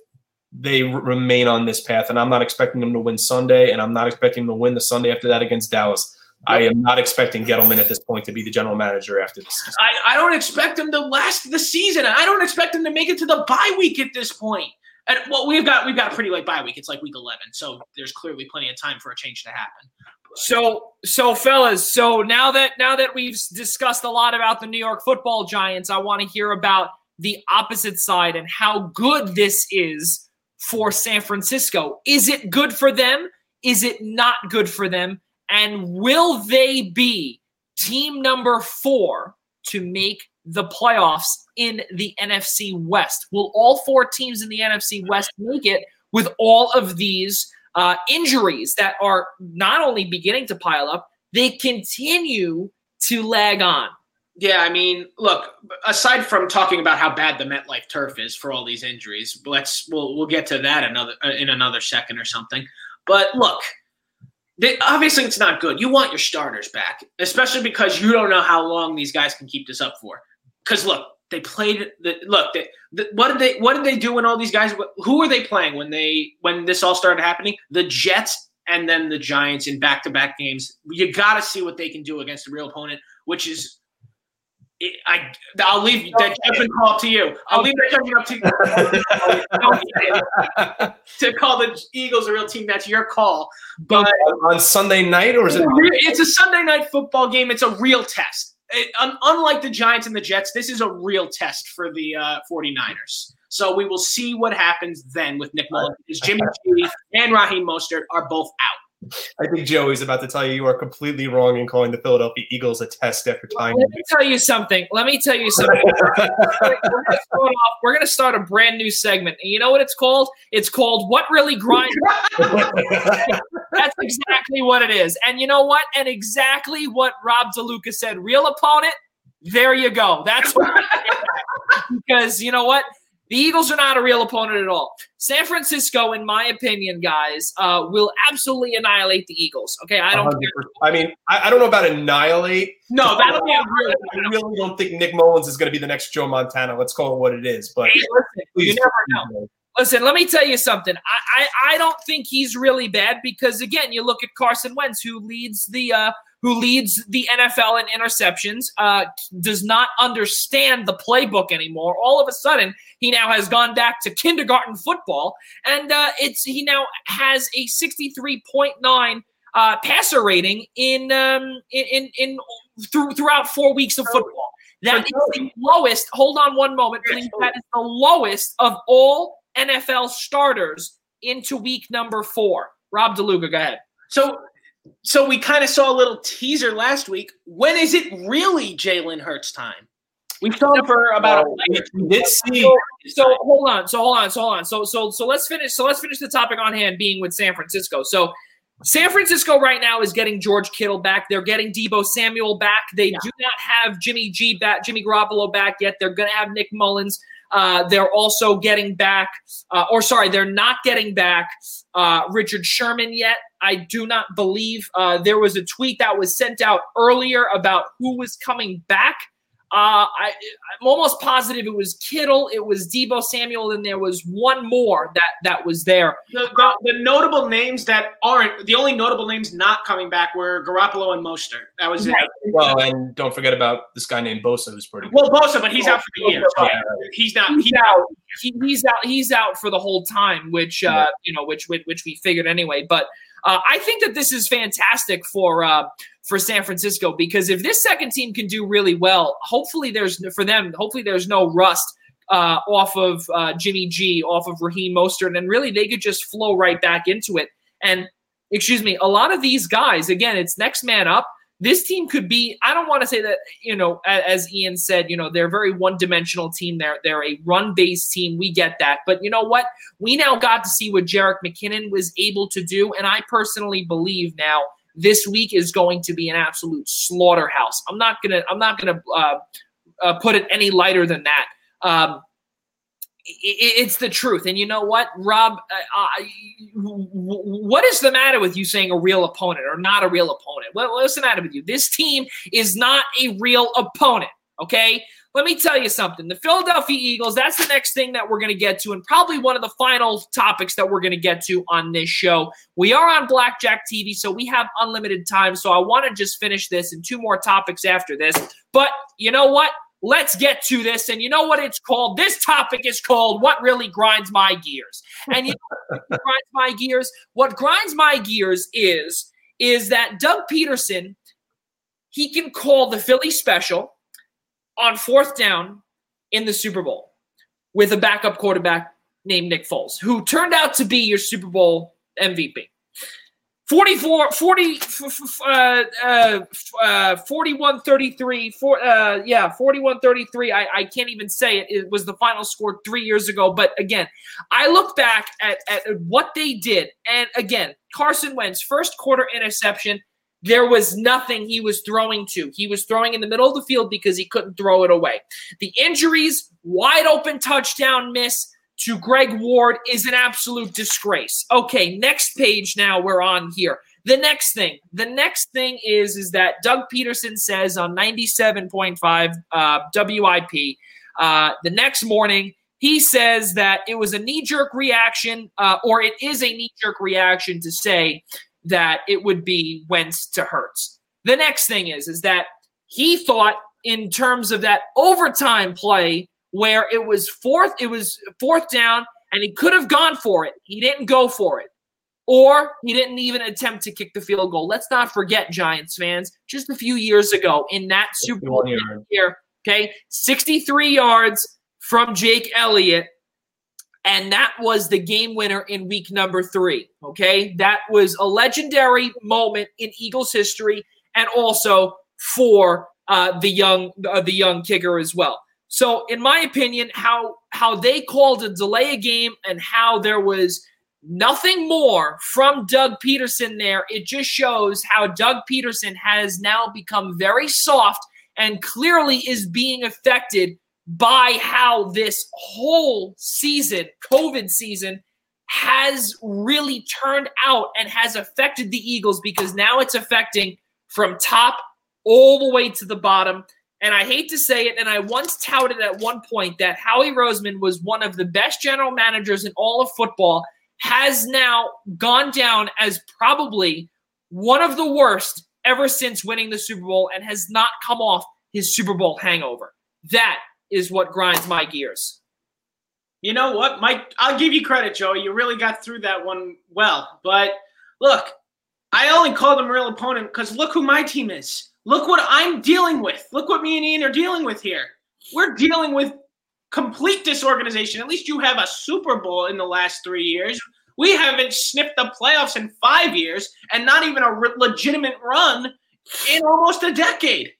they remain on this path, and I'm not expecting them to win Sunday, and I'm not expecting them to win the Sunday after that against Dallas, I am not expecting Gettleman at this point to be the general manager after this season. I don't expect him to last the season. I don't expect him to make it to the bye week at this point. And we've got a pretty late bye week. It's like week 11, so there's clearly plenty of time for a change to happen. So fellas, now that we've discussed a lot about the New York Football Giants, I want to hear about the opposite side and how good this is for San Francisco. Is it good for them? Is it not good for them? And will they be team number 4 to make the playoffs in the NFC West? Will all 4 teams in the NFC West make it with all of these injuries that are not only beginning to pile up, they continue to lag on? Yeah, look, aside from talking about how bad the MetLife turf is for all these injuries, we'll get to that in another second or something. But look, obviously it's not good. You want your starters back, especially because you don't know how long these guys can keep this up for. Because look, they played. What did they do when all these guys? Who were they playing when this all started happening? The Jets and then the Giants in back-to-back games. You got to see what they can do against a real opponent, which is. I'll leave that judgment call to you. I'll leave that judgment up to you. To call the Eagles a real team, that's your call. But on Sunday night, or is it? It's a Sunday night football game. It's a real test. Unlike the Giants and the Jets, this is a real test for the 49ers. So we will see what happens then with Nick Mullins. Jimmy G and Raheem Mostert are both out. I think Joey's about to tell you are completely wrong in calling the Philadelphia Eagles a test after time. Let me tell you something. We're going to start a brand new segment. And you know what it's called? It's called What Really Grinds. That's exactly what it is. And you know what? And exactly what Rob DeLuca said. Real opponent, there you go. That's what because you know what? The Eagles are not a real opponent at all. San Francisco, in my opinion, guys, will absolutely annihilate the Eagles. Okay, I don't care. I don't know about annihilate. No, that'll be a real. I really don't think Nick Mullins is going to be the next Joe Montana. Let's call it what it is. But hey, listen, you never know. Listen, let me tell you something. I don't think he's really bad because, again, you look at Carson Wentz, who leads the NFL in interceptions, does not understand the playbook anymore. All of a sudden, he now has gone back to kindergarten football, and he now has a 63.9 passer rating throughout 4 weeks of football. That is the lowest. Hold on one moment, please. That is the lowest of all NFL starters into week number 4. Rob DeLuca, go ahead. So we kind of saw a little teaser last week. When is it really Jalen Hurts' time? We've talked for about a minute. We did see. So hold on. So let's finish. So let's finish the topic on hand, being with San Francisco. So San Francisco right now is getting George Kittle back. They're getting Deebo Samuel back. They do not have Jimmy G back, Jimmy Garoppolo back yet. They're going to have Nick Mullins. They're also getting back, they're not getting back Richard Sherman yet. I do not believe there was a tweet that was sent out earlier about who was coming back. I'm almost positive it was Kittle, it was Deebo Samuel, and there was one more that was there. The notable names that aren't – the only notable names not coming back were Garoppolo and Mostert. That was it. Well, and don't forget about this guy named Bosa, who's pretty good. Well, Bosa, but he's out for the year. Yeah. He's out. He's out for the whole time, which we figured anyway. But I think that this is fantastic for San Francisco, because if this second team can do really well, hopefully there's no rust off of Jimmy G, off of Raheem Mostert, and really they could just flow right back into it. And a lot of these guys, again, it's next man up. This team could be, I don't want to say that, as Ian said, they're a very one-dimensional team. They're a run-based team. We get that. But you know what? We now got to see what Jerick McKinnon was able to do, and I personally believe now this week is going to be an absolute slaughterhouse. I'm not gonna put it any lighter than that. It's the truth, and you know what, Rob? What is the matter with you saying a real opponent or not a real opponent? What's the matter with you? This team is not a real opponent. Okay, let me tell you something. The Philadelphia Eagles. That's the next thing that we're going to get to, and probably one of the final topics that we're going to get to on this show. We are on Blackjack TV, so we have unlimited time. So I want to just finish this and two more topics after this. But you know what? Let's get to this. And you know what it's called? This topic is called What Really Grinds My Gears. And you know what grinds my gears? What grinds my gears is that Doug Peterson, he can call the Philly special on fourth down in the Super Bowl with a backup quarterback named Nick Foles, who turned out to be your Super Bowl MVP. 41-33. I can't even say it. It was the final score 3 years ago. But again, I look back at what they did. And again, Carson Wentz, first quarter interception, there was nothing he was throwing to. He was throwing in the middle of the field because he couldn't throw it away. The injuries, wide open touchdown miss to Greg Ward is an absolute disgrace. Okay, next page now, we're on here. The next thing is that Doug Peterson says on 97.5 WIP the next morning, he says that it was a knee-jerk reaction, or it is a knee-jerk reaction to say that it would be Wentz to Hurts. The next thing is that he thought in terms of that overtime play, where it was fourth down, and he could have gone for it. He didn't go for it. Or he didn't even attempt to kick the field goal. Let's not forget, Giants fans, just a few years ago in that Super Bowl year, okay, 63 yards from Jake Elliott, and that was the game winner in week number 3, okay? That was a legendary moment in Eagles history, and also for the young kicker as well. So, in my opinion, how they called a delay a game and how there was nothing more from Doug Peterson there, it just shows how Doug Peterson has now become very soft and clearly is being affected by how this whole season, COVID season, has really turned out and has affected the Eagles, because now it's affecting from top all the way to the bottom. And I hate to say it, and I once touted at one point that Howie Roseman was one of the best general managers in all of football, has now gone down as probably one of the worst ever since winning the Super Bowl, and has not come off his Super Bowl hangover. That is what grinds my gears. You know what, Mike? I'll give you credit, Joey. You really got through that one well. But look, I only called him a real opponent because look who my team is. Look what I'm dealing with. Look what me and Ian are dealing with here. We're dealing with complete disorganization. At least you have a Super Bowl in the last 3 years. We haven't sniffed the playoffs in 5 years, and not even a legitimate run in almost a decade.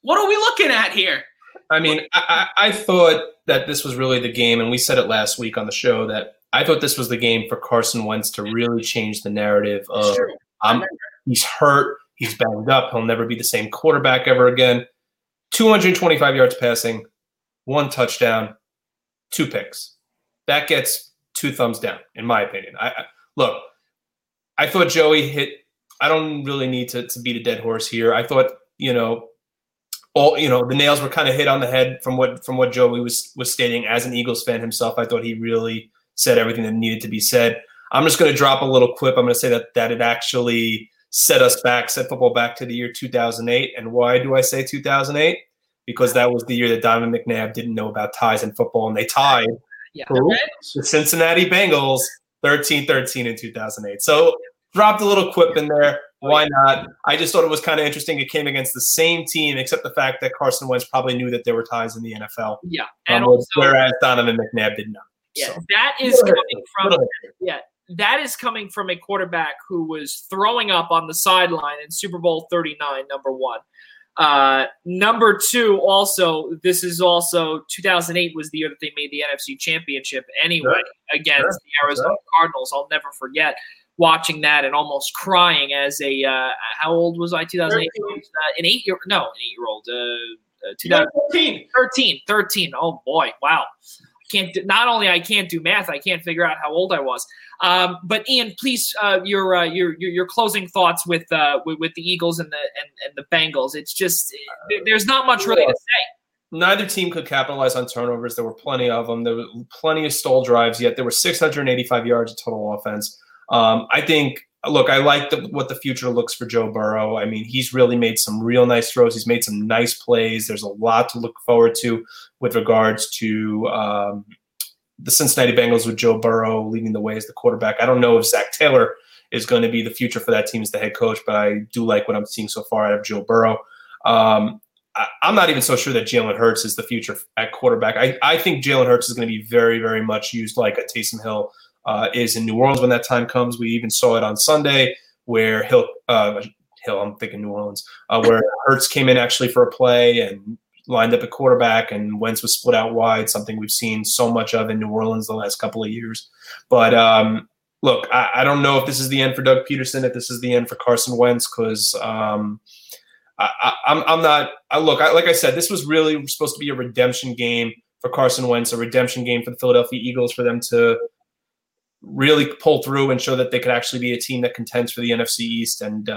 What are we looking at here? I mean, I thought that this was really the game, and we said it last week on the show, that I thought this was the game for Carson Wentz to really change the narrative of he's hurt, he's banged up, he'll never be the same quarterback ever again. 225 yards passing, 1 touchdown, 2 picks. That gets 2 thumbs down, in my opinion. Look, I thought Joey hit – I don't really need to beat a dead horse here. I thought, the nails were kind of hit on the head from what Joey was stating as an Eagles fan himself. I thought he really said everything that needed to be said. I'm just going to drop a little quip. I'm going to say that it actually set football back to the year 2008. And why do I say 2008? Because that was the year that Donovan McNabb didn't know about ties in football, and they tied the Cincinnati Bengals 13-13 in 2008. So dropped a little quip in there. Why not? I just thought it was kind of interesting. It came against the same team, except the fact that Carson Wentz probably knew that there were ties in the NFL. Yeah. And whereas Donovan McNabb did not. Yeah. So. That is coming from a quarterback who was throwing up on the sideline in Super Bowl 39, number one. Number two, also, this is also 2008 was the year that they made the NFC Championship anyway against the Arizona Cardinals. I'll never forget watching that and almost crying as a how old was I? 2008? An 8-year-old. 2013. 13. Oh, boy. Wow. I can't do math, I can't figure out how old I was. But Ian, please, your closing thoughts with the Eagles and the Bengals. It's just there's not much really to say. Neither team could capitalize on turnovers. There were plenty of them. There were plenty of stalled drives. Yet there were 685 yards of total offense. I think. Look, I like what the future looks for Joe Burrow. I mean, he's really made some real nice throws. He's made some nice plays. There's a lot to look forward to with regards to the Cincinnati Bengals with Joe Burrow leading the way as the quarterback. I don't know if Zach Taylor is going to be the future for that team as the head coach, but I do like what I'm seeing so far out of Joe Burrow. I'm not even so sure that Jalen Hurts is the future at quarterback. I think Jalen Hurts is going to be very, very much used like a Taysom Hill is in New Orleans when that time comes. We even saw it on Sunday where where Hurts came in actually for a play and lined up at quarterback, and Wentz was split out wide, something we've seen so much of in New Orleans the last couple of years. But look, I don't know if this is the end for Doug Peterson, if this is the end for Carson Wentz, because like I said, this was really supposed to be a redemption game for Carson Wentz, a redemption game for the Philadelphia Eagles for them to really pull through and show that they could actually be a team that contends for the NFC East. And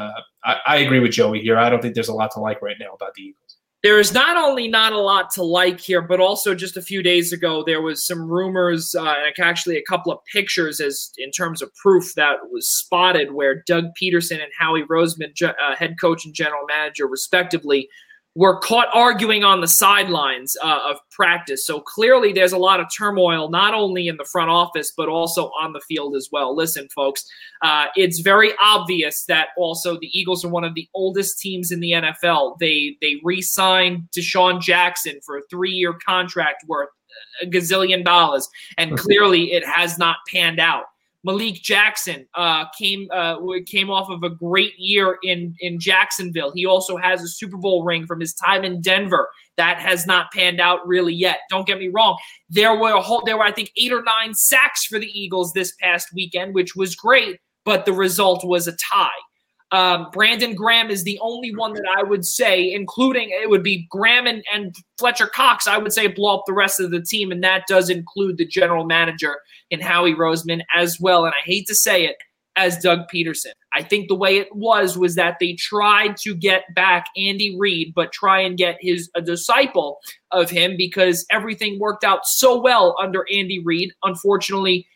I agree with Joey here. I don't think there's a lot to like right now about the Eagles. There is not only not a lot to like here, but also just a few days ago, there was some rumors and actually a couple of pictures as in terms of proof that was spotted where Doug Peterson and Howie Roseman, head coach and general manager respectively, were caught arguing on the sidelines of practice. So clearly there's a lot of turmoil, not only in the front office, but also on the field as well. Listen, folks, it's very obvious that also the Eagles are one of the oldest teams in the NFL. They re-signed Deshaun Jackson for a 3-year contract worth a gazillion dollars, and clearly it has not panned out. Malik Jackson came off of a great year in Jacksonville. He also has a Super Bowl ring from his time in Denver. That has not panned out really yet. Don't get me wrong. There were I think 8 or 9 sacks for the Eagles this past weekend, which was great, but the result was a tie. Brandon Graham is the only one that I would say, including it would be Graham and Fletcher Cox, I would say blow up the rest of the team, and that does include the general manager in Howie Roseman as well, and I hate to say it, as Doug Peterson. I think the way it was that they tried to get back Andy Reid, but try and get a disciple of him because everything worked out so well under Andy Reid. Unfortunately,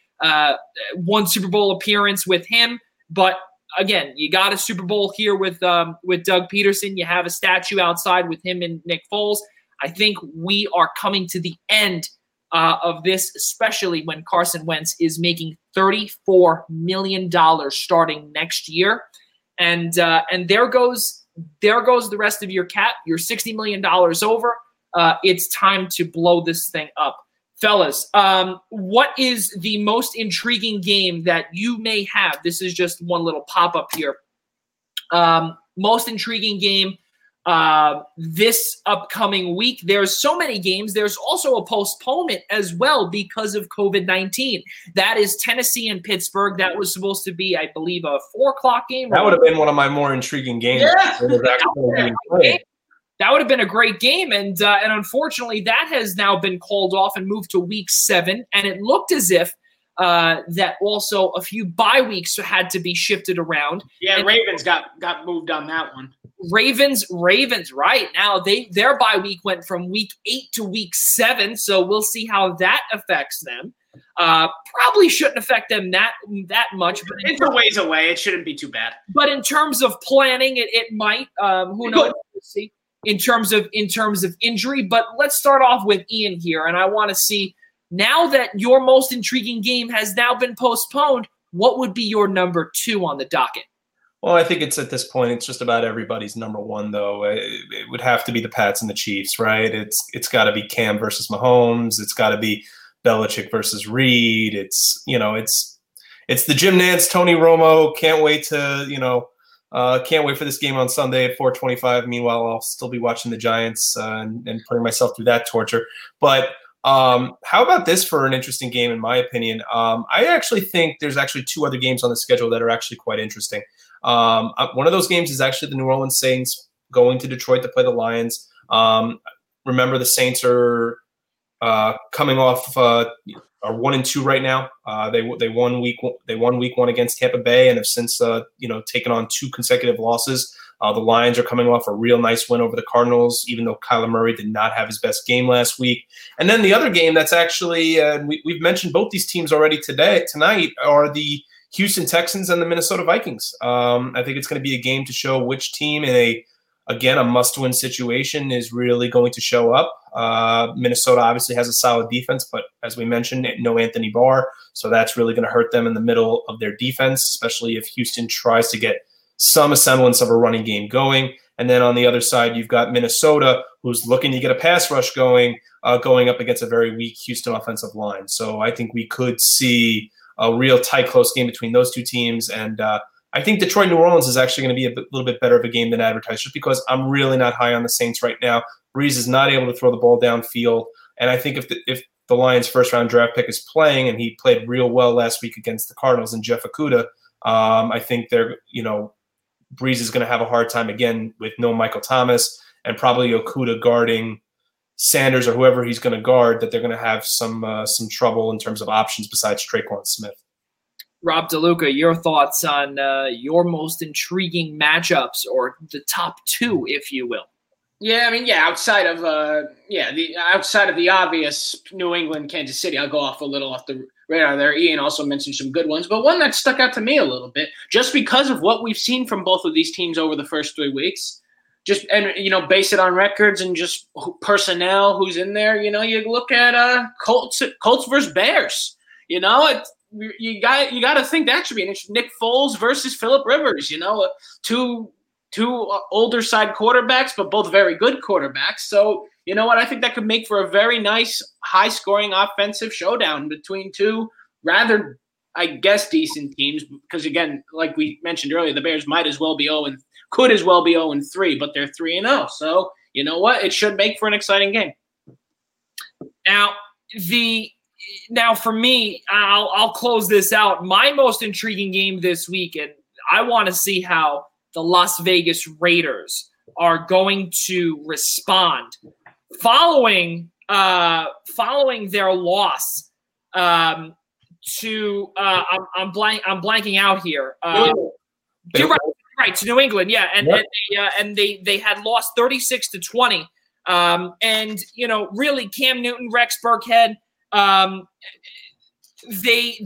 one Super Bowl appearance with him, but again, you got a Super Bowl here with Doug Peterson. You have a statue outside with him and Nick Foles. I think we are coming to the end of this, especially when Carson Wentz is making $34 million starting next year. And there goes the rest of your cap. You're $60 million over. It's time to blow this thing up. Fellas, what is the most intriguing game that you may have? This is just one little pop-up here. Most intriguing game this upcoming week. There's so many games. There's also a postponement as well because of COVID-19. That is Tennessee and Pittsburgh. That was supposed to be, I believe, a 4 o'clock game. That would have been one of my more intriguing games. Yeah. That would have been a great game, and unfortunately, that has now been called off and moved to Week 7. And it looked as if that also a few bye weeks had to be shifted around. Yeah, and Ravens got moved on that one. Ravens, right now their bye week went from Week 8 to Week 7, so we'll see how that affects them. Probably shouldn't affect them that much. But it's a ways away. It shouldn't be too bad. But in terms of planning, it might. Who knows? We'll see. In terms of injury, but let's start off with Ian here, and I want to see, now that your most intriguing game has now been postponed, what would be your number 2 on the docket? Well, I think it's at this point, it's just about everybody's number 1, though. It would have to be the Pats and the Chiefs, right? It's got to be Cam versus Mahomes. It's got to be Belichick versus Reed. It's the Jim Nantz, Tony Romo. Can't wait for this game on Sunday at 4:25. Meanwhile, I'll still be watching the Giants and putting myself through that torture. But how about this for an interesting game, in my opinion? I actually think there's actually 2 other games on the schedule that are actually quite interesting. One of those games is actually the New Orleans Saints going to Detroit to play the Lions. Remember, the Saints are coming off are 1-2 right now. They won Week 1 against Tampa Bay and have since taken on 2 consecutive losses. The Lions are coming off a real nice win over the Cardinals, even though Kyler Murray did not have his best game last week. And then the other game that's actually we've mentioned both these teams already tonight are the Houston Texans and the Minnesota Vikings. I think it's going to be a game to show which team in a must-win situation is really going to show up. Minnesota obviously has a solid defense, but as we mentioned, no Anthony Barr. So that's really going to hurt them in the middle of their defense, especially if Houston tries to get some semblance of a running game going. And then on the other side, you've got Minnesota, who's looking to get a pass rush going up against a very weak Houston offensive line. So I think we could see a real tight, close game between those 2 teams. And I think Detroit, New Orleans is actually going to be a little bit better of a game than advertised, just because I'm really not high on the Saints right now. Breeze is not able to throw the ball downfield, and I think if the Lions' first-round draft pick is playing, and he played real well last week against the Cardinals and Jeff Okuda, I think Breeze is going to have a hard time again with no Michael Thomas and probably Okuda guarding Sanders or whoever he's going to guard. That they're going to have some trouble in terms of options besides Traquan Smith. Rob DeLuca, your thoughts on your most intriguing matchups, or the top 2, if you will? Yeah, outside of the obvious, New England, Kansas City, I'll go off the radar there. Ian also mentioned some good ones, but one that stuck out to me a little bit, just because of what we've seen from both of these teams over the first 3 weeks, base it on records and just personnel, who's in there. You look at Colts versus Bears. You got to think that should be an interesting. Nick Foles versus Phillip Rivers. Two older side quarterbacks, but both very good quarterbacks. So you know what? I think that could make for a very nice, high-scoring offensive showdown between 2 rather, I guess, decent teams. Because again, like we mentioned earlier, the Bears could as well be 0-3, but they're 3-0. So you know what? It should make for an exciting game. Now, for me, I'll close this out. My most intriguing game this week, and I want to see how the Las Vegas Raiders are going to respond following their loss to I'm blanking out here. Right, to New England, yeah, and they had lost 36-20, really Cam Newton, Rex Burkhead. They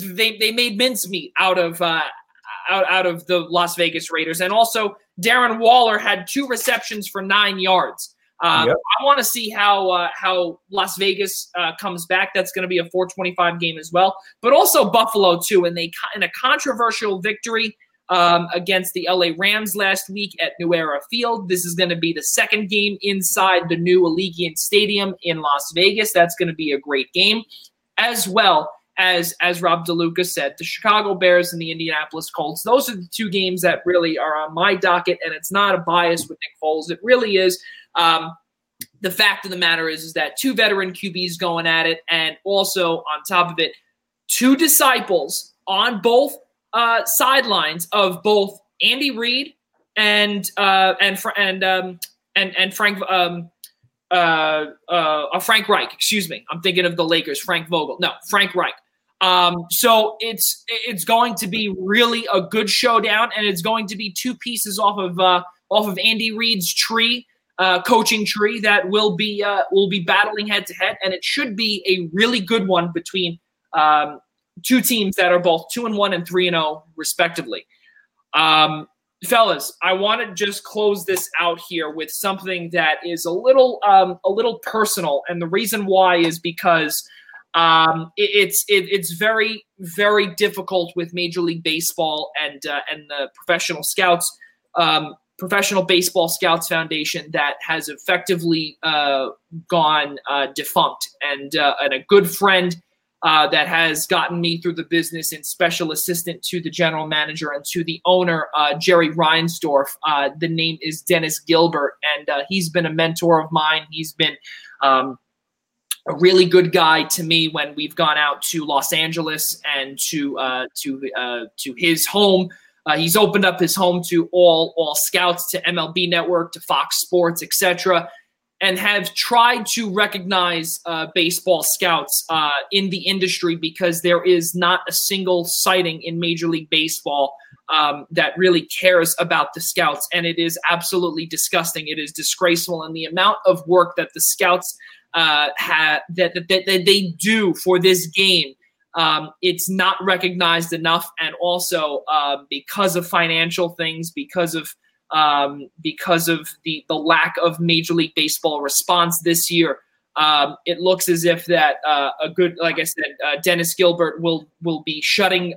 made mincemeat out of the Las Vegas Raiders, and also Darren Waller had 2 receptions for 9 yards. I want to see how Las Vegas comes back. That's going to be a 4:25 game as well, but also Buffalo too, and they in a controversial victory against the LA Rams last week at New Era Field. This is going to be the 2nd game inside the new Allegiant Stadium in Las Vegas. That's going to be a great game as well as Rob DeLuca said, the Chicago Bears and the Indianapolis Colts. Those are the two games that really are on my docket, and it's not a bias with Nick Foles. It really is. The fact of the matter is that two veteran QBs going at it, and also on top of it, two disciples on both sidelines of both Andy Reid Frank Reich, excuse me. I'm thinking of the Lakers, Frank Vogel. No, Frank Reich. So it's going to be really a good showdown, and it's going to be two pieces off of Andy Reid's tree, coaching tree, that will be battling head to head, and it should be a really good one between two teams that are both 2-1 and 3-0 respectively. Fellas, I want to just close this out here with something that is a little personal, and the reason why is because it's very, very difficult with Major League Baseball and the Professional Scouts, Professional Baseball Scouts Foundation, that has effectively gone defunct, and a good friend that has gotten me through the business and special assistant to the general manager and to the owner, Jerry Reinsdorf. The name is Dennis Gilbert, and he's been a mentor of mine. He's been a really good guy to me when we've gone out to Los Angeles and to his home. He's opened up his home to all scouts, to MLB Network, to Fox Sports, etc., and have tried to recognize baseball scouts in the industry, because there is not a single sighting in Major League Baseball that really cares about the scouts. And it is absolutely disgusting. It is disgraceful. And the amount of work that the scouts have, that they do for this game, it's not recognized enough. And also because of financial things, because of the lack of Major League Baseball response this year, it looks as if that a good, like I said, Dennis Gilbert will be shutting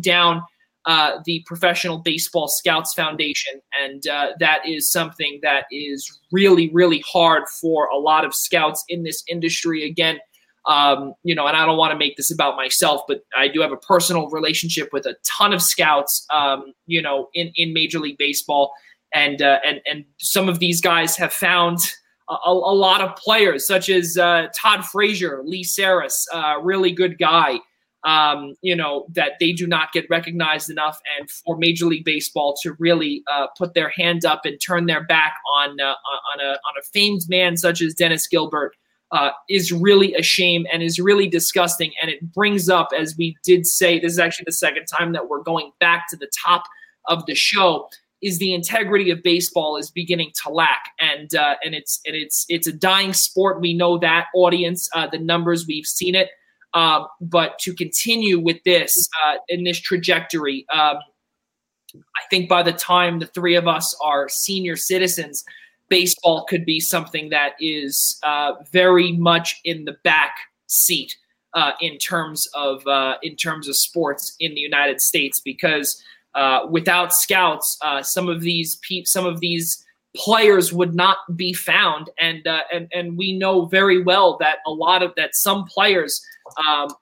down the Professional Baseball Scouts Foundation, and that is something that is really, really hard for a lot of scouts in this industry. Again, and I don't want to make this about myself, but I do have a personal relationship with a ton of scouts, in Major League Baseball, and some of these guys have found a lot of players, such as Todd Frazier, Lee Saris, really good guy, that they do not get recognized enough, and for Major League Baseball to really put their hand up and turn their back on a famed man such as Dennis Gilbert, is really a shame and is really disgusting. And it brings up, as we did say, this is actually the second time that we're going back to the top of the show, is the integrity of baseball is beginning to lack. And it's a dying sport. We know that, audience, the numbers, we've seen it. But to continue with this, in this trajectory, I think by the time the three of us are senior citizens, baseball could be something that is very much in the back seat in terms of sports in the United States, because without scouts, some of these players would not be found, and we know very well that some players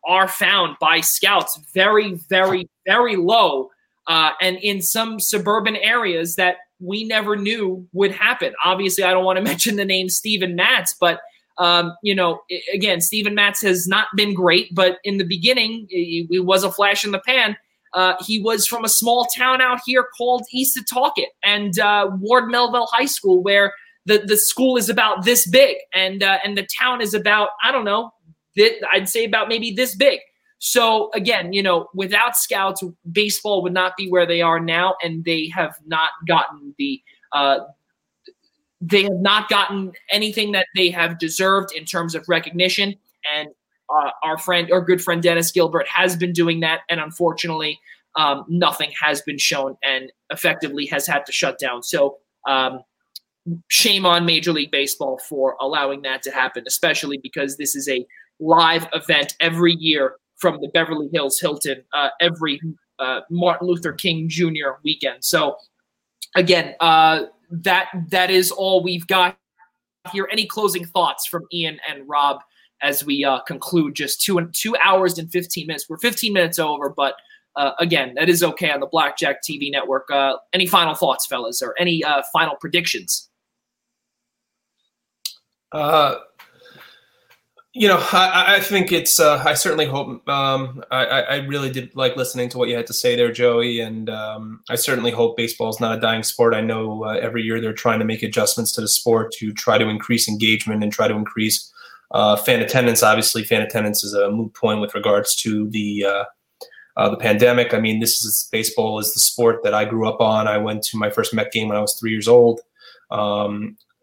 are found by scouts very, very, very low, and in some suburban areas that we never knew would happen. Obviously, I don't want to mention the name Steven Matz, but, again, Steven Matz has not been great, but in the beginning, it was a flash in the pan. He was from a small town out here called East Setauket, and Ward Melville High School, where the school is about this big, and the town is about, I don't know, I'd say about maybe this big. So again, without scouts, baseball would not be where they are now, and they have not gotten anything that they have deserved in terms of recognition. And our good friend Dennis Gilbert has been doing that, and unfortunately, nothing has been shown, and effectively has had to shut down. So shame on Major League Baseball for allowing that to happen, especially because this is a live event every year from the Beverly Hills Hilton every Martin Luther King Jr. weekend. So again, that is all we've got here. Any closing thoughts from Ian and Rob as we conclude just two hours and 15 minutes. We're 15 minutes over, but again, that is okay on the Blackjack TV network. Any final thoughts, fellas, or any final predictions? I think it's I certainly hope I really did like listening to what you had to say there, Joey, and I certainly hope baseball is not a dying sport. I know every year they're trying to make adjustments to the sport to try to increase engagement and try to increase fan attendance. Obviously, fan attendance is a moot point with regards to the pandemic. I mean, baseball is the sport that I grew up on. I went to my first Met game when I was 3 years old.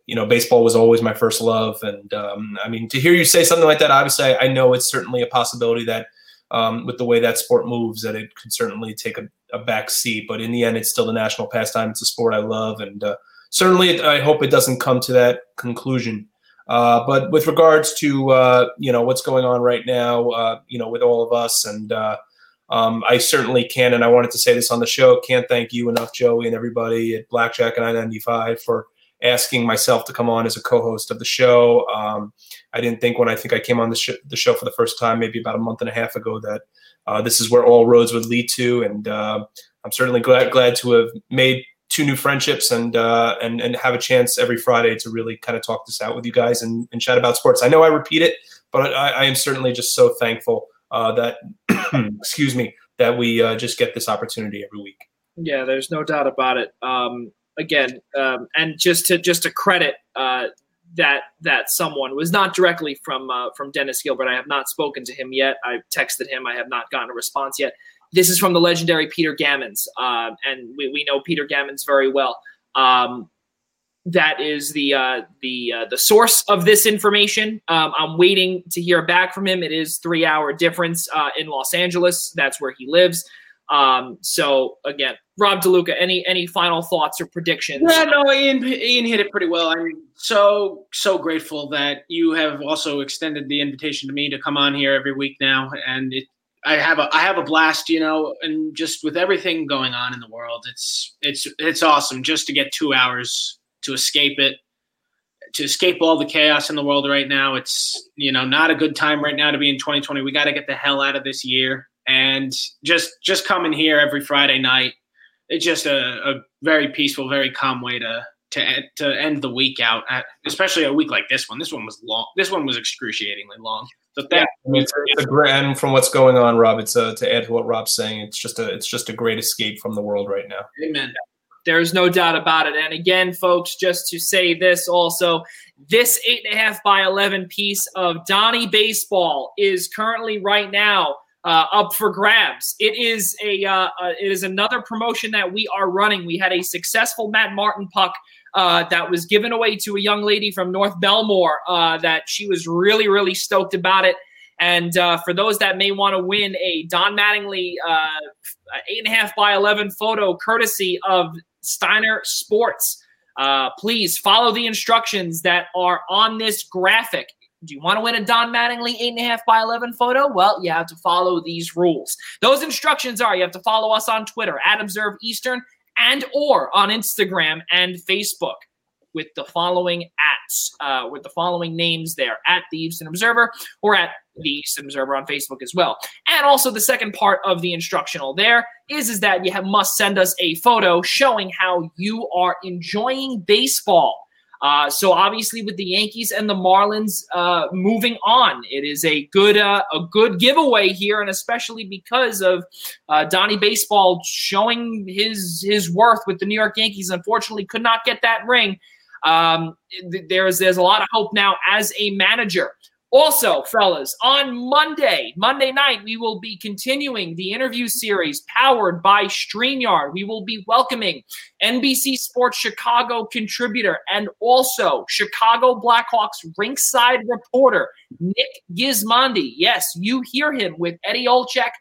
Baseball was always my first love. And, to hear you say something like that, obviously, I know it's certainly a possibility that with the way that sport moves, that it could certainly take a back seat. But in the end, it's still the national pastime. It's a sport I love. And certainly, I hope it doesn't come to that conclusion. But with regards to, what's going on right now, with all of us and I certainly can. And I wanted to say this on the show. Can't thank you enough, Joey, and everybody at Blackjack and I-95 for asking myself to come on as a co-host of the show. I didn't think when I came on the show for the first time, maybe about a month and a half ago, that this is where all roads would lead to. And I'm certainly glad to have made two new friendships and have a chance every Friday to really kind of talk this out with you guys and chat about sports. I know I repeat it, but I am certainly just so thankful that we just get this opportunity every week. Yeah, there's no doubt about it. And just to credit that someone was not directly from Dennis Gilbert. I have not spoken to him yet. I've texted him. I have not gotten a response yet. This is from the legendary Peter Gammons, and we know Peter Gammons very well. That is the source of this information. I'm waiting to hear back from him. It is 3 hour difference in Los Angeles. That's where he lives. So again, Rob DeLuca, any final thoughts or predictions? Yeah, no, Ian hit it pretty well. I'm so grateful that you have also extended the invitation to me to come on here every week now, and I have a blast, and just with everything going on in the world, it's awesome just to get 2 hours to escape it, to escape all the chaos in the world right now. It's not a good time right now to be in 2020. We got to get the hell out of this year. And just coming here every Friday night, it's just a very peaceful, very calm way to end the week out, especially a week like this one. This one was long. This one was excruciatingly long. So and from what's going on, Rob, it's to add to what Rob's saying, it's just a great escape from the world right now. Amen. There's no doubt about it. And again, folks, just to say this also, this 8.5 by 11 piece of Donnie Baseball is currently right now up for grabs. It is another promotion that we are running. We had a successful Matt Martin puck that was given away to a young lady from North Belmore that she was really, really stoked about it. And for those that may want to win a Don Mattingly 8.5 by 11 photo courtesy of Steiner Sports, please follow the instructions that are on this graphic. Do you want to win a Don Mattingly 8.5 by 11 photo? Well, you have to follow these rules. Those instructions are you have to follow us on Twitter, @ObserveEastern, and or on Instagram and Facebook with the following with the following names there, @TheEasternObserver or @TheEasternObserver on Facebook as well. And also the second part of the instructional there is that you must send us a photo showing how you are enjoying baseball. So obviously with the Yankees and the Marlins moving on, it is a good giveaway here, and especially because of Donnie Baseball showing his worth with the New York Yankees. Unfortunately, could not get that ring. There's a lot of hope now as a manager. Also, fellas, on Monday night, we will be continuing the interview series powered by StreamYard. We will be welcoming NBC Sports Chicago contributor and also Chicago Blackhawks ringside reporter Nick Gismondi. Yes, you hear him with Eddie Olczyk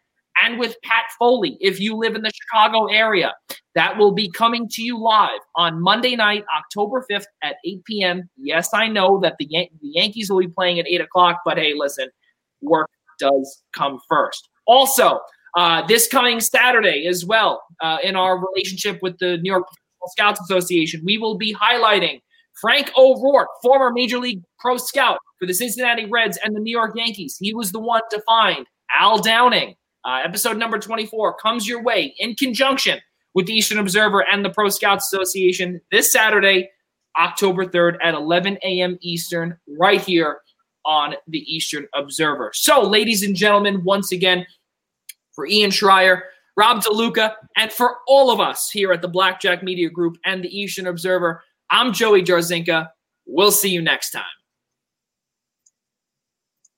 and with Pat Foley if you live in the Chicago area. That will be coming to you live on Monday night, October 5th at 8 p.m. Yes, I know that the Yankees will be playing at 8 o'clock, but hey, listen, work does come first. Also, this coming Saturday as well, in our relationship with the New York Scouts Association, we will be highlighting Frank O'Rourke, former Major League Pro Scout for the Cincinnati Reds and the New York Yankees. He was the one to find Al Downing. Episode number 24 comes your way in conjunction with the Eastern Observer and the Pro Scouts Association this Saturday, October 3rd at 11 a.m. Eastern, right here on the Eastern Observer. So, ladies and gentlemen, once again, for Ian Schraier, Rob DeLuca, and for all of us here at the Blackjack Media Group and the Eastern Observer, I'm Joey Jarzynka. We'll see you next time.